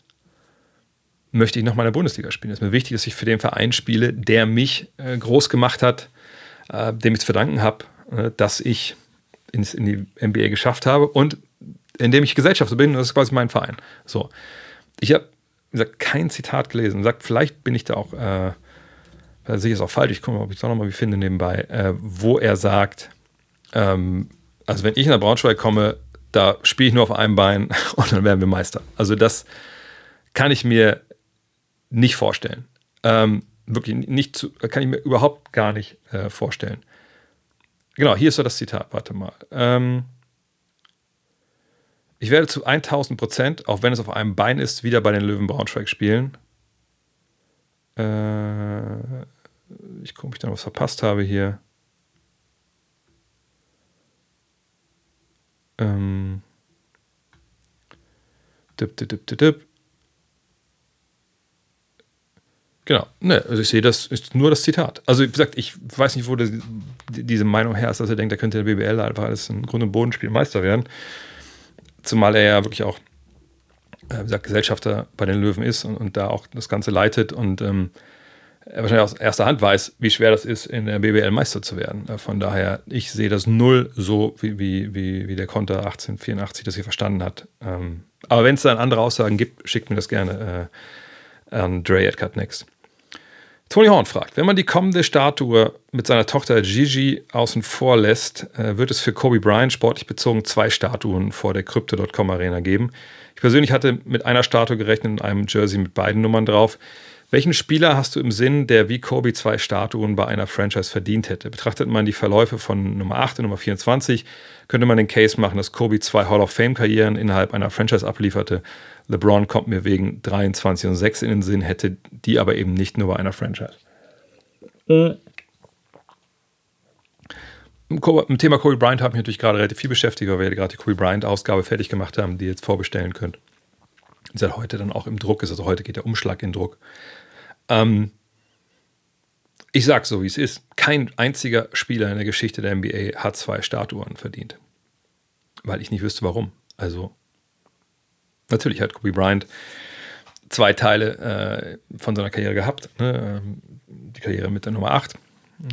möchte ich noch mal in der Bundesliga spielen. Es ist mir wichtig, dass ich für den Verein spiele, der mich äh, groß gemacht hat, äh, dem ich zu verdanken habe, äh, dass ich ins, in die N B A geschafft habe und indem ich Gesellschafter bin, das ist quasi mein Verein. So. Ich habe kein Zitat gelesen. Sagt, vielleicht bin ich da auch, äh, da sehe ich es auch falsch, ich gucke mal, ob ich es auch nochmal finde nebenbei, äh, wo er sagt, ähm, also wenn ich nach Braunschweig komme, da spiele ich nur auf einem Bein und dann werden wir Meister. Also das kann ich mir nicht vorstellen. Ähm, wirklich nicht, zu, kann ich mir überhaupt gar nicht äh, vorstellen. Genau, hier ist so das Zitat, warte mal. Ähm, ich werde zu tausend Prozent, auch wenn es auf einem Bein ist, wieder bei den Löwen Braunschweig spielen. Äh, ich gucke, ob ich da was verpasst habe hier. Ähm. Dip, dip, dip, dip, dip. Genau, ne, also ich sehe, das ist nur das Zitat. Also wie gesagt, ich weiß nicht, wo das, diese Meinung her ist, dass er denkt, da könnte der B B L einfach alles im Grund- und Bodenspiel Meister werden. Zumal er ja wirklich auch, wie gesagt, Gesellschafter bei den Löwen ist und, und da auch das Ganze leitet und ähm, er wahrscheinlich aus erster Hand weiß, wie schwer das ist, in der B B L Meister zu werden. Von daher, ich sehe das null so, wie, wie, wie, wie der Konter achtzehnhundertvierundachtzig das hier verstanden hat. Ähm, aber wenn es da andere Aussagen gibt, schickt mir das gerne äh, an Dre at Cutnext. Tony Horn fragt, wenn man die kommende Statue mit seiner Tochter Gigi außen vor lässt, äh, wird es für Kobe Bryant sportlich bezogen zwei Statuen vor der Crypto Punkt com Arena geben. Ich persönlich hatte mit einer Statue gerechnet und einem Jersey mit beiden Nummern drauf. Welchen Spieler hast du im Sinn, der wie Kobe zwei Statuen bei einer Franchise verdient hätte? Betrachtet man die Verläufe von Nummer acht und Nummer vierundzwanzig, könnte man den Case machen, dass Kobe zwei Hall of Fame-Karrieren innerhalb einer Franchise ablieferte. LeBron kommt mir wegen dreiundzwanzig und sechs in den Sinn, hätte die aber eben nicht nur bei einer Franchise. Mhm. Im Thema Kobe Bryant habe ich mich natürlich gerade relativ viel beschäftigt, weil wir gerade die Kobe Bryant-Ausgabe fertig gemacht haben, die ihr jetzt vorbestellen könnt. Seit heute dann auch im Druck ist, also heute geht der Umschlag in Druck. Ähm, ich sag's so, wie es ist. Kein einziger Spieler in der Geschichte der N B A hat zwei Statuen verdient. Weil ich nicht wüsste, warum. Also, natürlich hat Kobe Bryant zwei Teile äh, von seiner Karriere gehabt. Ne? Die Karriere mit der Nummer acht,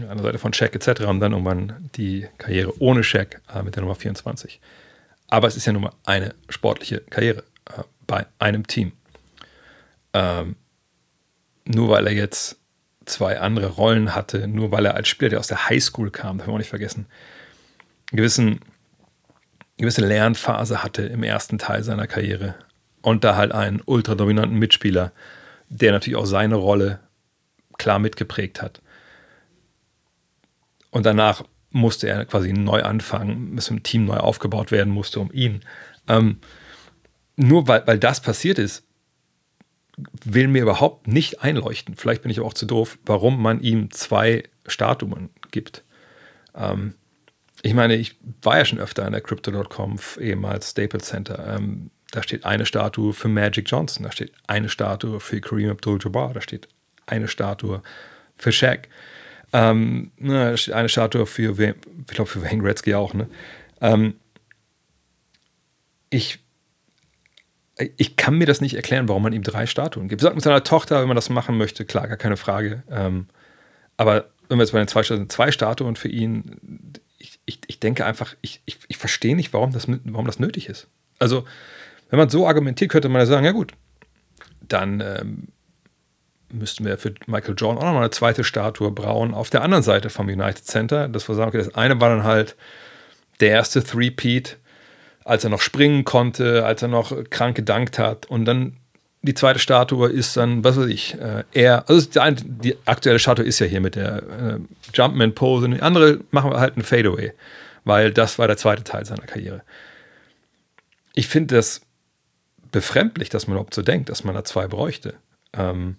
an der Seite von Shaq et cetera. Und dann irgendwann die Karriere ohne Shaq äh, mit der Nummer vierundzwanzig. Aber es ist ja nun mal eine sportliche Karriere äh, bei einem Team. Ähm, Nur weil er jetzt zwei andere Rollen hatte, nur weil er als Spieler, der aus der Highschool kam, darf man auch nicht vergessen, eine gewissen, gewisse Lernphase hatte im ersten Teil seiner Karriere und da halt einen ultradominanten Mitspieler, der natürlich auch seine Rolle klar mitgeprägt hat. Und danach musste er quasi neu anfangen, bis im Team neu aufgebaut werden musste um ihn. Ähm, nur weil, weil das passiert ist, will mir überhaupt nicht einleuchten, vielleicht bin ich aber auch zu doof, warum man ihm zwei Statuen gibt. Ähm, ich meine, ich war ja schon öfter in der Crypto Punkt com, ehemals Staples Center. Ähm, da steht eine Statue für Magic Johnson, da steht eine Statue für Kareem Abdul-Jabbar, da steht eine Statue für Shaq, ähm, na, da steht eine Statue für, ich glaube, für Wayne Gretzky auch. Ne? Ähm, ich Ich kann mir das nicht erklären, warum man ihm drei Statuen gibt. Sagt mit seiner Tochter, wenn man das machen möchte, klar, gar keine Frage. Ähm, aber wenn wir jetzt bei den zwei Statuen, zwei Statuen für ihn, ich, ich, ich denke einfach, ich, ich, ich verstehe nicht, warum das, warum das nötig ist. Also, wenn man so argumentiert, könnte man ja sagen, ja gut, dann ähm, müssten wir für Michael Jordan auch nochmal eine zweite Statue brauen auf der anderen Seite vom United Center. Das wir sagen, okay, das eine war dann halt der erste Three-Peat, als er noch springen konnte, als er noch krank gedankt hat. Und dann die zweite Statue ist dann, was weiß ich, äh, eher, also die, eine, die aktuelle Statue ist ja hier mit der äh, Jumpman-Pose und die andere machen wir halt einen Fadeaway, weil das war der zweite Teil seiner Karriere. Ich finde das befremdlich, dass man überhaupt so denkt, dass man da zwei bräuchte. Ähm,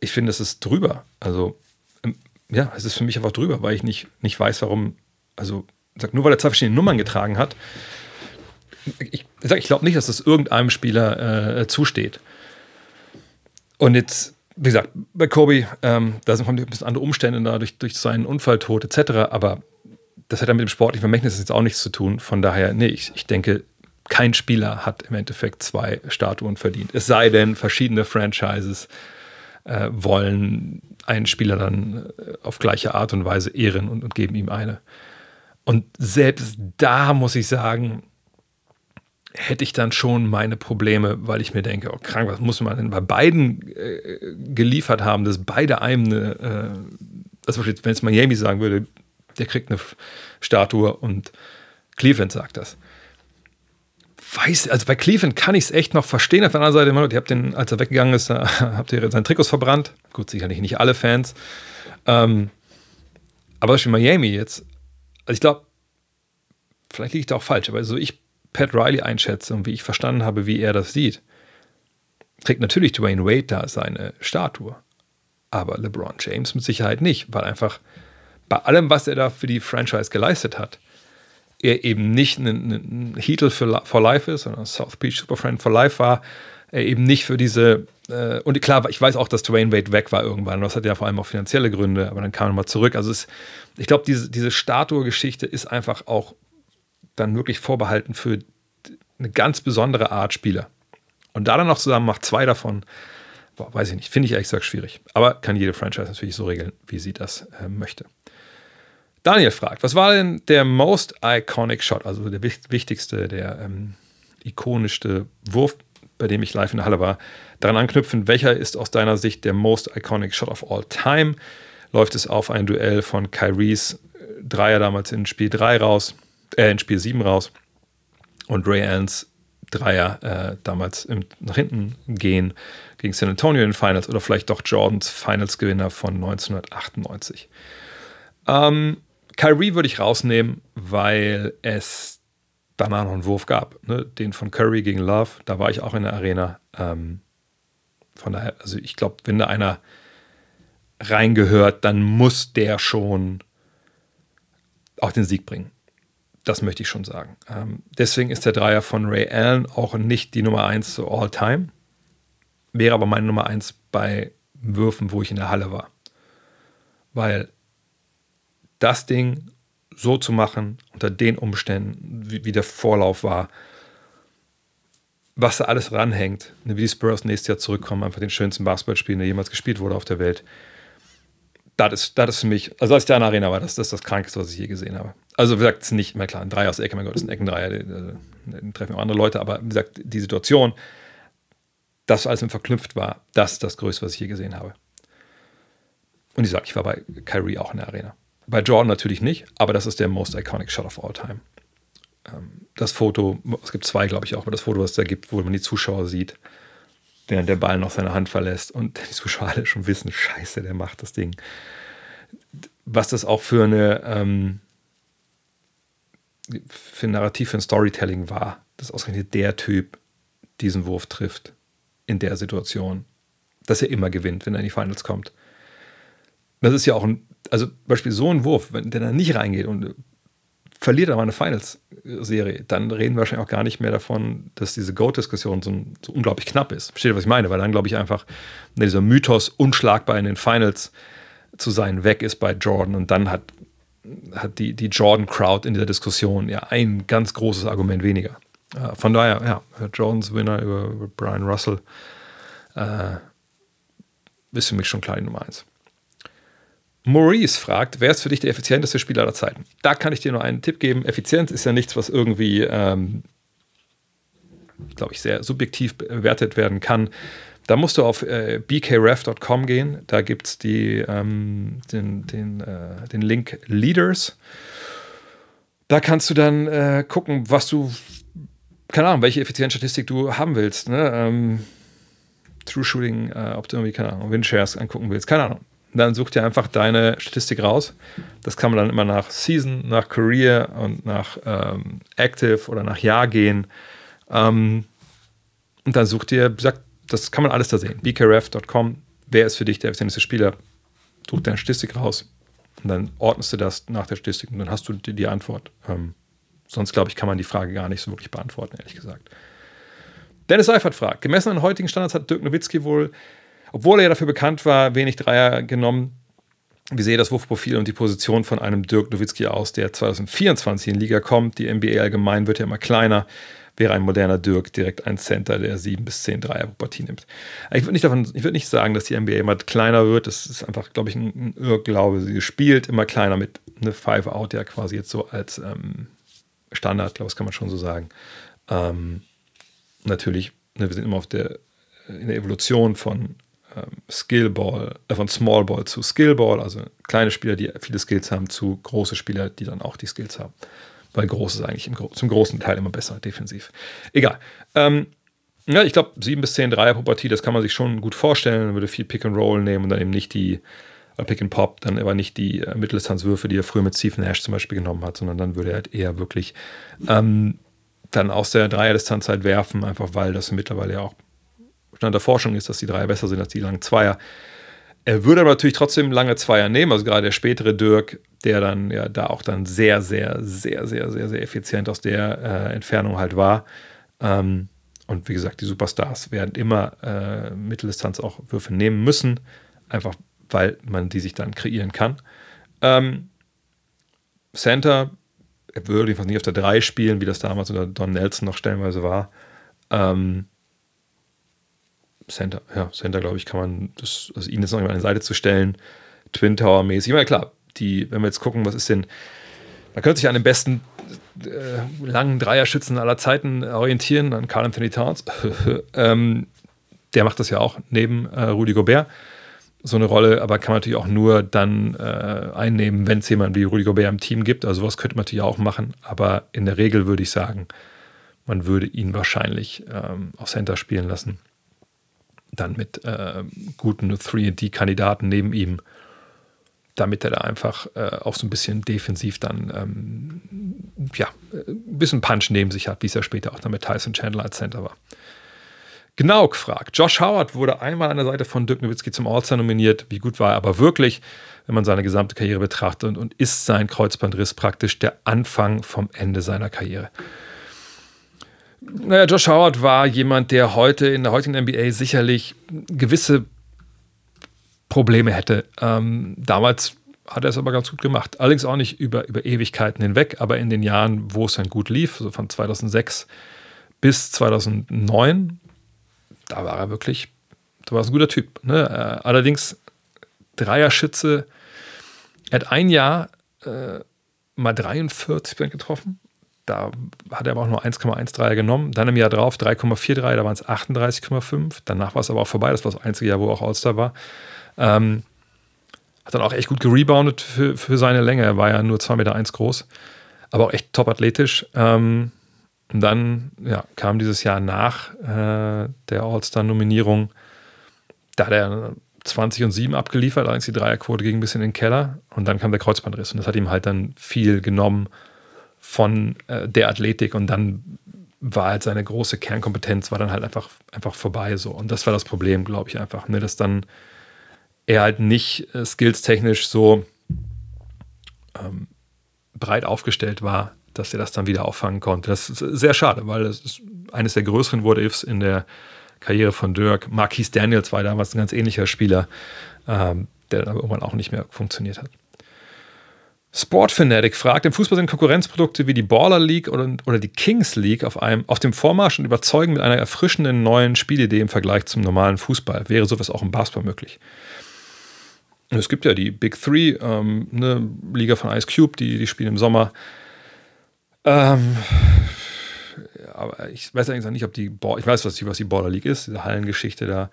ich finde, es ist drüber. Also, ähm, ja, es ist für mich einfach drüber, weil ich nicht, nicht weiß, warum, also, sag, nur weil er zwei verschiedene Nummern getragen hat, ich, ich, ich glaube nicht, dass das irgendeinem Spieler äh, zusteht. Und jetzt, wie gesagt, bei Kobe, ähm, da sind ein bisschen andere Umstände da, durch, durch seinen Unfalltod et cetera, aber das hat ja mit dem sportlichen Vermächtnis jetzt auch nichts zu tun. Von daher, nee, ich, ich denke, kein Spieler hat im Endeffekt zwei Statuen verdient. Es sei denn, verschiedene Franchises äh, wollen einen Spieler dann äh, auf gleiche Art und Weise ehren und, und geben ihm eine. Und selbst da muss ich sagen, hätte ich dann schon meine Probleme, weil ich mir denke, oh krank, was muss man denn bei beiden äh, geliefert haben, dass beide einem eine, äh, also wenn es Miami sagen würde, der kriegt eine Statue und Cleveland sagt das. Weiß, also bei Cleveland kann ich es echt noch verstehen. Auf der anderen Seite, ihr habt den, als er weggegangen ist, habt ihr seinen Trikots verbrannt. Gut, sicherlich nicht alle Fans. Ähm, aber zum Beispiel Miami jetzt, also ich glaube, vielleicht liege ich da auch falsch, aber so ich Pat Riley einschätze und wie ich verstanden habe, wie er das sieht, trägt natürlich Dwayne Wade da seine Statue. Aber LeBron James mit Sicherheit nicht, weil einfach bei allem, was er da für die Franchise geleistet hat, er eben nicht ein Heatl for Life ist, sondern South Beach Superfriend for Life war, er eben nicht für diese, äh, und klar, ich weiß auch, dass Dwayne Wade weg war irgendwann, das hat ja vor allem auch finanzielle Gründe, aber dann kam er mal zurück. Also es, ich glaube, diese, diese Statue-Geschichte ist einfach auch dann wirklich vorbehalten für eine ganz besondere Art Spieler. Und da dann noch zusammen macht zwei davon, boah, weiß ich nicht, finde ich ehrlich gesagt schwierig. Aber kann jede Franchise natürlich so regeln, wie sie das äh, möchte. Daniel fragt, was war denn der most iconic Shot, also der wichtigste, der ähm, ikonischste Wurf, bei dem ich live in der Halle war? Daran anknüpfend, welcher ist aus deiner Sicht der most iconic Shot of all time? Läuft es auf ein Duell von Kyries Dreier damals in Spiel drei raus? Äh, in Spiel sieben raus und Ray Allens Dreier äh, damals im, nach hinten gehen gegen San Antonio in den Finals oder vielleicht doch Jordans Finals-Gewinner von neunzehnhundertachtundneunzig. Ähm, Kyrie würde ich rausnehmen, weil es danach noch einen Wurf gab, ne? Den von Curry gegen Love, da war ich auch in der Arena. Ähm, von daher, also ich glaube, wenn da einer reingehört, dann muss der schon auch den Sieg bringen. Das möchte ich schon sagen. Ähm, deswegen ist der Dreier von Ray Allen auch nicht die Nummer eins zu all time. Wäre aber meine Nummer eins bei Würfen, wo ich in der Halle war. Weil das Ding so zu machen, unter den Umständen, wie, wie der Vorlauf war, was da alles ranhängt, wie die Spurs nächstes Jahr zurückkommen, einfach den schönsten Basketballspielen, der jemals gespielt wurde auf der Welt. Das ist, das ist für mich, also als ich da in der Arena war, das, das ist das Krankeste, was ich je gesehen habe. Also wie gesagt, es ist nicht, na klar, ein Dreier aus der Ecke, mein Gott, das ist ein Eckendreier, den, den treffen auch andere Leute, aber wie gesagt, die Situation, dass alles mit verknüpft war, das ist das Größte, was ich je gesehen habe. Und ich sage, ich war bei Kyrie auch in der Arena. Bei Jordan natürlich nicht, aber das ist der most iconic shot of all time. Das Foto, es gibt zwei, glaube ich, auch, aber das Foto, was es da gibt, wo man die Zuschauer sieht, während der Ball noch seine Hand verlässt und die Zuschauer alle schon wissen, scheiße, der macht das Ding. Was das auch für eine ähm, für ein Narrativ, für ein Storytelling war, dass ausgerechnet der Typ diesen Wurf trifft in der Situation, dass er immer gewinnt, wenn er in die Finals kommt. Das ist ja auch ein, also Beispiel so ein Wurf, wenn der da nicht reingeht und verliert aber eine Finals-Serie, dann reden wir wahrscheinlich auch gar nicht mehr davon, dass diese GOAT-Diskussion so, so unglaublich knapp ist. Versteht ihr, was ich meine? Weil dann glaube ich einfach, dieser Mythos, unschlagbar in den Finals zu sein, weg ist bei Jordan. Und dann hat, hat die, die Jordan-Crowd in dieser Diskussion ja ein ganz großes Argument weniger. Äh, von daher, ja, Jordans Winner über, über Brian Russell äh, ist für mich schon klar die Nummer eins. Maurice fragt, wer ist für dich der effizienteste Spieler aller Zeiten? Da kann ich dir nur einen Tipp geben. Effizienz ist ja nichts, was irgendwie, ähm, glaube ich, sehr subjektiv bewertet werden kann. Da musst du auf äh, b k ref dot com gehen. Da gibt es ähm, den, den, äh, den Link Leaders. Da kannst du dann äh, gucken, was du, keine Ahnung, welche Effizienzstatistik du haben willst. Ne? Ähm, True Shooting, äh, ob du irgendwie, keine Ahnung, Windshares angucken willst, keine Ahnung. Dann such dir einfach deine Statistik raus. Das kann man dann immer nach Season, nach Career und nach ähm, Active oder nach Jahr gehen. Ähm, und dann such dir, sag, das kann man alles da sehen. b k ref dot com, wer ist für dich der effizienteste Spieler? Such deine Statistik raus und dann ordnest du das nach der Statistik und dann hast du die, die Antwort. Ähm, sonst, glaube ich, kann man die Frage gar nicht so wirklich beantworten, ehrlich gesagt. Dennis Seifert fragt, gemessen an heutigen Standards hat Dirk Nowitzki wohl, obwohl er ja dafür bekannt war, wenig Dreier genommen. Wie sehe das Wurfprofil und die Position von einem Dirk Nowitzki aus, der zwanzig vierundzwanzig in die Liga kommt? Die N B A allgemein wird ja immer kleiner. Wäre ein moderner Dirk direkt ein Center, der sieben bis zehn Dreier pro Partie nimmt? Ich würde nicht, würd nicht sagen, dass die N B A immer kleiner wird. Das ist einfach, glaube ich, ein Irrglaube. Sie spielt immer kleiner mit einer Five-Out, ja, quasi jetzt so als ähm, Standard, glaube ich, kann man schon so sagen. Ähm, natürlich, ne, wir sind immer auf der, in der Evolution von Skillball, äh von Smallball zu Skillball, also kleine Spieler, die viele Skills haben, zu große Spieler, die dann auch die Skills haben. Weil groß ist eigentlich im Gro- zum großen Teil immer besser defensiv. Egal. Ähm, ja, ich glaube, sieben bis zehn Dreier pro Partie, das kann man sich schon gut vorstellen. Man würde viel Pick and Roll nehmen und dann eben nicht die äh, Pick and Pop, dann aber nicht die äh, Mitteldistanzwürfe, die er früher mit Steve Nash zum Beispiel genommen hat, sondern dann würde er halt eher wirklich ähm, dann aus der Dreierdistanz halt werfen, einfach weil das mittlerweile ja auch der Forschung ist, dass die Dreier besser sind als die langen Zweier. Er würde aber natürlich trotzdem lange Zweier nehmen, also gerade der spätere Dirk, der dann ja da auch dann sehr, sehr, sehr, sehr, sehr, sehr effizient aus der äh, Entfernung halt war. Ähm, und wie gesagt, die Superstars werden immer äh, Mitteldistanz auch Würfe nehmen müssen, einfach weil man die sich dann kreieren kann. Ähm, Center, er würde jedenfalls nicht auf der drei spielen, wie das damals unter Don Nelson noch stellenweise war. Ähm, Center, ja, Center, glaube ich, kann man das, also ihn jetzt noch an eine Seite zu stellen, Twin Tower mäßig. Ich meine, klar, die, wenn wir jetzt gucken, was ist denn, man könnte sich an den besten äh, langen Dreierschützen aller Zeiten orientieren, an Karl Anthony Towns. ähm, der macht das ja auch neben äh, Rudy Gobert. So eine Rolle, aber kann man natürlich auch nur dann äh, einnehmen, wenn es jemanden wie Rudy Gobert im Team gibt. Also sowas könnte man natürlich auch machen, aber in der Regel würde ich sagen, man würde ihn wahrscheinlich ähm, auf Center spielen lassen. Dann mit äh, guten drei D-Kandidaten neben ihm, damit er da einfach äh, auch so ein bisschen defensiv dann ähm, ja, ein bisschen Punch neben sich hat, wie es ja später auch dann mit Tyson Chandler als Center war. Genau gefragt. Josh Howard wurde einmal an der Seite von Dirk Nowitzki zum All-Star nominiert. Wie gut war er aber wirklich, wenn man seine gesamte Karriere betrachtet, und, und ist sein Kreuzbandriss praktisch der Anfang vom Ende seiner Karriere? Naja, Josh Howard war jemand, der heute in der heutigen N B A sicherlich gewisse Probleme hätte. Ähm, damals hat er es aber ganz gut gemacht. Allerdings auch nicht über, über Ewigkeiten hinweg, aber in den Jahren, wo es dann gut lief, so von zweitausendsechs bis zweitausendneun, da war er wirklich, da war es ein guter Typ. Ne? Äh, allerdings Dreierschütze, er hat ein Jahr äh, mal dreiundvierzig Prozent getroffen. Da hat er aber auch nur eins Komma eins Dreier genommen. Dann im Jahr drauf drei Komma vier Dreier, da waren es achtunddreißig Komma fünf. Danach war es aber auch vorbei. Das war das einzige Jahr, wo er auch All-Star war. Ähm, hat dann auch echt gut gereboundet für, für seine Länge. Er war ja nur zwei Komma eins Meter groß, aber auch echt top athletisch. Ähm, und dann ja, kam dieses Jahr nach äh, der All-Star-Nominierung, da hat er zwanzig und sieben abgeliefert. Allerdings die Dreierquote ging ein bisschen in den Keller. Und dann kam der Kreuzbandriss. Und das hat ihm halt dann viel genommen von äh, der Athletik, und dann war halt seine große Kernkompetenz war dann halt einfach, einfach vorbei so, und das war das Problem, glaube ich, einfach, ne? Dass dann er halt nicht äh, skillstechnisch so ähm, breit aufgestellt war, dass er das dann wieder auffangen konnte. Das ist sehr schade, weil das ist eines der größeren What-Ifs in der Karriere von Dirk. Marquise Daniels war damals ein ganz ähnlicher Spieler, ähm, der dann irgendwann auch nicht mehr funktioniert hat. Sportfanatic fragt, im Fußball sind Konkurrenzprodukte wie die Baller League oder, oder die Kings League auf, einem, auf dem Vormarsch und überzeugen mit einer erfrischenden neuen Spielidee im Vergleich zum normalen Fußball. Wäre sowas auch im Basketball möglich? Es gibt ja die Big Three, ähm, eine Liga von Ice Cube, die, die spielen im Sommer. Ähm, ja, aber ich weiß eigentlich nicht, ob die Ball, ich weiß, was die, was die Baller League ist, diese Hallengeschichte da.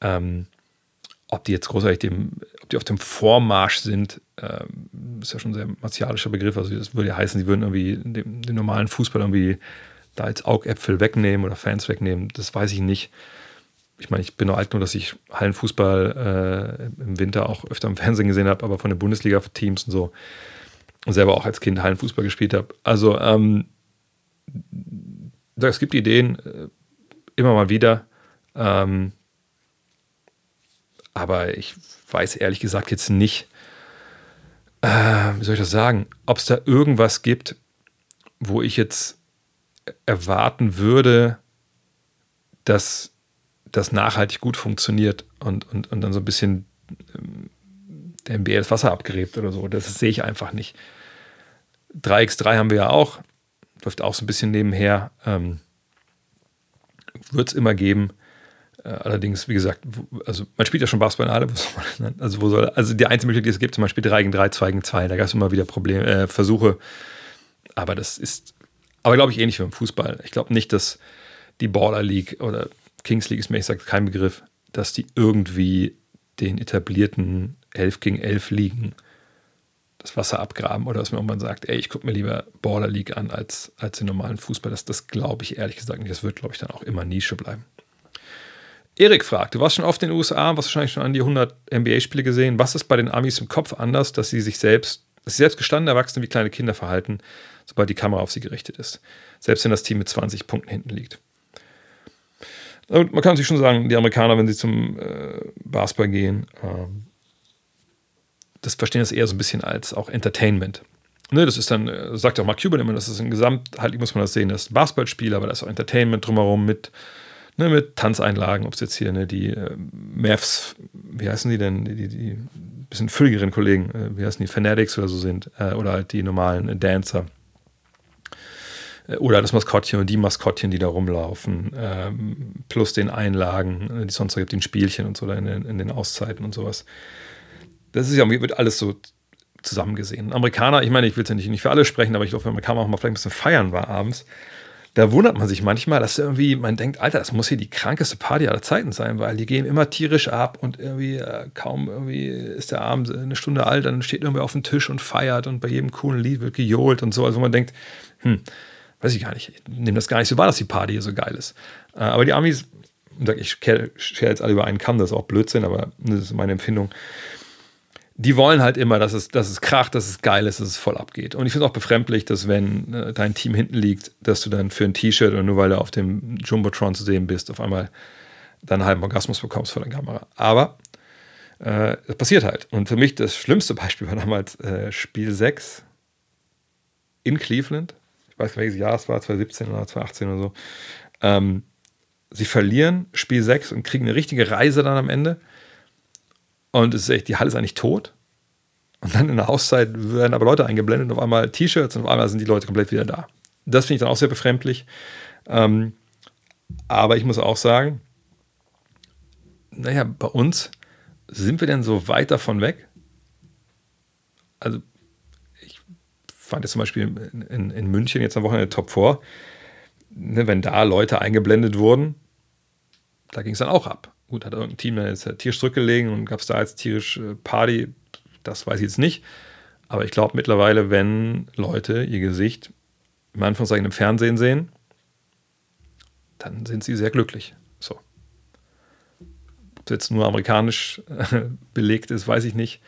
Ähm, Ob die jetzt großartig dem, ob die auf dem Vormarsch sind, ähm, ist ja schon ein sehr martialischer Begriff. Also das würde ja heißen, sie würden irgendwie den, den normalen Fußball irgendwie da als Augäpfel wegnehmen oder Fans wegnehmen. Das weiß ich nicht. ich meine, ich bin noch alt genug, dass ich Hallenfußball äh, im Winter auch öfter im Fernsehen gesehen habe, aber von den Bundesliga-Teams und so und selber auch als Kind Hallenfußball gespielt habe. Also ähm, es gibt Ideen, äh, immer mal wieder, ähm, aber ich weiß ehrlich gesagt jetzt nicht, äh, wie soll ich das sagen, ob es da irgendwas gibt, wo ich jetzt erwarten würde, dass das nachhaltig gut funktioniert und, und, und dann so ein bisschen ähm, der N B A das Wasser abgräbt oder so. Das sehe ich einfach nicht. drei gegen drei haben wir ja auch. Läuft auch so ein bisschen nebenher. Ähm, Wird es immer geben. Äh, allerdings, wie gesagt, wo, also man spielt ja schon Basketball in der Halle. Wo soll man, also, wo soll, also die einzige Möglichkeit, die es gibt, zum Beispiel drei gegen drei, zwei gegen zwei. Da gab es immer wieder Probleme, äh, Versuche. Aber das ist, aber glaube ich, ähnlich wie im Fußball. Ich glaube nicht, dass die Baller League oder Kings League ist mir, ich sage, kein Begriff, dass die irgendwie den etablierten elf gegen elf Ligen das Wasser abgraben oder dass man irgendwann sagt, ey, ich gucke mir lieber Baller League an als, als den normalen Fußball. Das, das glaube ich ehrlich gesagt nicht. Das wird, glaube ich, dann auch immer Nische bleiben. Erik fragt, du warst schon oft in den U S A und hast wahrscheinlich schon an die hundert N B A-Spiele gesehen. Was ist bei den Amis im Kopf anders, dass sie sich selbst, dass sie selbst gestandene Erwachsene wie kleine Kinder verhalten, sobald die Kamera auf sie gerichtet ist? Selbst wenn das Team mit zwanzig Punkten hinten liegt. Und man kann sich schon sagen, die Amerikaner, wenn sie zum äh, Basketball gehen, ähm, das verstehen das eher so ein bisschen als auch Entertainment. Ne, das ist dann, äh, sagt auch Mark Cuban immer, das ist ein Gesamtheit, muss man das sehen, das ist ein Basketballspiel, aber da ist auch Entertainment drumherum mit, ne, mit Tanzeinlagen, ob es jetzt hier ne, die äh, Mavs, wie heißen die denn, die, die, die bisschen fülligeren Kollegen, äh, wie heißen die, Fanatics oder so sind, äh, oder halt die normalen äh, Dancer. Oder das Maskottchen und die Maskottchen, die da rumlaufen, ähm, plus den Einlagen, die es sonst gibt, den Spielchen und so in den, in den Auszeiten und sowas. Das ist ja, wird alles so zusammengesehen. Amerikaner, ich meine, ich will es ja nicht, nicht für alle sprechen, aber ich glaube, wenn Amerikaner auch mal vielleicht ein bisschen feiern war abends, da wundert man sich manchmal, dass irgendwie man denkt, Alter, das muss hier die krankeste Party aller Zeiten sein, weil die gehen immer tierisch ab und irgendwie äh, kaum irgendwie ist der Abend eine Stunde alt, dann steht irgendwer auf dem Tisch und feiert und bei jedem coolen Lied wird gejohlt und so. Also man denkt, hm, weiß ich gar nicht, ich nehme das gar nicht so wahr, dass die Party hier so geil ist. Aber die Amis, ich schere jetzt alle über einen Kamm, das ist auch Blödsinn, aber das ist meine Empfindung. Die wollen halt immer, dass es, dass es kracht, dass es geil ist, dass es voll abgeht. Und ich finde es auch befremdlich, dass wenn dein Team hinten liegt, dass du dann für ein T-Shirt oder nur weil du auf dem Jumbotron zu sehen bist, auf einmal dann einen halben Orgasmus bekommst vor der Kamera. Aber äh, das passiert halt. Und für mich das schlimmste Beispiel war damals äh, Spiel sechs in Cleveland. Ich weiß nicht, welches Jahr es war, zwanzig siebzehn oder zwanzig achtzehn oder so. Ähm, sie verlieren Spiel sechs und kriegen eine richtige Reise dann am Ende. Und es ist echt, die Halle ist eigentlich tot. Und dann in der Auszeit werden aber Leute eingeblendet und auf einmal T-Shirts und auf einmal sind die Leute komplett wieder da. Das finde ich dann auch sehr befremdlich. Ähm, aber ich muss auch sagen, naja, bei uns sind wir denn so weit davon weg? Also fand jetzt zum Beispiel in, in, in München jetzt am Wochenende Top vier, ne, wenn da Leute eingeblendet wurden, da ging es dann auch ab. Gut, hat irgendein Team dann jetzt tierisch zurückgelegen und gab es da jetzt tierisch Party, das weiß ich jetzt nicht. Aber ich glaube mittlerweile, wenn Leute ihr Gesicht im Anführungszeichen im Fernsehen sehen, dann sind sie sehr glücklich. So. Ob es jetzt nur amerikanisch belegt ist, weiß ich nicht.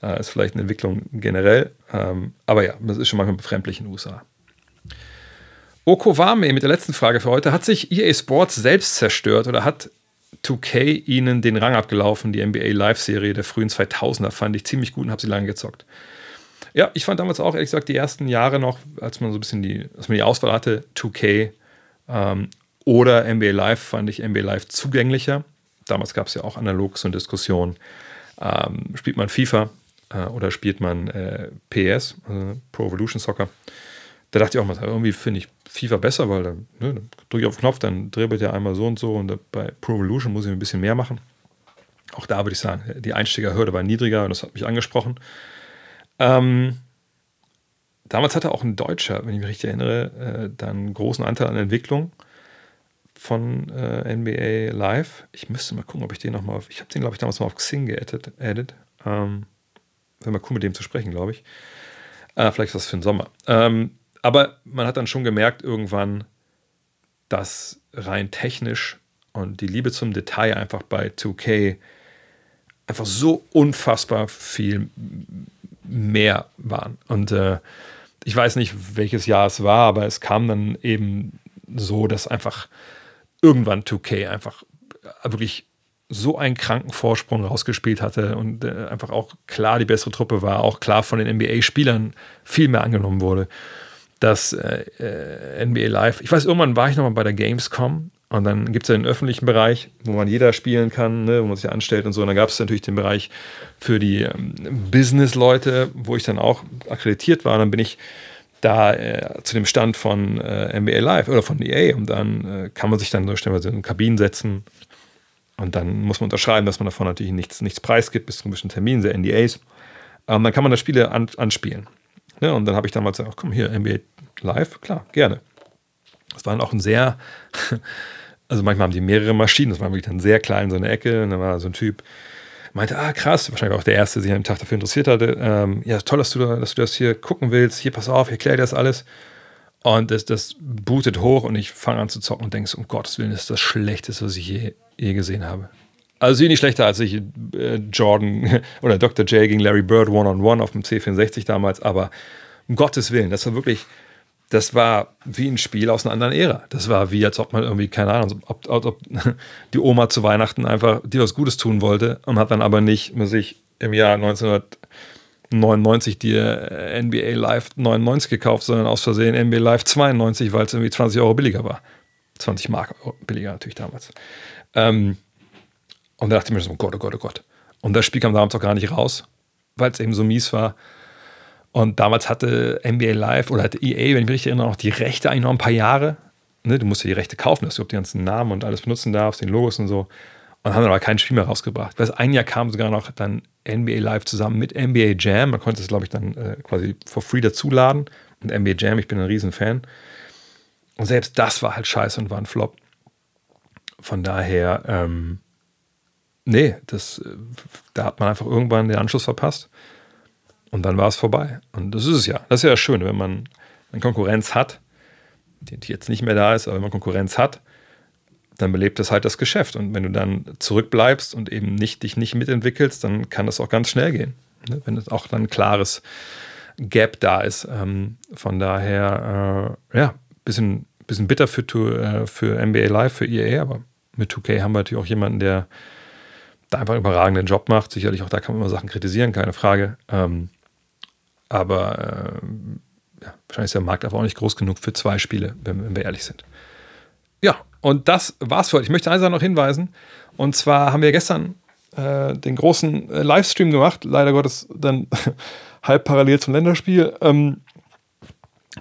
Uh, ist vielleicht eine Entwicklung generell. Um, aber ja, das ist schon manchmal befremdlich in den U S A. Okowame mit der letzten Frage für heute. Hat sich E A Sports selbst zerstört oder hat zwei K ihnen den Rang abgelaufen? Die N B A Live-Serie der frühen zweitausender fand ich ziemlich gut und habe sie lange gezockt. Ja, ich fand damals auch, ehrlich gesagt, die ersten Jahre noch, als man so ein bisschen die, als man die Auswahl hatte, zwei K ähm, oder N B A Live, fand ich N B A Live zugänglicher. Damals gab es ja auch analog so eine Diskussion. Ähm, spielt man FIFA? Oder spielt man äh, P E S, also Pro Evolution Soccer. Da dachte ich auch mal, irgendwie finde ich FIFA besser, weil dann, ne, dann drücke ich auf den Knopf, dann dribbelt er einmal so und so und bei Pro Evolution muss ich ein bisschen mehr machen. Auch da würde ich sagen, die Einsteigerhürde war niedriger und das hat mich angesprochen. Ähm, damals hatte auch ein Deutscher, wenn ich mich richtig erinnere, äh, dann einen großen Anteil an Entwicklung von äh, N B A Live. Ich müsste mal gucken, ob ich den nochmal auf... Ich habe den, glaube ich, damals mal auf Xing geaddet. Added, ähm, Wäre mal cool, mit dem zu sprechen, glaube ich. Äh, vielleicht ist das für den Sommer. Ähm, aber man hat dann schon gemerkt irgendwann, dass rein technisch und die Liebe zum Detail einfach bei zwei K einfach so unfassbar viel mehr waren. Und äh, ich weiß nicht, welches Jahr es war, aber es kam dann eben so, dass einfach irgendwann zwei K einfach wirklich so einen kranken Vorsprung rausgespielt hatte und äh, einfach auch klar die bessere Truppe war, auch klar von den N B A-Spielern viel mehr angenommen wurde. Das äh, N B A Live, ich weiß, irgendwann war ich nochmal bei der Gamescom und dann gibt es ja den öffentlichen Bereich, wo man jeder spielen kann, ne, wo man sich anstellt und so. Und dann gab es natürlich den Bereich für die ähm, Business-Leute, wo ich dann auch akkreditiert war. Und dann bin ich da äh, zu dem Stand von äh, N B A Live oder von E A und dann äh, kann man sich dann so schnell mal so in Kabinen setzen und dann muss man unterschreiben, dass man davon natürlich nichts, nichts preisgibt bis zu einem bestimmten Termin, sehr N D As. Ähm, dann kann man das Spiele an, anspielen. Ja, und dann habe ich damals gesagt, ach, komm, hier, N B A Live, klar, gerne. Das waren auch ein sehr, also manchmal haben die mehrere Maschinen, das war wirklich dann sehr klein, so eine Ecke, und dann war so ein Typ, meinte, ah, krass, wahrscheinlich auch der Erste, der sich an dem Tag dafür interessiert hatte, ähm, ja, toll, dass du, dass du das hier gucken willst, hier, pass auf, ich erkläre dir das alles. Und das, das bootet hoch und ich fange an zu zocken und denke, um Gottes Willen, das ist das Schlechteste, was ich je, je gesehen habe. Also nicht schlechter, als ich äh, Jordan oder Doktor J gegen Larry Bird One-on-One auf dem C vierundsechzig damals, aber um Gottes Willen, das war wirklich, das war wie ein Spiel aus einer anderen Ära. Das war wie, als ob man irgendwie, keine Ahnung, ob, ob, ob die Oma zu Weihnachten einfach dir was Gutes tun wollte und hat dann aber nicht mit sich im Jahr neunzehnhundertneunundneunzig dir N B A Live neunundneunzig gekauft, sondern aus Versehen N B A Live zweiundneunzig, weil es irgendwie zwanzig Euro billiger war. zwanzig Mark billiger natürlich damals. Ähm, Und da dachte ich mir so, oh Gott, oh Gott, oh Gott. Und das Spiel kam damals auch gar nicht raus, weil es eben so mies war. Und damals hatte N B A Live oder hatte E A, wenn ich mich richtig erinnere, auch die Rechte eigentlich noch ein paar Jahre. Ne, du musst ja die Rechte kaufen, dass du überhaupt die ganzen Namen und alles benutzen darfst, den Logos und so. Und haben dann aber kein Spiel mehr rausgebracht. Weil ein Jahr kam sogar noch dann N B A Live zusammen mit N B A Jam. Man konnte es, glaube ich, dann äh, quasi for free dazuladen. Und N B A Jam, ich bin ein Riesenfan. Und selbst das war halt scheiße und war ein Flop. Von daher, ähm, Nee, das, da hat man einfach irgendwann den Anschluss verpasst und dann war es vorbei. Und das ist es ja. Das ist ja das Schöne, wenn man eine Konkurrenz hat, die, die jetzt nicht mehr da ist, aber wenn man Konkurrenz hat, dann belebt das halt das Geschäft. Und wenn du dann zurückbleibst und eben nicht, dich nicht mitentwickelst, dann kann das auch ganz schnell gehen. Ne? Wenn es auch dann ein klares Gap da ist. Ähm, von daher, äh, ja, ein bisschen, bisschen bitter für, äh, für N B A Live, für E A, aber mit zwei K haben wir natürlich auch jemanden, der da einfach einen überragenden Job macht. Sicherlich auch da kann man immer Sachen kritisieren, keine Frage. Ähm, aber äh, ja, wahrscheinlich ist der Markt einfach auch nicht groß genug für zwei Spiele, wenn, wenn wir ehrlich sind. Ja, und das war's für heute. Ich möchte eins noch hinweisen. Und zwar haben wir gestern äh, den großen äh, Livestream gemacht. Leider Gottes dann halb parallel zum Länderspiel. Ähm,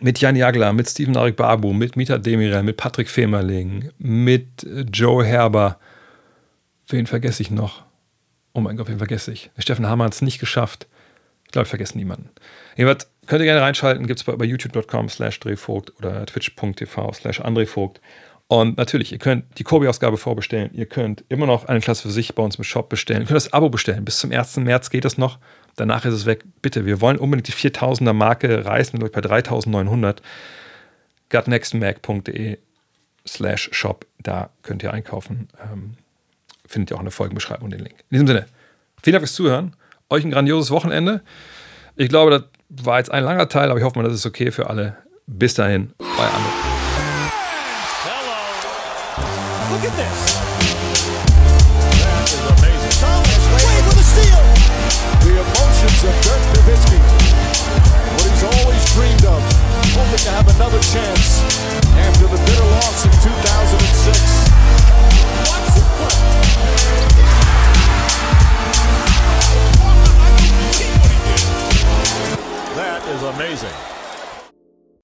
mit Jan Jagler, mit Steven Arik-Babu, mit Mita Demirel, mit Patrick Femerling, mit Joe Herber. Wen vergesse ich noch? Oh mein Gott, wen vergesse ich? Steffen Hammer hat es nicht geschafft. Ich glaube, ich vergesse niemanden. Jedenfalls könnt ihr gerne reinschalten. Gibt es bei, bei youtube.com slash drehvogt oder twitch.tv slash andrehvogt. Und natürlich, ihr könnt die Kobi-Ausgabe vorbestellen. Ihr könnt immer noch eine Klasse für sich bei uns im Shop bestellen. Ihr könnt das Abo bestellen. Bis zum ersten März geht das noch. Danach ist es weg. Bitte, wir wollen unbedingt die viertausender-Marke reißen. Wir sind bei dreitausendneunhundert. gutnextmag.de slash shop. Da könnt ihr einkaufen. Ähm, Findet ihr auch in der Folgenbeschreibung den Link. In diesem Sinne, vielen Dank fürs Zuhören. Euch ein grandioses Wochenende. Ich glaube, das war jetzt ein langer Teil, aber ich hoffe mal, das ist okay für alle. Bis dahin, bei André. Hello. Look at this. That is amazing. Thomas Wade with a steal. The emotions of Dirk Nowitzki. What he's always dreamed of.